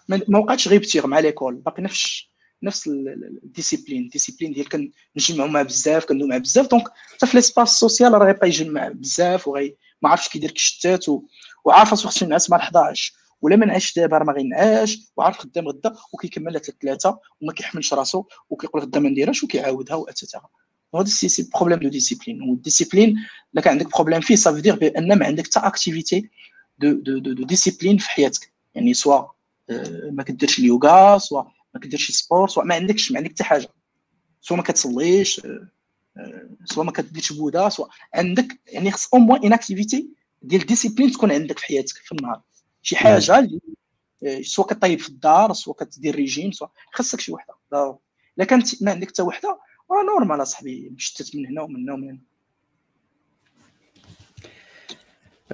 ما وقعتش غيبتيغ مع ليكول باقي نفس نفس الديسيبلين الديسيبلين ديال كنجمعوا معاه بزاف كندويو معاه بزاف. دونك حتى في ليسباس سوسيال راه غيبقى يجمع بزاف وغي ما عرفتش كيدير كشتات و... وعارف اش خصني نعس مع حداش ولا ما نعيش دابا راه ما غينعاش، وعارف خدام غدا وكيكمل حتى ثلاثه وما كيحملش راسو وكيقول غدا ما نديرهاش وكيعاودها واتتها. هذا سي بروبليم دو ديسيبلين. والديسيبلين الا كان عندك بروبليم فيه سا فدير بان ما عندك حتى اكتيفيتي دو دو دو ديسيبلين في حياتك، يعني سوا ما كديرش اليوغا سوا ما كديرش السبور سواء ما عندكش ما عندك حتى حاجه، سواء ما كتصليش سواء ما كديرش بودا سواء عندك، يعني خص او موان ان اكتيفيتي ديال ديسيبلين تكون عندك في حياتك في النهار، شي حاجه اللي سواء كطيب في الدار سواء كدير ريجيم سواء خصك شي وحده. الا كانت ما عندك حتى وحده راه نورمال اصاحبي مشتت من هنا ومن هنا ومن هنا.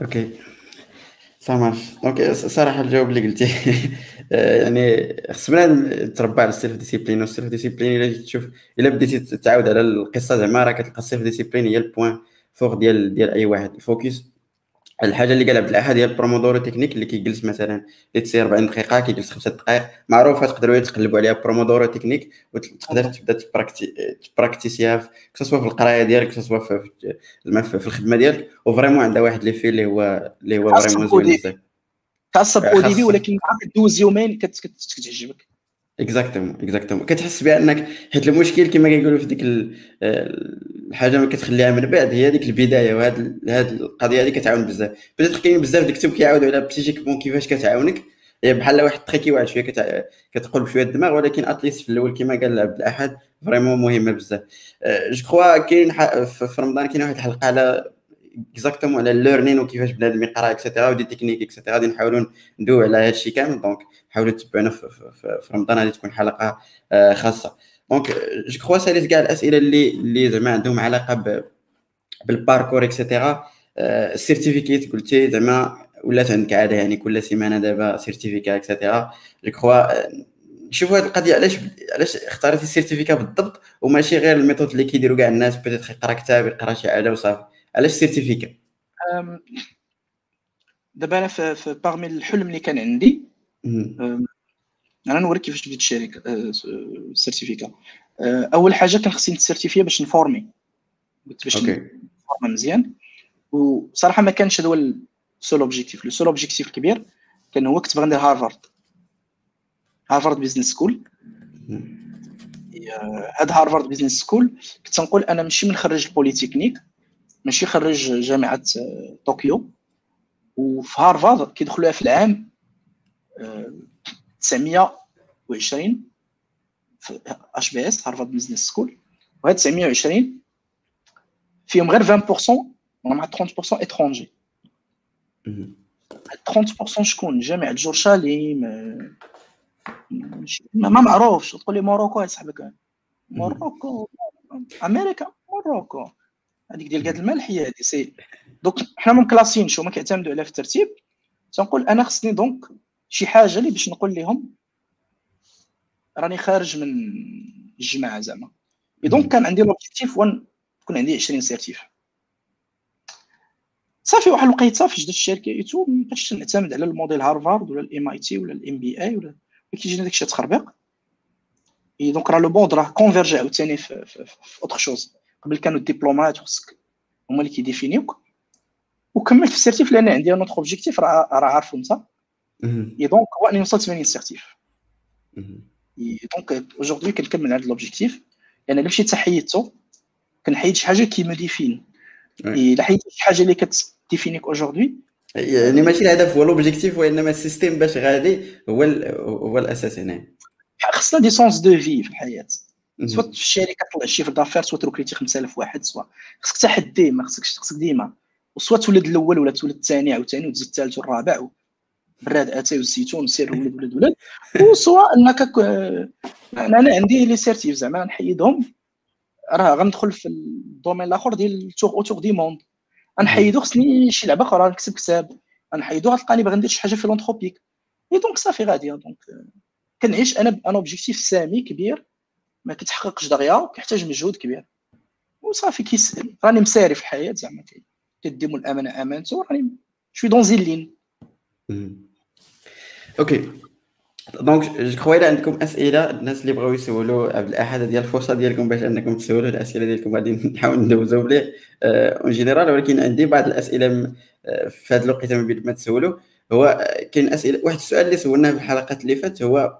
اوكي صامارش. دونك الصراحه الجواب اللي قلتي يعني خص بنادم تربى على السيلف ديسيبلين، والسيلف ديسيبلين الا تشوف الا بديتي تعاود على القصه زعما راه كتلقى السيلف ديسيبلين هي البوان فور ديال ديال اي واحد. الفوكس الحاجه اللي قال عبد الاحد هي البرومودورو تكنيك اللي كيجلس مثلا اللي تسير أربعين دقيقه كيجلس خمسة دقائق معروفه، تقدروا تقلبوا عليها برومودورو تكنيك وتقدر تبدا تبراكتيسيها سواء في القرايه ديالك سواء في زعما في الخدمه ديالك. وفريمون عندها واحد لي في اللي هو اللي هو فريمون زوين بزاف خاصه بوديبي، ولكن معاك دوز يومين كتعجبك اكزاكتومون اكزاكتومون كتحس بانك، حيت المشكل كما كيقولوا في ديك الحاجه ما كتخليها من بعد هي ديك البدايه. وهاد هاد القضيه هذه كتعاون بزاف، بدات تقيم بزاف ديك الكتب كيعاودوا على بسيجيك بون كيفاش كتعاونك، بحال واحد الطريق كيوعد شويه كتع... كتقلب شويه الدماغ، ولكن اتليست في الاول كما قال عبد الاحد فريمون مهمه بزاف. جو كخوا كاين في رمضان كاين واحد الحلقه على اكزاكتومون على الليرنين وكيفاش بنادم يقرا اكسيتيرا ودي تكنيك اكسيتيرا، غادي نحاولوا ندويو على هذا الشيء كامل. دونك حاولوا تتبعونا في, في, في رمضان، غادي تكون حلقه آه خاصه. دونك جو كخوا ساليت كاع الاسئله اللي اللي زعما عندهم علاقه بالباركور اكسيتيرا. آه السيرتيفيكيت قلتي زعما ولات عندك عاده، يعني كل سيمانه دابا سيرتيفيكا اكسيتيرا. جو كخوا شوفوا هذه القضيه علاش علاش اختارتي السيرتيفيكا بالضبط وماشي غير الميثود اللي كيديروا كاع الناس بيتيت يقرا كتاب يقرا شي حاجه وصافي، علاش سيرتيفيكا؟ دابا انا في باغمي الحلم اللي كان عندي انا نوريك كيفاش بديت الشركه. سيرتيفيكا اول حاجه كان خصني نتسيرتيفيا باش نفورمي باش نفورما مزيان، وصراحه ما كانش هذا هو السول اوبجيكتيف. لو سول اوبجيكتيف الكبير كان هو كنت باغي ندير هارفارد هارفارد بيزنس سكول. هاد هارفارد بيزنس سكول كنت نقول انا ماشي من خريج البوليتكنيك ماشي خريج جامعه طوكيو، وفي هارفارد كيدخلوها في العام تسعمية وعشرين في اش بي اس هارفارد بيزنس سكول، وهاد تسعمية وعشرين فيهم غير عشرين بالمية مع تلاتين بالمية اترونجي. تلاتين بالمية شكون؟ جامعه جورشاليم ما معروفش، تقول لي موروكو يا صاحبك موروكو امريكا موروكو هذيك ديال قاد الملحيه هذه سي. دونك حنا منكلاسين شو ما كيعتمدوا عليها في الترتيب، تنقول انا خصني دونك شي حاجه اللي باش نقول لهم راني خارج من الجماعه زعما. دونك كان عندي لوبجيكتيف وان كون عندي عشرين سيرتيف. صافي واحد الوقيته صافي جات الشركه ايتو ما بقيتش نعتمد على الموديل هارفارد ولا الام اي تي ولا الام بي اي ولا كيجينا داكشي تخربيق. اي دونك راه لو بود راه كونفيرجي عاوتاني في في اوتر شوز. قبل كانوا الدبلومات خصك هما اللي كيديفينيوك، وكملت في السيرتيف لان عندي نوت اوبجيكتيف راه راه عارفو نتا. اي دونك هو اني وصلت ثمانين سيرتيف. اي دونك اجوردي كنكمل هذا لوبجيكتيف، لان الا مشيت حيدته كنحيد شي حاجه كي موديفين. اي الا حيدت شي حاجه اللي كتديفينيك اوجوردي، يعني ماشي الهدف هو لوبجيكتيف وانما السيستيم باش غادي هو هو الاساس. هنا خصنا دي سونس دو في في الحياه، سواء في الشركه طلع شيفر دافير سواء تروكريتي خمسة آلاف واحد، سواء خصك تحدي ما خصكش خصك ديما، وسواء تولد الاول ولا تولد الثاني عاوتاني وتزيد الثالث والرابع براد اتاي والزيتون سير ولد ولد ولد، وسواء انك انا عندي لي سيرتيف زعما نحيدهم راه غندخل في الدومين الاخر ديال التوغ اوتوغ دي موند غنحيدو، خصني شي لعبه اخرى نكتب كتاب غنحيدو غتلقاني باغي ندير شي حاجه فيلونتروبيك. اي دونك صافي غادي دونك كنعيش انا انا اوبجيكتيف سامي كبير ما كيتحققش دغيا كيحتاج مجهود كبير وصافي كيس راني مساري في الحياه زعما كيديمو الامانه امانته راني شوي دون زيلين. اوكي دونك جو كخوا الى عندكم اسئله الناس اللي بغاو يسولوا عبد الاحد ديال الفرصه ديالكم باش انكم تسولوا الاسئله ديالكم غادي نحاول ندوزو ليه اون جينيرال، ولكن عندي بعض الاسئله في هذا الوقت ما بين ما تسولوا. هو كاين اسئله واحد السؤال اللي سولناه في الحلقات اللي فات هو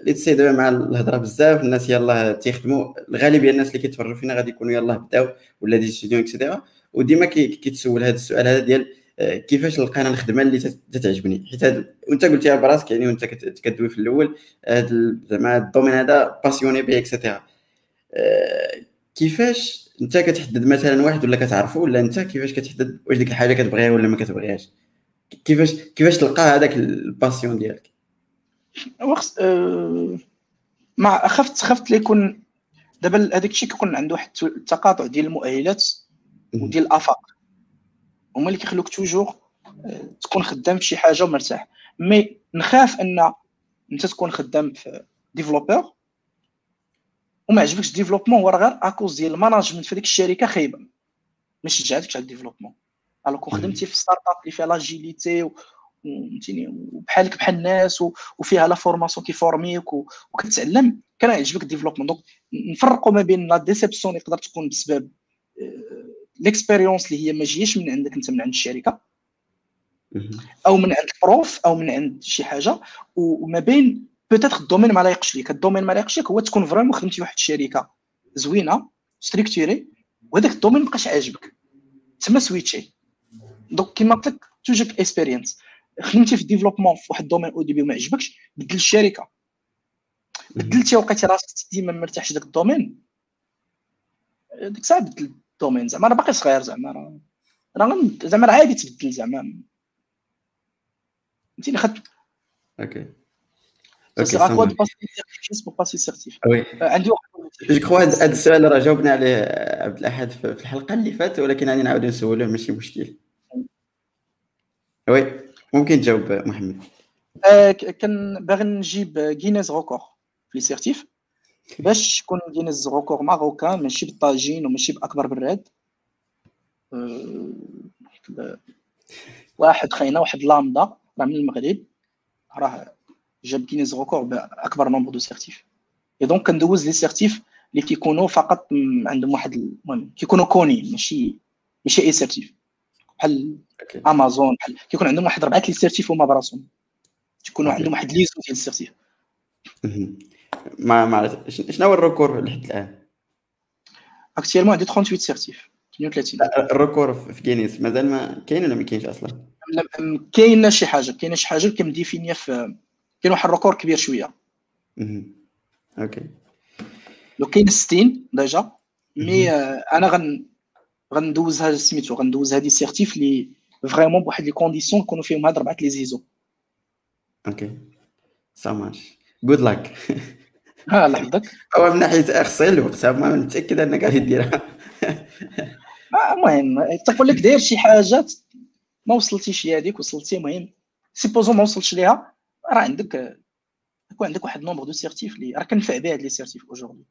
اللي تسي دابا مع الهضره بزاف الناس يلاه تيخدموا الغالبيه الناس اللي كيتفرجوا فينا غادي يكونوا يلاه بداو ولا دي ستوديو اكسيتيرا، وديما كيتسول هذا السؤال هذا ديال كيفاش نلقى انا الخدمه اللي تعجبني، حيت هاد وانت قلتيها براسك يعني وانت كتدوي في الاول هاد زعما الدومين هذا باسيوني بيه اكسيتيرا. كيفاش انت كتحدد مثلا واحد ولا كتعرفه ولا انت كيفاش كتحدد واش ديك الحاجه كتبغيها ولا ما كتبغيهاش؟ كيفاش كيفاش تلقى هذاك الباسيون ديالك؟ واخص أه... مع خفت خفت ليكون دابا هذاك الشيء كيكون عنده واحد التقاطع ديال المؤهلات وديال الافاق هما اللي كيخلوك توجور تكون خدام في شي حاجه ومرتاح. مي نخاف ان انت تكون خدام في ديفلوبور وما عجبكش الديفلوبمون وراه غير اكوز ديال الماناجمنت في ديك الشركه خايبه ما شجعتكش على الديفلوبمون، الو كون خدمتي في ستارت اب اللي فيها لاجيليتي فهمتيني وبحالك بحال الناس وفيها لا فورماسيون كيفورميك وكتتعلم كان يعجبك الديفلوبمون. دونك نفرقوا ما بين لا ديسيبسيون اللي تقدر تكون بسبب ليكسبيريونس اللي هي ما جيش من عندك انت من عند الشركه او من عند البروف او من عند شي حاجه، وما بين بوتيتر الدومين ما لايقش ليك. الدومين ما لايقش ليك هو تكون فريمون خدمتي واحد الشركه زوينه ستريكتوري وهذاك الدومين مابقاش عاجبك تما سويتشي. دونك كيما قلت لك توجيك اكسبيريونس خدمتي في ديفلوبمون في واحد الدومين او ديبي وما عجبكش بدل الشركه بدلتي وقيتي راسك ديما ما مرتاحش داك الدومين ديك الساعه بدل الدومين زعما راه باقي صغير زعما راه راه زعما عادي تبدل زعما فهمتيني خدت. اوكي اوكي راه كود باس سيرتيف بور باس سيرتيف عندي جو كرو هذا السؤال راه جاوبنا عليه عبد الاحد في الحلقه اللي فاتت، ولكن غادي نعاودو نسولوه ماشي مشكل. وي ممكن تجاوب محمد. آه كان باغي نجيب غينيز ريكور في السيرتيف باش تكون غينيز ريكور ماروكان ماشي بالطاجين وماشي باكبر براد. آه واحد خينا واحد لامدا راه من المغرب راه جاب غينيز ريكور باكبر نومبر دو سيرتيف. اي دونك كندوز لي سيرتيف اللي كيكونوا فقط عندهم واحد المهم كيكونوا كوني ماشي ماشي اي سيرتيف بحال امازون بحال كيكون عندهم واحد ربعه ديال السيرتيف هما براسهم تيكونوا عندهم واحد ليسو ديال السيرتيف. ما ما شنو هو الريكور لحد الان؟ اكتيلمون عندي ثمانية وثلاثين سيرتيف ثمانية وثلاثين. الريكور في كينيس مازال ما كاين ولا ما كاينش اصلا؟ كاينه شي حاجه كاينه شي حاجه كمديفينيه في كاين واحد الريكور كبير شويه. اوكي لو كاين ستين ديجا مي انا غن غندوزها سميتو غندوز هذه سيرتيف لي فريمون بواحد لي كونديسيون يكونوا فيهم هاد ربعه لي زيزو. اوكي سا مارش جود لاك. ها لحظك هو من ناحيه اخصي الوقت ما متاكد انك غادي ديرها. المهم تقول لك داير شي حاجه ما وصلتيش لهذيك وصلتي المهم سيبوزو ما وصلتش ليها راه عندك يكون عندك واحد نومبر دو سيرتيف لي راه كنفع بها هاد لي سيرتيف اوجوردي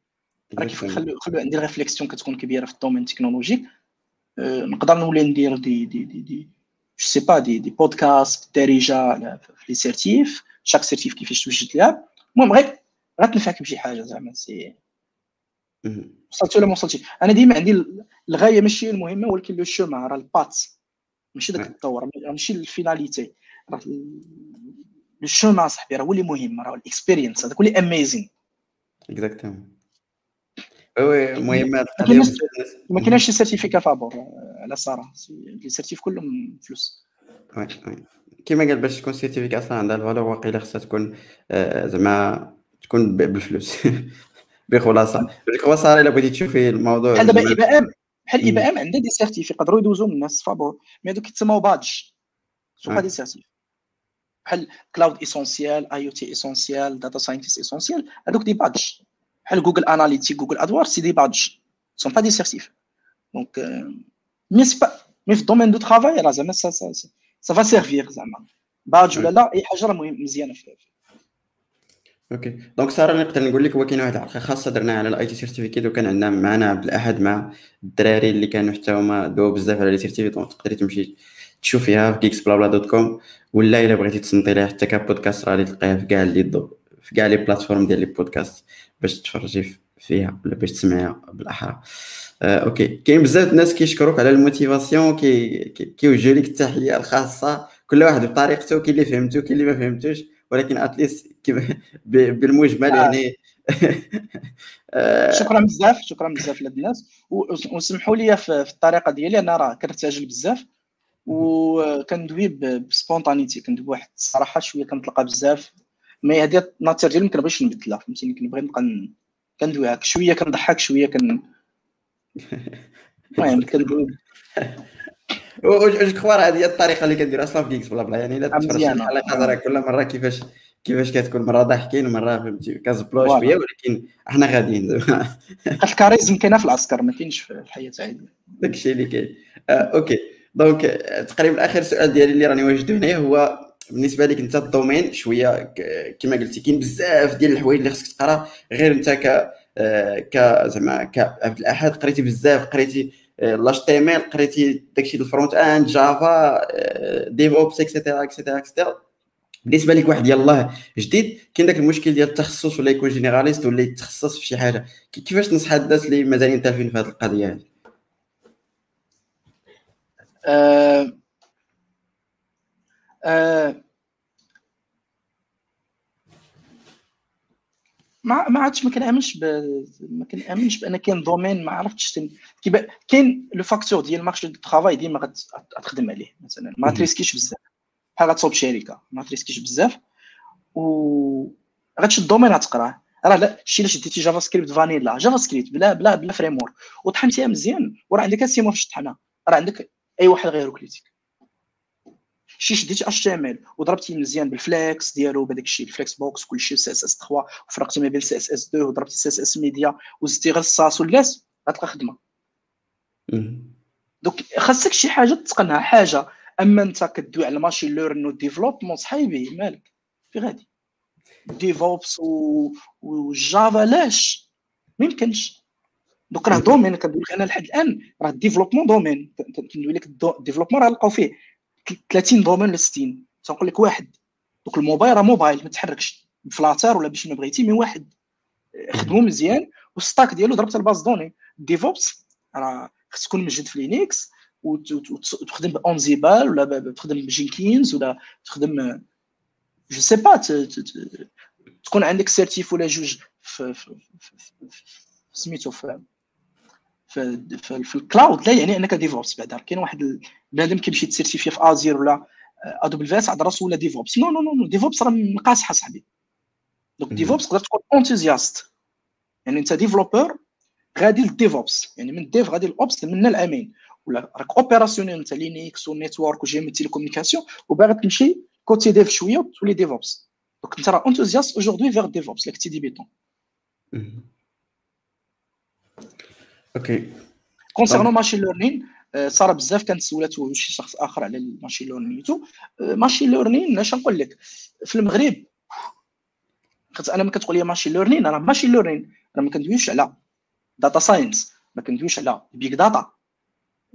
راه كيف نخلو نخلو عندي الريفليكسيون كتكون كبيره في الدومين تكنولوجيك، نقدر نولي ندير دي دي دي دي جو سي با دي دي بودكاست في الدارجه في لي سيرتيف، شاك سيرتيف كيفاش توجد لها. المهم غير غتنفعك بشي حاجه زعما سي وصلت ولا ما وصلتش. انا ديما عندي الغايه ماشي المهمه ولكن لو شوما، راه البات ماشي داك الدور، ماشي الفيناليتي، راه لو شوما صاحبي راه هو اللي مهم، راه الاكسبيرينس هذاك هو اللي اميزين. اكزاكتومون وي المهم ما كاينش شي سيرتيفيكا فابور على صراحه لي سيرتيف كلهم فلوس. وي كما قال باش تكون سيرتيفيكا اصلا عندها الفالور واقيلا خصها تكون زعما تكون بالفلوس بخلاصه. جو صار الا بغيتي تشوفي الموضوع بحال دابا اي بي ام، بحال اي بي ام عندها دي سيرتيف يقدروا يدوزوا من الناس فابور، مي هذوك كيتسموا بادج سوق دي سيرتيف بحال كلاود اسونسيال، اي او تي اسونسيال، داتا ساينتست اسونسيال، هذوك دي بادج بحال جوجل اناليتيك، جوجل ادوار، سي دي بادج سون با دي سيرتيف. دونك مي سي با مي في الدومين دو ترافاي راه زعما سا سا سا فا سيرفير زعما بادج ولا لا اي حاجه مهم مزيانه في اوكي. دونك ساره اللي نقدر نقول لك هو كاين واحد الحلقه خاصه درناها على الاي تي سيرتيفيكيت، وكان عندنا معنا عبد الاحد مع الدراري اللي كانوا حتى هما دوا بزاف على لي سيرتيفيكيت. دونك تقدري تمشي تشوفيها في ديكس بلا بلا دوت كوم، ولا الا بغيتي تصنتي لها حتى كبودكاست راه تلقاها في كاع اللي ضو في كاع لي بلاتفورم ديال لي بودكاست باش تفرجي فيها ولا باش تسمعيها بالاحرى. آه اوكي كاين بزاف الناس كيشكروك على الموتيفاسيون، كي كيوجهوا لك التحيه الخاصه كل واحد بطريقته، كاين اللي فهمتو كاين اللي ما فهمتوش، ولكن اتليست بالمجمل يعني شكرا بزاف شكرا بزاف لهاد الناس، وسمحوا لي في الطريقه ديالي انا راه كنرتجل بزاف وكندوي بسبونطانيتي، كندوي واحد الصراحه شويه كنطلقها بزاف، مي هادي الناتير ديالي ما كنبغيش نبدلها فهمتيني، كنبغي نبقى كندوي هاك شويه كنضحك شويه كن المهم كندوي واش اخبار. هذه الطريقه اللي كندير اصلا في ديكس بلا بلا، يعني الا تفرجتي الحلقه راه كل مره كيفاش كيفاش كتكون مره ضاحكين ومره فهمتي كازبلوش شويه، ولكن احنا غاديين زعما الكاريزم كاينه في العسكر ما كاينش في الحياه العاديه، داكشي اللي كاين. آه اوكي دونك تقريبا اخر سؤال ديالي اللي راني واجدو هنايا هو بالنسبه لك انت الدومين شويه كما قلتي كاين بزاف ديال الحوايج اللي خصك تقرا، غير انت ك ك زعما كعبد الاحد قريتي بزاف، قريتي لاش تي ام ال، قريتي داكشي ديال الفرونت اند، جافا، ديفوبس اكسيتيرا اكسيتيرا اكسيتيرا. بالنسبه لك واحد يلاه جديد كاين داك المشكل ديال التخصص ولا يكون جينيراليست ولا يتخصص في شي حاجه، كيفاش تنصح الناس اللي مازالين تافهين في هذه القضيه هذه؟ أه أه ما ما عادش ما كنامنش ب... ما كنامنش بان كاين دومين ما عرفتش كيبان كاين لو فاكتور ديال مارشي دو طرافاي ديما غتخدم عليه، مثلا ما تريسكيش بزاف بحال غتصوب شركه ما تريسكيش بزاف و غتشد الدومين غتقراه. راه لا شي الا شديتي جافا سكريبت فانيلا جافا سكريبت بلا بلا بلا فريم وورك وطحنتيها مزيان وراه عندك سي موف تطحنها، راه عندك اي واحد غير كليتيك. شي شديتي اتش تي ام ال وضربتي مزيان بالفليكس ديالو بهذاك الشيء الفليكس بوكس كلشي سي اس اس ثلاثة وفرقتي ما بين سي اس اس اثنين وضربتي سي اس اس ميديا وزدتي غير الساس واللاس غتلقى خدمه. دوك خاصك شي حاجه تتقنها حاجه، اما انت كدوي على الماشين ليرن والديفلوبمون صحيبي مالك في غادي ديفوبس والجافا لاش ميمكنش. دوك راه دومين كندوي انا لحد الان راه الديفلوبمون دومين كندوي لك الديفلوبمون راه لقاو فيه ثلاثين دومين ولا ستين، تنقول لك واحد. دوك الموبايل راه موبايل ما تحركش بفلاتر ولا باش ما بغيتي، من واحد خدمو مزيان والستاك ديالو ضربت الباز دوني. ديفوبس راه خص تكون مجد في لينكس وتخدم بانزيبال ولا تخدم بجينكينز ولا تخدم جو سي با، تكون عندك سيرتيف ولا جوج في سميتو في في في الكلاود. لا يعني انك ديفوبس بعدا كاين واحد بنادم كيمشي تسيرتيفي في ازير ولا ادبليو اس عاد راسو ولا ديفوبس، نو نو نو ديفوبس راه نقاصحه صاحبي. دونك ديفوبس تقدر تكون انتوزياست، يعني انت ديفلوبر غادي للديفوبس، يعني من الديف غادي للاوبس من العامين، ولا راك اوبيراسيونيل انت لينكس والنيتورك وجي من التيليكومونيكاسيون وباغي تمشي كوتي ديف شويه وتولي ديفوبس. دونك انت راه انتوزياست اوجوردي فيغ ديفوبس لاك تي ديبيتون. اوكي كونسيرنو ماشين ليرنين صار بزاف كانت سولات شي شخص اخر على الماشين ليرنين. ماشين ليرنين اش نقول لك في المغرب، حيت انا ما كتقول لي ماشين ليرنين راه ماشين ليرنين راه ما كندويش على داتا ساينس ما كندويش على بيج داتا،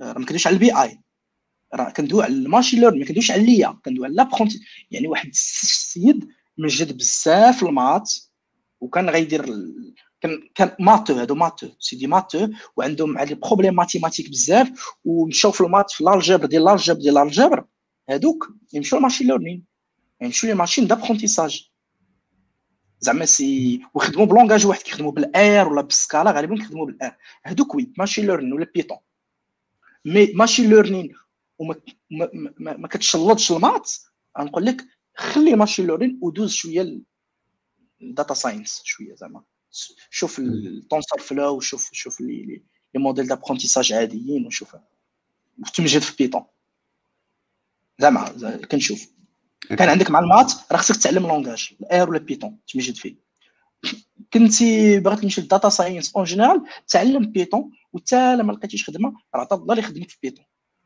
راه ما كندويش على البي اي، راه كندوي على الماشين ليرن، ما كندويش على ليا، كندوي على لابخونتي. يعني واحد السيد مجد بزاف المات وكان غيدير ال... كان كان ماتو، هادو ماتو سيدي ماتو، وعندهم على لي بروبليم ماتيماتيك بزاف، ومشاو في المات في الالجبر ديال الالجبر ديال الالجبر هادوك يمشيو للماشين ليرنينغ، يمشيو يعني للماشين دابخونتيساج زعما سي، وخدموا بلونجاج واحد، كيخدموا بالار ولا بالسكالا، غالبا كيخدموا بالار هادوك وي ماشين ليرنين ولا بيتون. مي ماشين ليرنين وما ما, ما, ما كتشلطش المات، غنقول لك خلي ماشين ليرنين ودوز شويه الداتا ساينس شويه زعما، شوف التونسر فلو، شوف شوف لي لي موديل دابرونتيساج عاديين وشوف وتمجد في بيتون زعما. كنشوف كان عندك مع المات راه خصك تعلم لونجاج الار ولا بيتون تمجد فيه. كنتي باغي تمشي للداتا ساينس اون جينيرال تعلم بيتون، وتا لما لقيتيش خدمه راه عطا الله اللي خدمك في بيتون،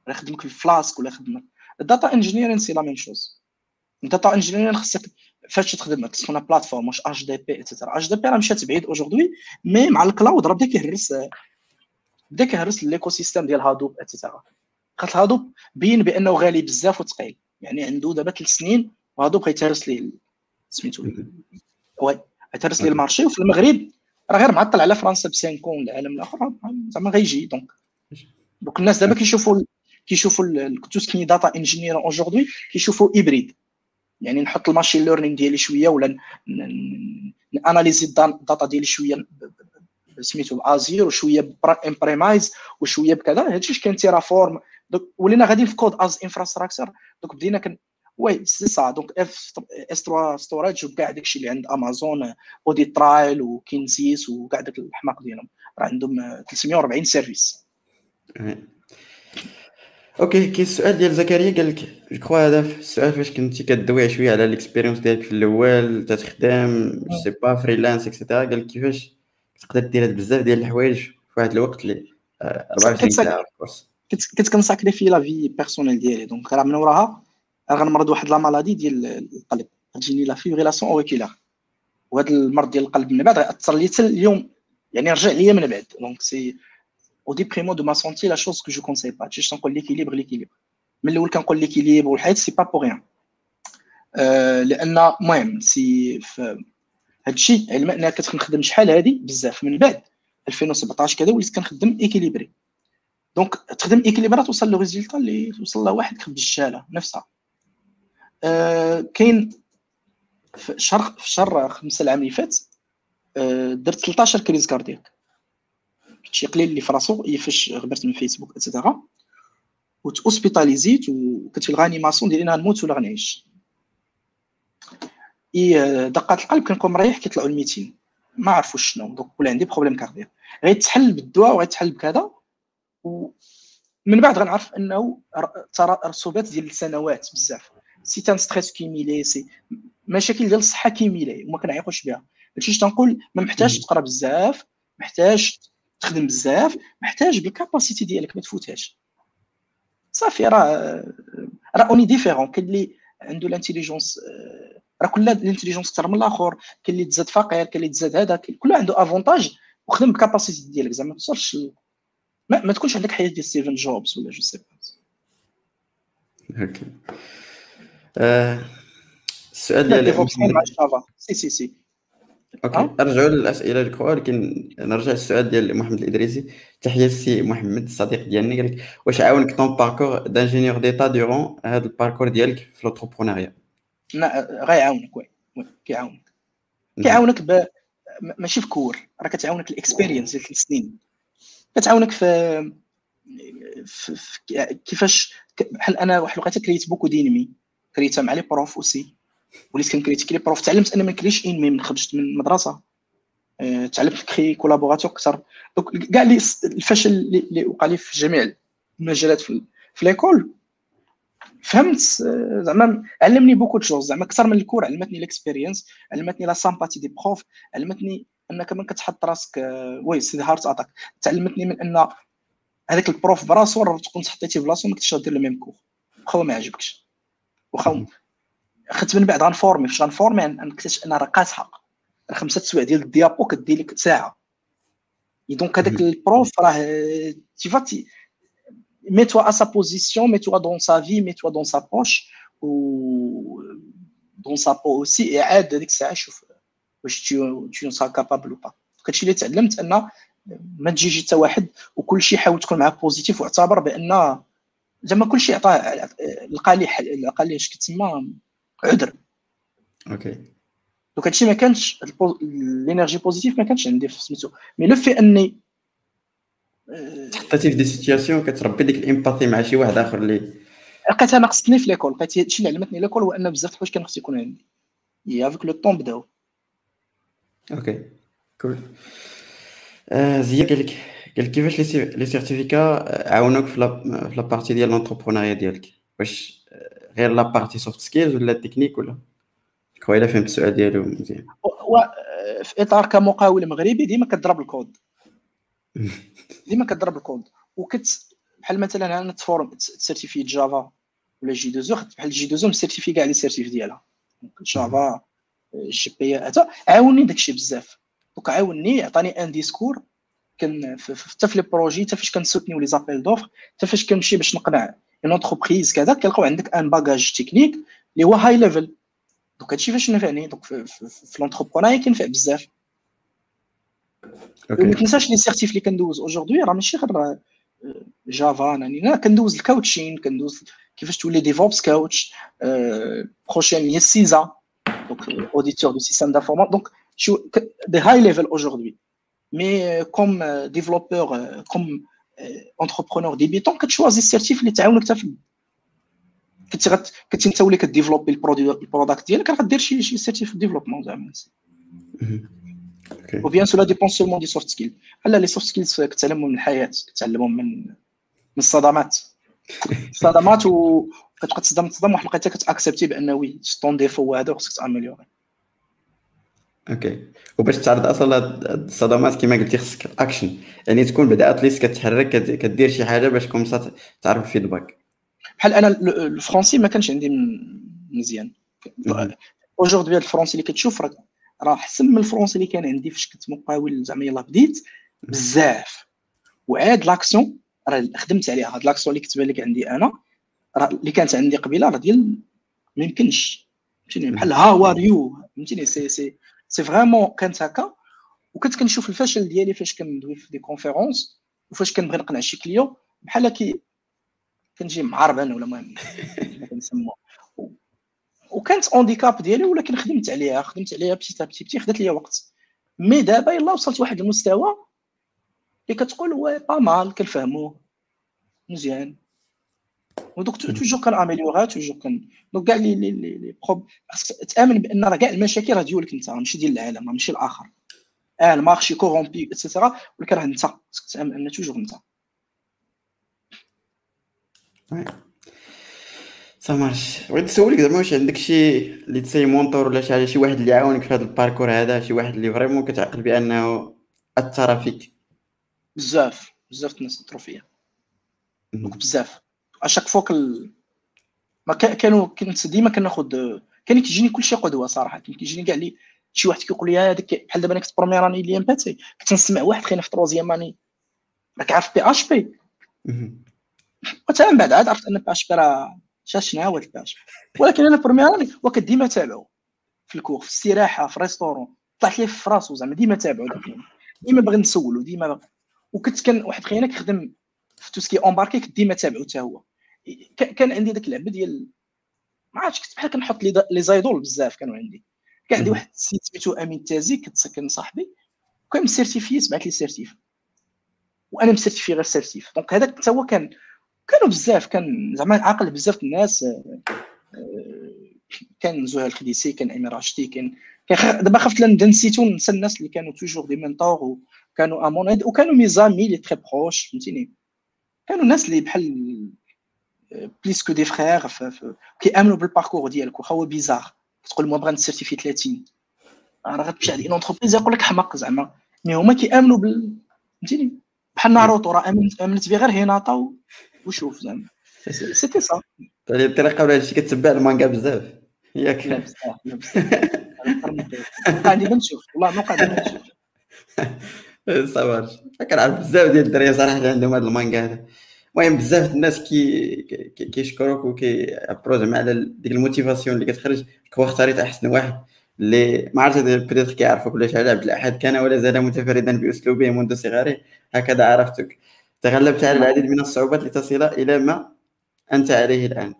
راه خدمك في فلاسك ولا خدمك الداتا انجينيرين سي لا ميم شوز. الداتا انجينيرين خصك فاش تخدم تسمى بلاتفورم واش اتش دي بي ايتترا، اتش دي بي راه مشات بعيد اوجوردي، مي مع الكلاود راه بدا كيهرس بدا كيهرس الايكو سيستيم ديال هادوب ايتترا. خاطر هادوب بين بانه غالي بزاف وثقيل، يعني عنده دابا ثلاث سنين وهادو بغا يتهرس ليه سميتو وي يتهرس ليه المارشي. وفي المغرب راه غير معطل على فرنسا بسانكون والعالم الاخر زعما غيجي. دونك دوك الناس دابا كيشوفوا كيشوفوا الكتوس كني داتا انجينير اونجوردي كيشوفوا هيبريد، يعني نحط الماشين ليرنينغ ديالي شويه ولا ناناليزي الداتا ديالي شويه سميتو بازير وشويه امبريمايز وشويه بكذا. هادشي اش كاين تيرافورم، دوك ولينا غادي في كود از انفراستراكشر. دوك بدينا كن وي سي سا دونك اف اس ثلاثة ستوريج وكاع داكشي اللي عند امازون اودي ترايل وكينسيس وكاع داك الحماق ديالهم راه عندهم ثلاثمية وأربعين سيرفيس. اوكي كاين السؤال ديال زكريا قال لك جو كخوا هذا السؤال فاش كنتي كدوي شويه على الاكسبيريونس ديالك في الاول تخدم سي با فريلانس اكسيتيرا، قال لك كيفاش تقدر دير هاد بزاف ديال الحوايج في واحد الوقت اللي أربعة وعشرين ساعه. كنت كنساكريفي لا في بيرسونيل ديالي، دونك راه من وراها غنمرض واحد لا مالادي ديال القلب، غتجيني لا فيبريلاسيون اوريكولار، وهذا المرض ديال القلب من بعد غيأثر لي حتى اليوم، يعني رجع ليا من بعد. دونك سي او ديبريمون دو ما سونتي لا شوز كو جو كونساي با تيش تنقول ليكيليبر ليكيليبر من الاول كنقول ليكيليبر والحياه سي با بو ريان، لان المهم سي هادشي علما انا كنخدم شحال هادي بزاف من بعد ألفين وسبعطاش كذا وليت كنخدم ايكيليبري. دونك تخدم ايكيليبرات توصل لو ريزلت اللي توصل له واحد خبز الشاله نفسها. أه كاين في شهر في شهر خمسة العام اللي فات أه درت ثلاثطاش كريز كاردياك، شي قليل اللي فراسو فاش غبرت من فيسبوك اتسيتيرا وتوسبيتاليزيت وكنت في الغانيماسيون ديالي غنموت ولا غنعيش. اي دقات القلب كنكون مريح كيطلعوا الميتين ما عرفوش شنو، دونك ولا عندي بروبليم كاردياك غيتحل بالدواء وغيتحل بكذا، ومن بعد غنعرف انه رسوبات ديال السنوات بزاف سي تان ستريس كيميلي سي مشاكل ديال الصحه كيميلي وما كنعيقوش بها. هادشي اش تنقول ما محتاجش تقرا بزاف، محتاج تخدم بزاف، محتاج بالكاباسيتي ديالك ما تفوتهاش صافي. راه راه اوني ديفيرون، كاين اللي عنده الانتيليجونس راه كل الانتيليجونس اكثر من الاخر، كاين اللي تزاد فقير، كاين اللي تزاد هذا، كل عنده افونتاج. وخدم بالكاباسيتي ديالك زعما ما توصلش ما, ما تكونش عندك حياة ديال ستيفن جوبز ولا جو سي با. اوكي آه. السؤال ديال ديفوبس مع جافا سي سي سي اوكي أه؟ نرجعوا للاسئله اللي كوا، ولكن نرجع للسؤال ديال محمد الادريسي. تحيه السي محمد الصديق ديالنا، قال لك واش عاونك طون باركور دانجينيور ديتا دورون هذا الباركور ديالك في لونتربرونيا؟ لا غيعاونك وي كيعاونك كيعاونك ب... ماشي في كور، راه كتعاونك الاكسبيرينس ديال ثلاث سنين كتعاونك في, في, في كيفاش بحال انا واحد الوقيته كريت بوكو دينمي كريتها مع لي بروف اوسي، وليت كنكريتي كلي بروف تعلمت انا ما نكريش ان ميم خرجت من المدرسه أه، تعلمت كري كولابوراتور اكثر. دونك كاع الفشل اللي وقع لي في جميع المجالات في, في ليكول فهمت زعما علمني بوكو تشوز زعما اكثر من الكور. علمتني الاكسبيرينس، علمتني لا سامباتي دي بروف، علمتني انك ما كتحط راسك وي سي هارت اتاك، تعلمتني من ان هذاك البروف براسو راه تكون تحطيتي بلاصو ما كنتش غادير لو ميم كور واخا ما عجبكش واخا خدت من بعد غنفورمي. فاش غنفورمي نكتشف ان راه قاصحه خمسه سوايع ديال الديابو كدير لك ساعه دونك هذاك البروف راه تي فا ميتوا ا سا بوزيسيون ميتوا دون سا في ميتوا دون سا بوش و دون سا بو اوسي اعاد هذيك الساعه شوف واش تي سا كابابل ولا با. هادشي اللي تعلمت ان ما تجيش حتى واحد وكل شيء حاول تكون معاه بوزيتيف واعتبر بان زعما كل شيء عطاه لقى لي لقى لي شكي تما عذر. اوكي دونك هادشي ما كانش الانرجي بوزيتيف ما كانش عندي في سميتو مي لو في اني تحطيتي في دي سيتياسيون كتربي ديك الامباثي مع شي واحد اخر اللي لقيت انا نقصتني في ليكول. لقيت هادشي اللي علمتني ليكول هو ان بزاف د الحوايج كان خص يكون عندي افيك لو طون بداو. اوكي كول زياد قال لك قال لك كيفاش لي سيرتيفيكا عاونوك في لا بارتي ديال لونتربرونيا ديالك؟ واش غير لا بارتي سوفت سكيلز ولا التكنيك ولا كويلا؟ فهمت السؤال ديالو مزيان. في اطار كمقاول مغربي ديما كضرب الكود ديما كضرب الكود وكت بحال مثلا انا تفورم سيرتيفي جافا ولا جي دو زو خدت بحال جي دو زو مسيرتيفي كاع لي سيرتيف ديالها جافا جي بي حتى عاوني داكشي بزاف. دونك عاوني عطاني ان ديسكور كان حتى في لي بروجي حتى فاش كنسوتنيو لي زابيل دوفر حتى فاش كنمشي باش نقنع اون انتربريز كذا كنلقاو عندك ان باجاج تكنيك اللي هو هاي ليفل. دونك هادشي فاش نفعني دونك في, في, في لونتربرونيا كينفع بزاف. اوكي ما تنساش لي سيرتيف اللي كندوز اوجوردي راه ماشي غير جافا، انا كندوز الكاوتشين كندوز كيفاش تولي ديفوبس كاوتش بروشين هي سيزا دونك اوديتور دو سيستم دافورمات. دونك شو دي هاي ليفل اوجوردي مي كوم ديفلوبور كوم انتربرونور ديبيتون كتشوازي السيرتيف اللي تعاونك حتى في كنت كنتي انت ولي كديفلوبي البروداكت ديالك راه غدير شي شي سيرتيف ديفلوبمون زعما اوكي. وبيان سو لا ديبون سولمون دي سوفت سكيل الا لي سوفت سكيلز كتعلمهم من الحياه كتعلمهم من من الصدمات الصدمات وكتبقى تصدم تصدم واحد لقيتها كتاكسبتي بان وي طون ديفو هذا وخصك تاميليوري. اوكي وباش تعرض اصلا الصدمات كما قلتي خصك الاكشن، يعني تكون بدات ليست كتحرك كدير شي حاجه باش كومصا تعرف الفيدباك. بحال انا الفرنسي ما كانش عندي مزيان اوجوردي الفرنسي اللي كتشوف راه راه حسن من الفرنسي اللي كان عندي فاش كنت مقاول زعما يلاه بديت بزاف. وعاد لاكسيون راه خدمت عليها، هاد لاكسيون اللي كتبان لك عندي انا راه اللي كانت عندي قبيله راه ديال ما يمكنش فهمتيني بحال هاو ار يو فهمتيني سي سي سي فريمون كانت هكا. وكنت كنشوف الفشل ديالي فاش كندوي في دي كونفيرونس وفاش كنبغي نقنع شي كليون بحال كي كنجي معربان ولا المهم كنسموه وكانت اونديكاب ديالي ولكن خدمت عليها خدمت عليها بتي بتي بتي خدات ليا وقت. مي دابا يلا وصلت واحد المستوى اللي كتقول وي با مال كنفهموه مزيان ودوك توجور كناميليوغا توجور كن دونك كاع لي لي لي بروب خاصك تامن بان راه كاع المشاكل راه ديالك انت ماشي ديال العالم ماشي الاخر اه المارشي كورومبي اكسيتيرا ولكن راه انت خاصك تامن ان توجور انت. صا مارش بغيت نسولك زعما واش عندك شي اللي تسي مونتور ولا شي حاجه شي واحد اللي عاونك في هذا الباركور هذا شي واحد اللي فريمون كتعقل بانه اثر فيك بزاف بزاف الناس اثروا فيا بزاف اشاك فوق ال... ما كانوا كنت ديما كناخذ كان كيجيني كلشي قدوه صراحه كان كيجيني كاع لي شي واحد كيقول لي هذاك بحال دابا انا كنت بروميراني لي امباتي كنت نسمع واحد خلينا في تروزيام اني راك عارف بي اش بي وتا من بعد عاد عرفت ان بي اش بي راه شاشنا هو الباش ولكن انا برميراني وكنت ديما تابعو في الكور في الاستراحه في الريستورون طلعت لي في راسو زعما ديما تابعو ديما باغي نسولو ديما. وكنت كان واحد خينا كيخدم في توسكي امباركي كنت ديما تابعو حتى هو كان عندي داك اللعبه ديال ما عرفتش كنت بحال كنحط لي لي زايدول بزاف كانوا عندي كان عندي واحد السيد سميتو امين تازي كتسكن صاحبي وكان مسيرتيفي سبعت لي سيرتيف وانا مسيرتيفي غير سيرتيف. دونك هذاك حتى هو كان كانوا بزاف كان زعما عاقل بزاف الناس كان زهير الخديسي كان امين راشدي كان دابا خفت لا نسيتو ننسى الناس اللي كانوا توجور دي مونتور وكانوا امونيد وكانوا مي زامي لي تري بروش فهمتيني كانوا ناس اللي بحال بليس كو دي فخير كيامنوا بالباركور ديالك واخا هو بيزار كتقول لهم بغا نسيرتيفي ثلاثين راه غتمشي على اون انتربريز يقول لك حماق زعما مي هما كيامنوا بال فهمتيني بحال ناروتو راه امنت بيه غير هيناطا وشوف زعما سيتي صا على الطريقه ولا هادشي كتبع المانجا بزاف ياك لا بزاف لا بزاف عندي بنشوف والله ما قادر نشوف صبر كنعرف بزاف ديال الدراري صراحه اللي عندهم هذا المانجا هذا. المهم بزاف الناس كي كيشكروك وكيبروزم على ديك الموتيفاسيون اللي كتخرج. واختاريت احسن واحد اللي ما عرفت بديت كيعرفك ولا شحال. عبد الاحد كان ولا زال متفردا باسلوبه منذ صغره، هكذا عرفتك. تغلبت على العديد من الصعوبات لتصل الى ما انت عليه الان.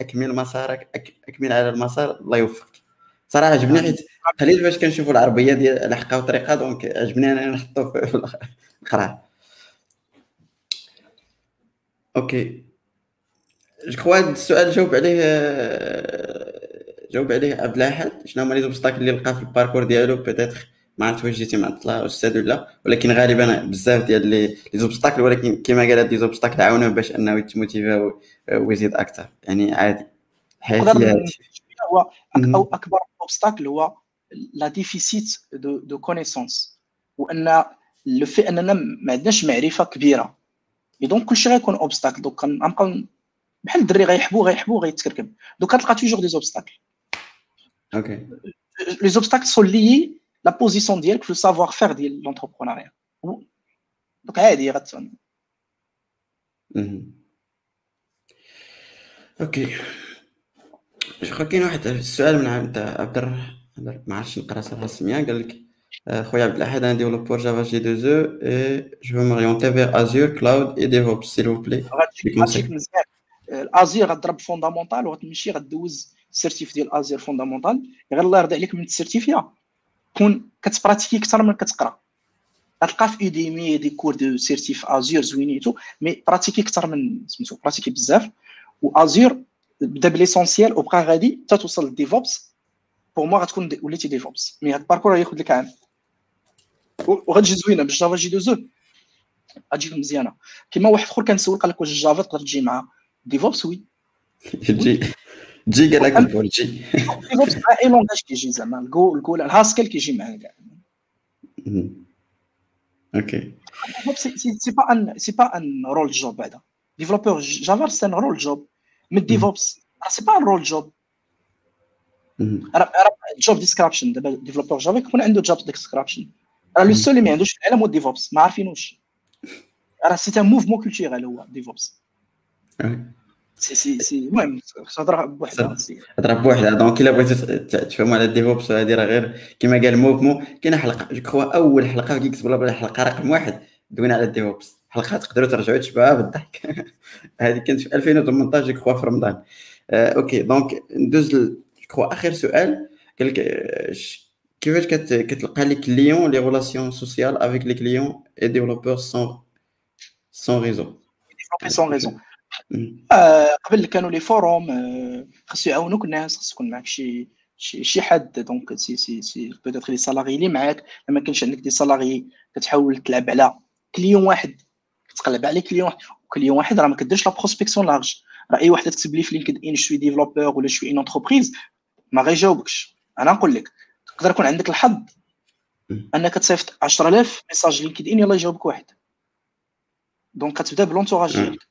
اكمل مسارك، أك... اكمل على المسار، الله يوفقك. صراحه عجبني حيت قليل فاش كنشوفوا العربيه ديال الحقه وطريقه، دونك عجبني انا نحطو في القراءه. اوكي جو كوا السؤال جاوب عليه جاوب عليه عبد الاحد. شنو هما لي زوبستاكل اللي لقى في الباركور ديالو؟ بيتيتر ما عرفت واش جيتي معطله استاذ ولا، ولكن غالبا بزاف ديال لي زوبستاكل، ولكن كما قال هاد لي زوبستاكل عاونوه باش انه يتموتيفا ويزيد اكثر. يعني عادي حياتي هو او اكبر اوبستاكل هو لا ديفيسيت دو دو كونيسونس، وان لو في اننا ما عندناش معرفه كبيره. دونك كلشي غيكون اوبستاكل. دوك كنبقاو بحال الدري غيحبوا غيحبوا غيتكركب. دوك كتلقى توجور دي زوبستاكل. اوكي لي زوبستاكل سو لي لا بوزيسيون ديالك في السافوار فير ديال لونتربرونيا. دوك عادي غتصن. اوكي شكون كاين واحد السؤال من عند عبد الرحمن، ما عرفتش نقرا صراحه السميه. قال لك خويا عبد الاحد انا ديفلوبور جافا جي دو زو اي جو فو موريونتي فيغ ازور كلاود اي ديفوبس سيل فو بلي. غاديك مزيان الازور غضرب فوندامونتال وغتمشي غدوز السيرتيف ديال ازور فوندامونتال. غير الله يرضي عليك من السيرتيفيا كون كتبراتيكي اكثر من كتقرا. غتلقى في ايديمي دي كور دو سيرتيف ازور زوينيتو، مي براتيكي اكثر من سميتو، براتيكي بزاف. وازور بدا بالاسونسيال وبقى غادي حتى توصل للديفوبس. بور موا غتكون وليتي ديفوبس، مي هاد الباركور غياخد لك عام وغتجي زوينه بالجافا جي دو زو غتجي مزيانه. كيما واحد اخر كان سول قال لك واش الجافا تقدر تجي مع ديفوبس؟ وي تجي تجي قال لك تجي ديفوبس مع اي لونغاج كيجي زعما الجو الجو الهاسكل كيجي معاه كاع. اوكي سي با ان سي با ان رول جوب. هذا ديفلوبور جافا سي ان رول جوب. من الديفوبس سي با ان رول جوب، راه جوب ديسكريبشن. دابا ديفلوبور جافا كيكون عنده جوب ديسكريبشن. راه لو سول اللي ما عندوش في العالم هو ديفوبس، ما عارفينوش. راه سي تان موفمون كولتيغال هو ديفوبس. سي سي سي المهم هضره بوحدها هضره بوحدها. دونك الا بغيتي تفهموا على الديفوبس هذه راه غير كما قال موفمون. كاينه حلقه جو كخوا اول حلقه في ديكس بلا بلا، حلقه رقم واحد دوينا على الديفوبس. حلقه تقدروا ترجعوا تشبعوها بالضحك. هذه كانت في ألفين وثمنطاش جو كخوا في رمضان. اوكي دونك ندوز جو كخوا اخر سؤال. قال لك كيفاش كتلقى لي كليون لي غولاسيون سوسيال افيك لي كليون اي ديفلوبور سون سون ريزو سون ريزو. قبل كانوا لي فوروم خصو يعاونوك الناس، خص يكون معك شي شي شي حد. دونك سي سي سي بوتيتر لي سالاري اللي معاك. لما كانش عندك دي سالاري كتحاول تلعب على كليون واحد، كتقلب على كليون واحد. وكليون واحد راه ما كديرش لا بروسبكسيون لارج. راه اي واحد تكتب لي في لينكد ان شوي ديفلوبور ولا شوي اون انتربريز ما غيجاوبكش. انا نقول لك تقدر يكون عندك الحظ انك تصيفط عشرة آلاف ميساج لينكد ان يلاه يجاوبك واحد. دونك كتبدا بالونتوراج ديالك،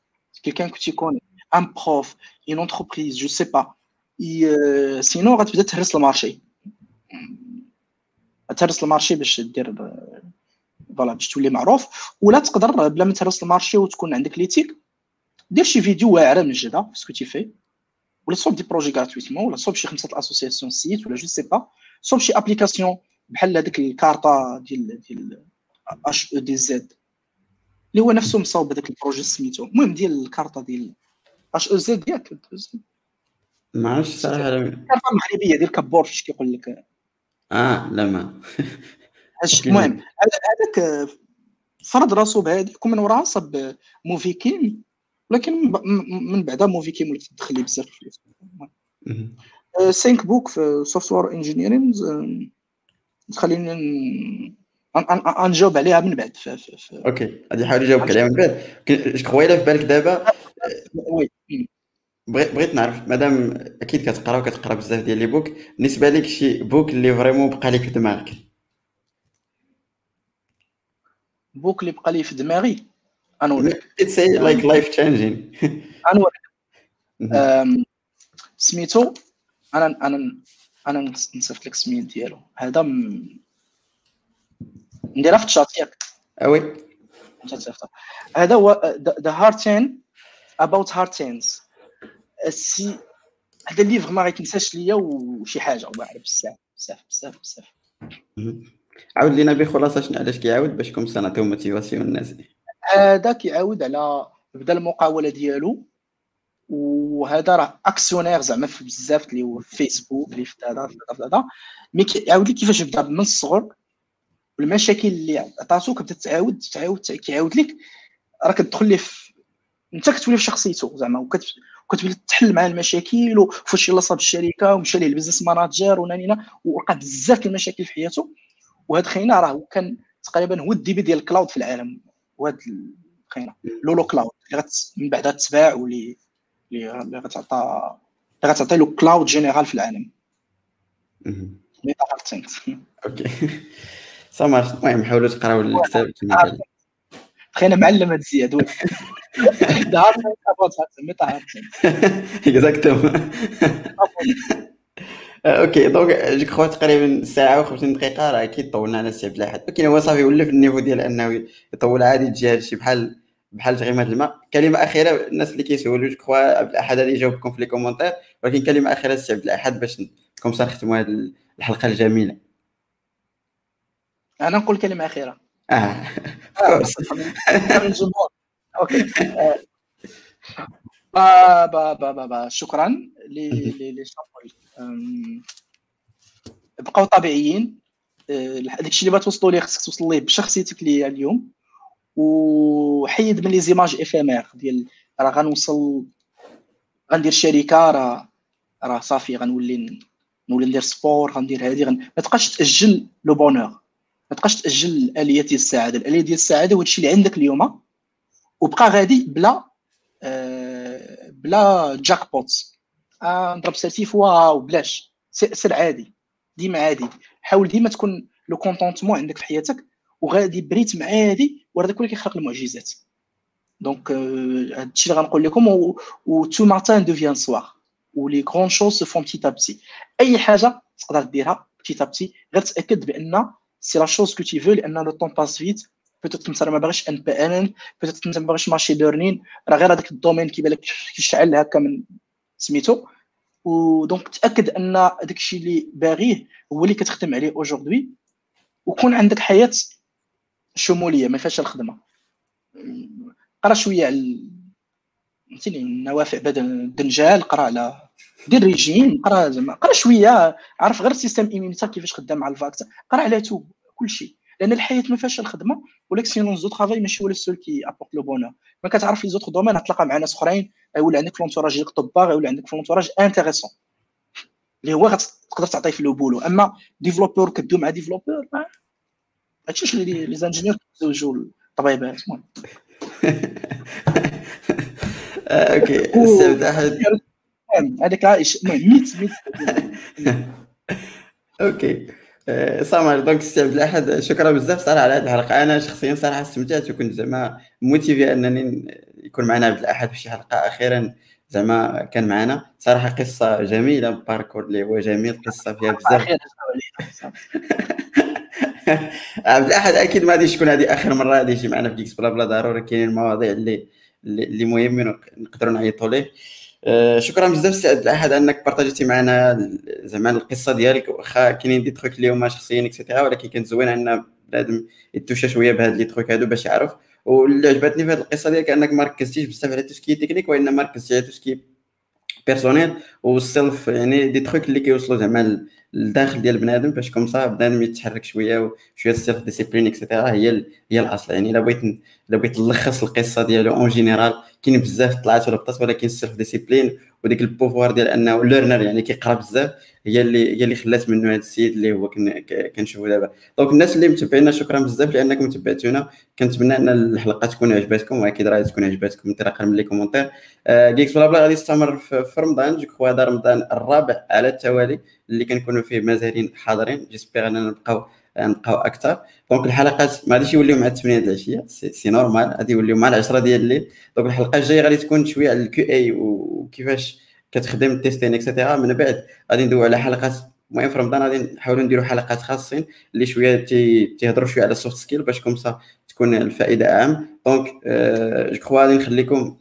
كيلكان كو تيكون ان بروف اون انتربريز جو سي با. سينو غتبدا تهرس المارشي، تهرس المارشي باش دير فوالا باش تولي معروف. ولا تقدر بلا ما تهرس المارشي وتكون عندك ليتيك، دير شي فيديو واعره من جدة باسكو تيفي، ولا تصوب دي بروجي غراتويتمون، ولا تصوب شي خمسه د الاسوسياسيون سيت، ولا جو سي با صوب شي ابليكاسيون بحال هذيك الكارطه ديال ديال اش او دي زد اللي هو نفسه مصاوب هذاك البروجي سميتو المهم ديال الكارطه ديال اش او زد ياك. ما عرفتش صراحه الكارطه المغربيه ديال كابور فاش كيقول لك اه لا ما المهم هذاك فرض راسو بهذيك ومن وراها صاب موفيكيم، ولكن من بعدها موفيكيم ولا تدخل ليه بزاف الفلوس. سينك بوك في سوفتوير انجينيرينغ تخليني نجاوب عليها من بعد. اوكي غادي نحاول نجاوبك عليها من بعد. جو كخوا الا في بالك دابا وي بغيت نعرف مادام اكيد كتقرا وكتقرا بزاف ديال لي بوك، بالنسبه لك شي بوك اللي فريمون بقى لك في دماغك؟ بوك اللي بقى لي في دماغي انور اتس لايك لايف تشينجين انور سميتو. انا انا انا نصيفط لك السميل ديالو هذا، نديرها في الشات ياك وي هذا هو ذا هارد تين اباوت هارد تينز. السي هذا الليفغ ما غيتنساش ليا وشي حاجه الله يعرف بزاف بزاف بزاف بزاف. عاود لينا بخلاصه شنو علاش كيعاود باش كم سنه تو موتيفاسيون الناس. هذا كيعاود على بدا المقاوله ديالو وهذا راه اكسيونير زعما في بزاف اللي هو فيسبوك اللي في هذا في هذا مي كيعاود لك كيفاش بدا من الصغر والمشاكل اللي عطاتو كتبدا تعاود تعاود كيعاود لك راه كتدخل ليه انت كتولي في شخصيته زعما وكت كتبدا تحل مع المشاكل وفاش يلا صاب الشركه ومشى ليه البيزنس ماناجر ونانينا ووقع بزاف المشاكل في حياته. وهاد خينا راه كان تقريبا هو الديبي ديال الكلاود في العالم وهاد خينا لولو كلاود اللي من بعدها تباع واللي اللي غتعطى اللي غتعطي له كلاود جينيرال في العالم. مي طارتين اوكي سامر المهم حاولوا تقراو الكتاب كما خلينا معلم هاد زياد وي دار مي طارتين اكزاكتومون. اوكي دونك جيك خو تقريبا ساعه و50 دقيقه راه اكيد طولنا على سي عبد الاحد ولكن هو صافي ولا في النيفو ديال انه يطول عادي تجي هادشي بحال بحال تغيمات الماء. كلمه اخيره الناس اللي كيسولوا جيك خو عبد الاحد اللي جاوبكم في لي كومونتير ولكن كلمه اخيره سي عبد الاحد باش كوم سا نختموا هذه الحلقه الجميله. انا نقول كلمه اخيره اه الجمهور اوكي با با با با شكرا لي شابول بقاو طبيعيين. داكشي اللي بغات توصلوا ليه خصك توصل ليه بشخصيتك ليا اليوم وحيد من لي زيماج افيمير ديال راه غنوصل غندير شركه راه راه صافي غنولي نولي ندير سبور غندير هادي غن... ما تبقاش تاجل لو بونور ما تبقاش تاجل اليه ديال السعاده. الاليه ديال السعاده هو هادشي اللي عندك اليوم وبقى غادي بلا أه بلا جاك بوت آه نضرب سيرتيف واو بلاش سير عادي ديما عادي. حاول ديما تكون لو كونتونتمون عندك في حياتك وغادي بريتم عادي وراه داك هو اللي كيخلق المعجزات. دونك هادشي اللي غنقول لكم و تو مارتان دوفيان سوار و لي غون شوز سو فون بتيت ا بتي. اي حاجه تقدر ديرها بتيت ا بتي غير تاكد بان سي لا شوز كو تي فو لان لو طون باس فيت. بوتيت نتا ما باغيش ان بي ان بوتيت نتا ما باغيش ماشين لرنينغ راه غير هذاك الدومين كيبان لك كيشعل هكا من سميتو ودونك تاكد ان هذاك الشيء اللي باغيه هو اللي كتخدم عليه اوجوردي وكون عندك حياه شموليه ما فيهاش الخدمه. قرا شويه على فهمتيني النوافع بدل الدنجال قرا على دير ريجيم قرا زعما قرا شويه عرف غير السيستم ايمينيتا كيفاش خدام على الفاكتور قرا على تو كلشي لان الحياه ما فيهاش الخدمه ولكن سينون زو طرافاي ماشي هو السول كي ابورت لو بونور. ما كتعرف لي زوطخ دومين غتلاقى مع ناس اخرين ولا عندك فلونتوراج ديالك طباغ ولا عندك فلونتوراج انتريسون اللي هو غتقدر تعطيه في لو بولو. اما ديفلوبور كدوم مع ديفلوبور هادشي اللي لي زانجينيور كيزوجوا الطبيبات. المهم اوكي السبت احد هذاك عايش المهم ميت ميت اوكي سامر دونك سي عبد الاحد شكرا بزاف صراحه على هذه الحلقه. انا شخصيا صراحه استمتعت وكنت زعما موتيفي انني يكون معنا عبد الاحد في شي حلقه اخيرا زعما كان معنا صراحه قصه جميله باركور اللي هو جميل قصه فيها بزاف. عبد الاحد اكيد ما غاديش تكون هذه اخر مره غادي يجي معنا في ديكس بلا بلا ضروري كاينين المواضيع اللي اللي مهمين نقدروا نعيطوا ليه. أه شكرا بزاف سي عبد الاحد انك بارطاجيتي معنا زعما القصه ديالك واخا كاينين دي تروك اليوم شخصيا اكسيتيرا ولكن كان زوين ان بنادم يتوشى شويه بهاد لي تروك هادو باش يعرف. واللي عجبتني في هاد القصه ديالك انك ما ركزتيش بزاف على توسكي تكنيك وانما ركزتي على توسكي بيرسونيل والسيلف يعني دي تروك اللي كيوصلوا زعما للداخل ديال بنادم باش كوم صا بنادم يتحرك شويه وشويه السيلف ديسيبلين اكسيتيرا هي ال... هي الاصل. يعني الا بغيت الا بغيت نلخص القصه ديالو اون جينيرال كاين بزاف طلعات ولبطات ولكن السيلف ديسيبلين وديك البوفوار ديال انه ليرنر يعني كيقرا بزاف هي اللي هي اللي خلات منه هذا السيد اللي هو كنشوفو دابا. دونك الناس اللي متبعينا شكرا بزاف لانكم تبعتونا. كنتمنى ان الحلقه تكون عجباتكم واكيد راه تكون عجباتكم انطلاقا من لي كومونتير. جيكس بلا بلا غادي يستمر في رمضان جو كخوا هذا رمضان الرابع على التوالي اللي كنكونوا فيه مازالين حاضرين جيسبيغ اننا نبقاو نبقاو اكثر. دونك الحلقات ما غاديش يوليو مع الثمانية د العشيه سي نورمال غادي يوليو مع العشرة ديال الليل. دونك الحلقه الجايه غادي تكون شويه على الكيو اي وكيفاش كتخدم التيستين اكسيتيرا. من بعد غادي ندوي على حلقات المهم فروم دان غادي نحاولوا نديروا حلقات خاصين اللي شويه تيهضروا شويه على السوفت سكيل باش كومسا تكون الفائده عام. دونك جو كخوا غادي نخليكم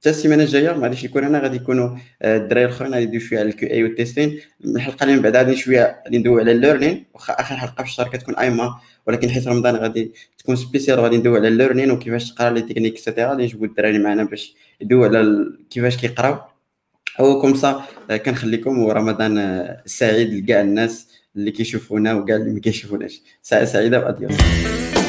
حتى السيمانه الجايه ما غاديش يكون هنا، غادي يكونوا الدراري الاخرين غادي يديروا شويه على الكيو اي والتيستين. الحلقه اللي من بعد غادي شويه اللي ندويو على الليرنين، واخا اخر حلقه في الشهر كتكون ايما، ولكن حيت رمضان غادي تكون سبيسيال غادي ندويو على الليرنين وكيفاش تقرا لي تكنيك اكسيتيرا. غادي نجيبوا الدراري معنا باش يدويو على كيفاش كيقراو. هو كومسا كنخليكم، ورمضان سعيد لكاع الناس اللي كيشوفونا وكاع اللي ما كيشوفوناش. ساعه سعيده واديوس.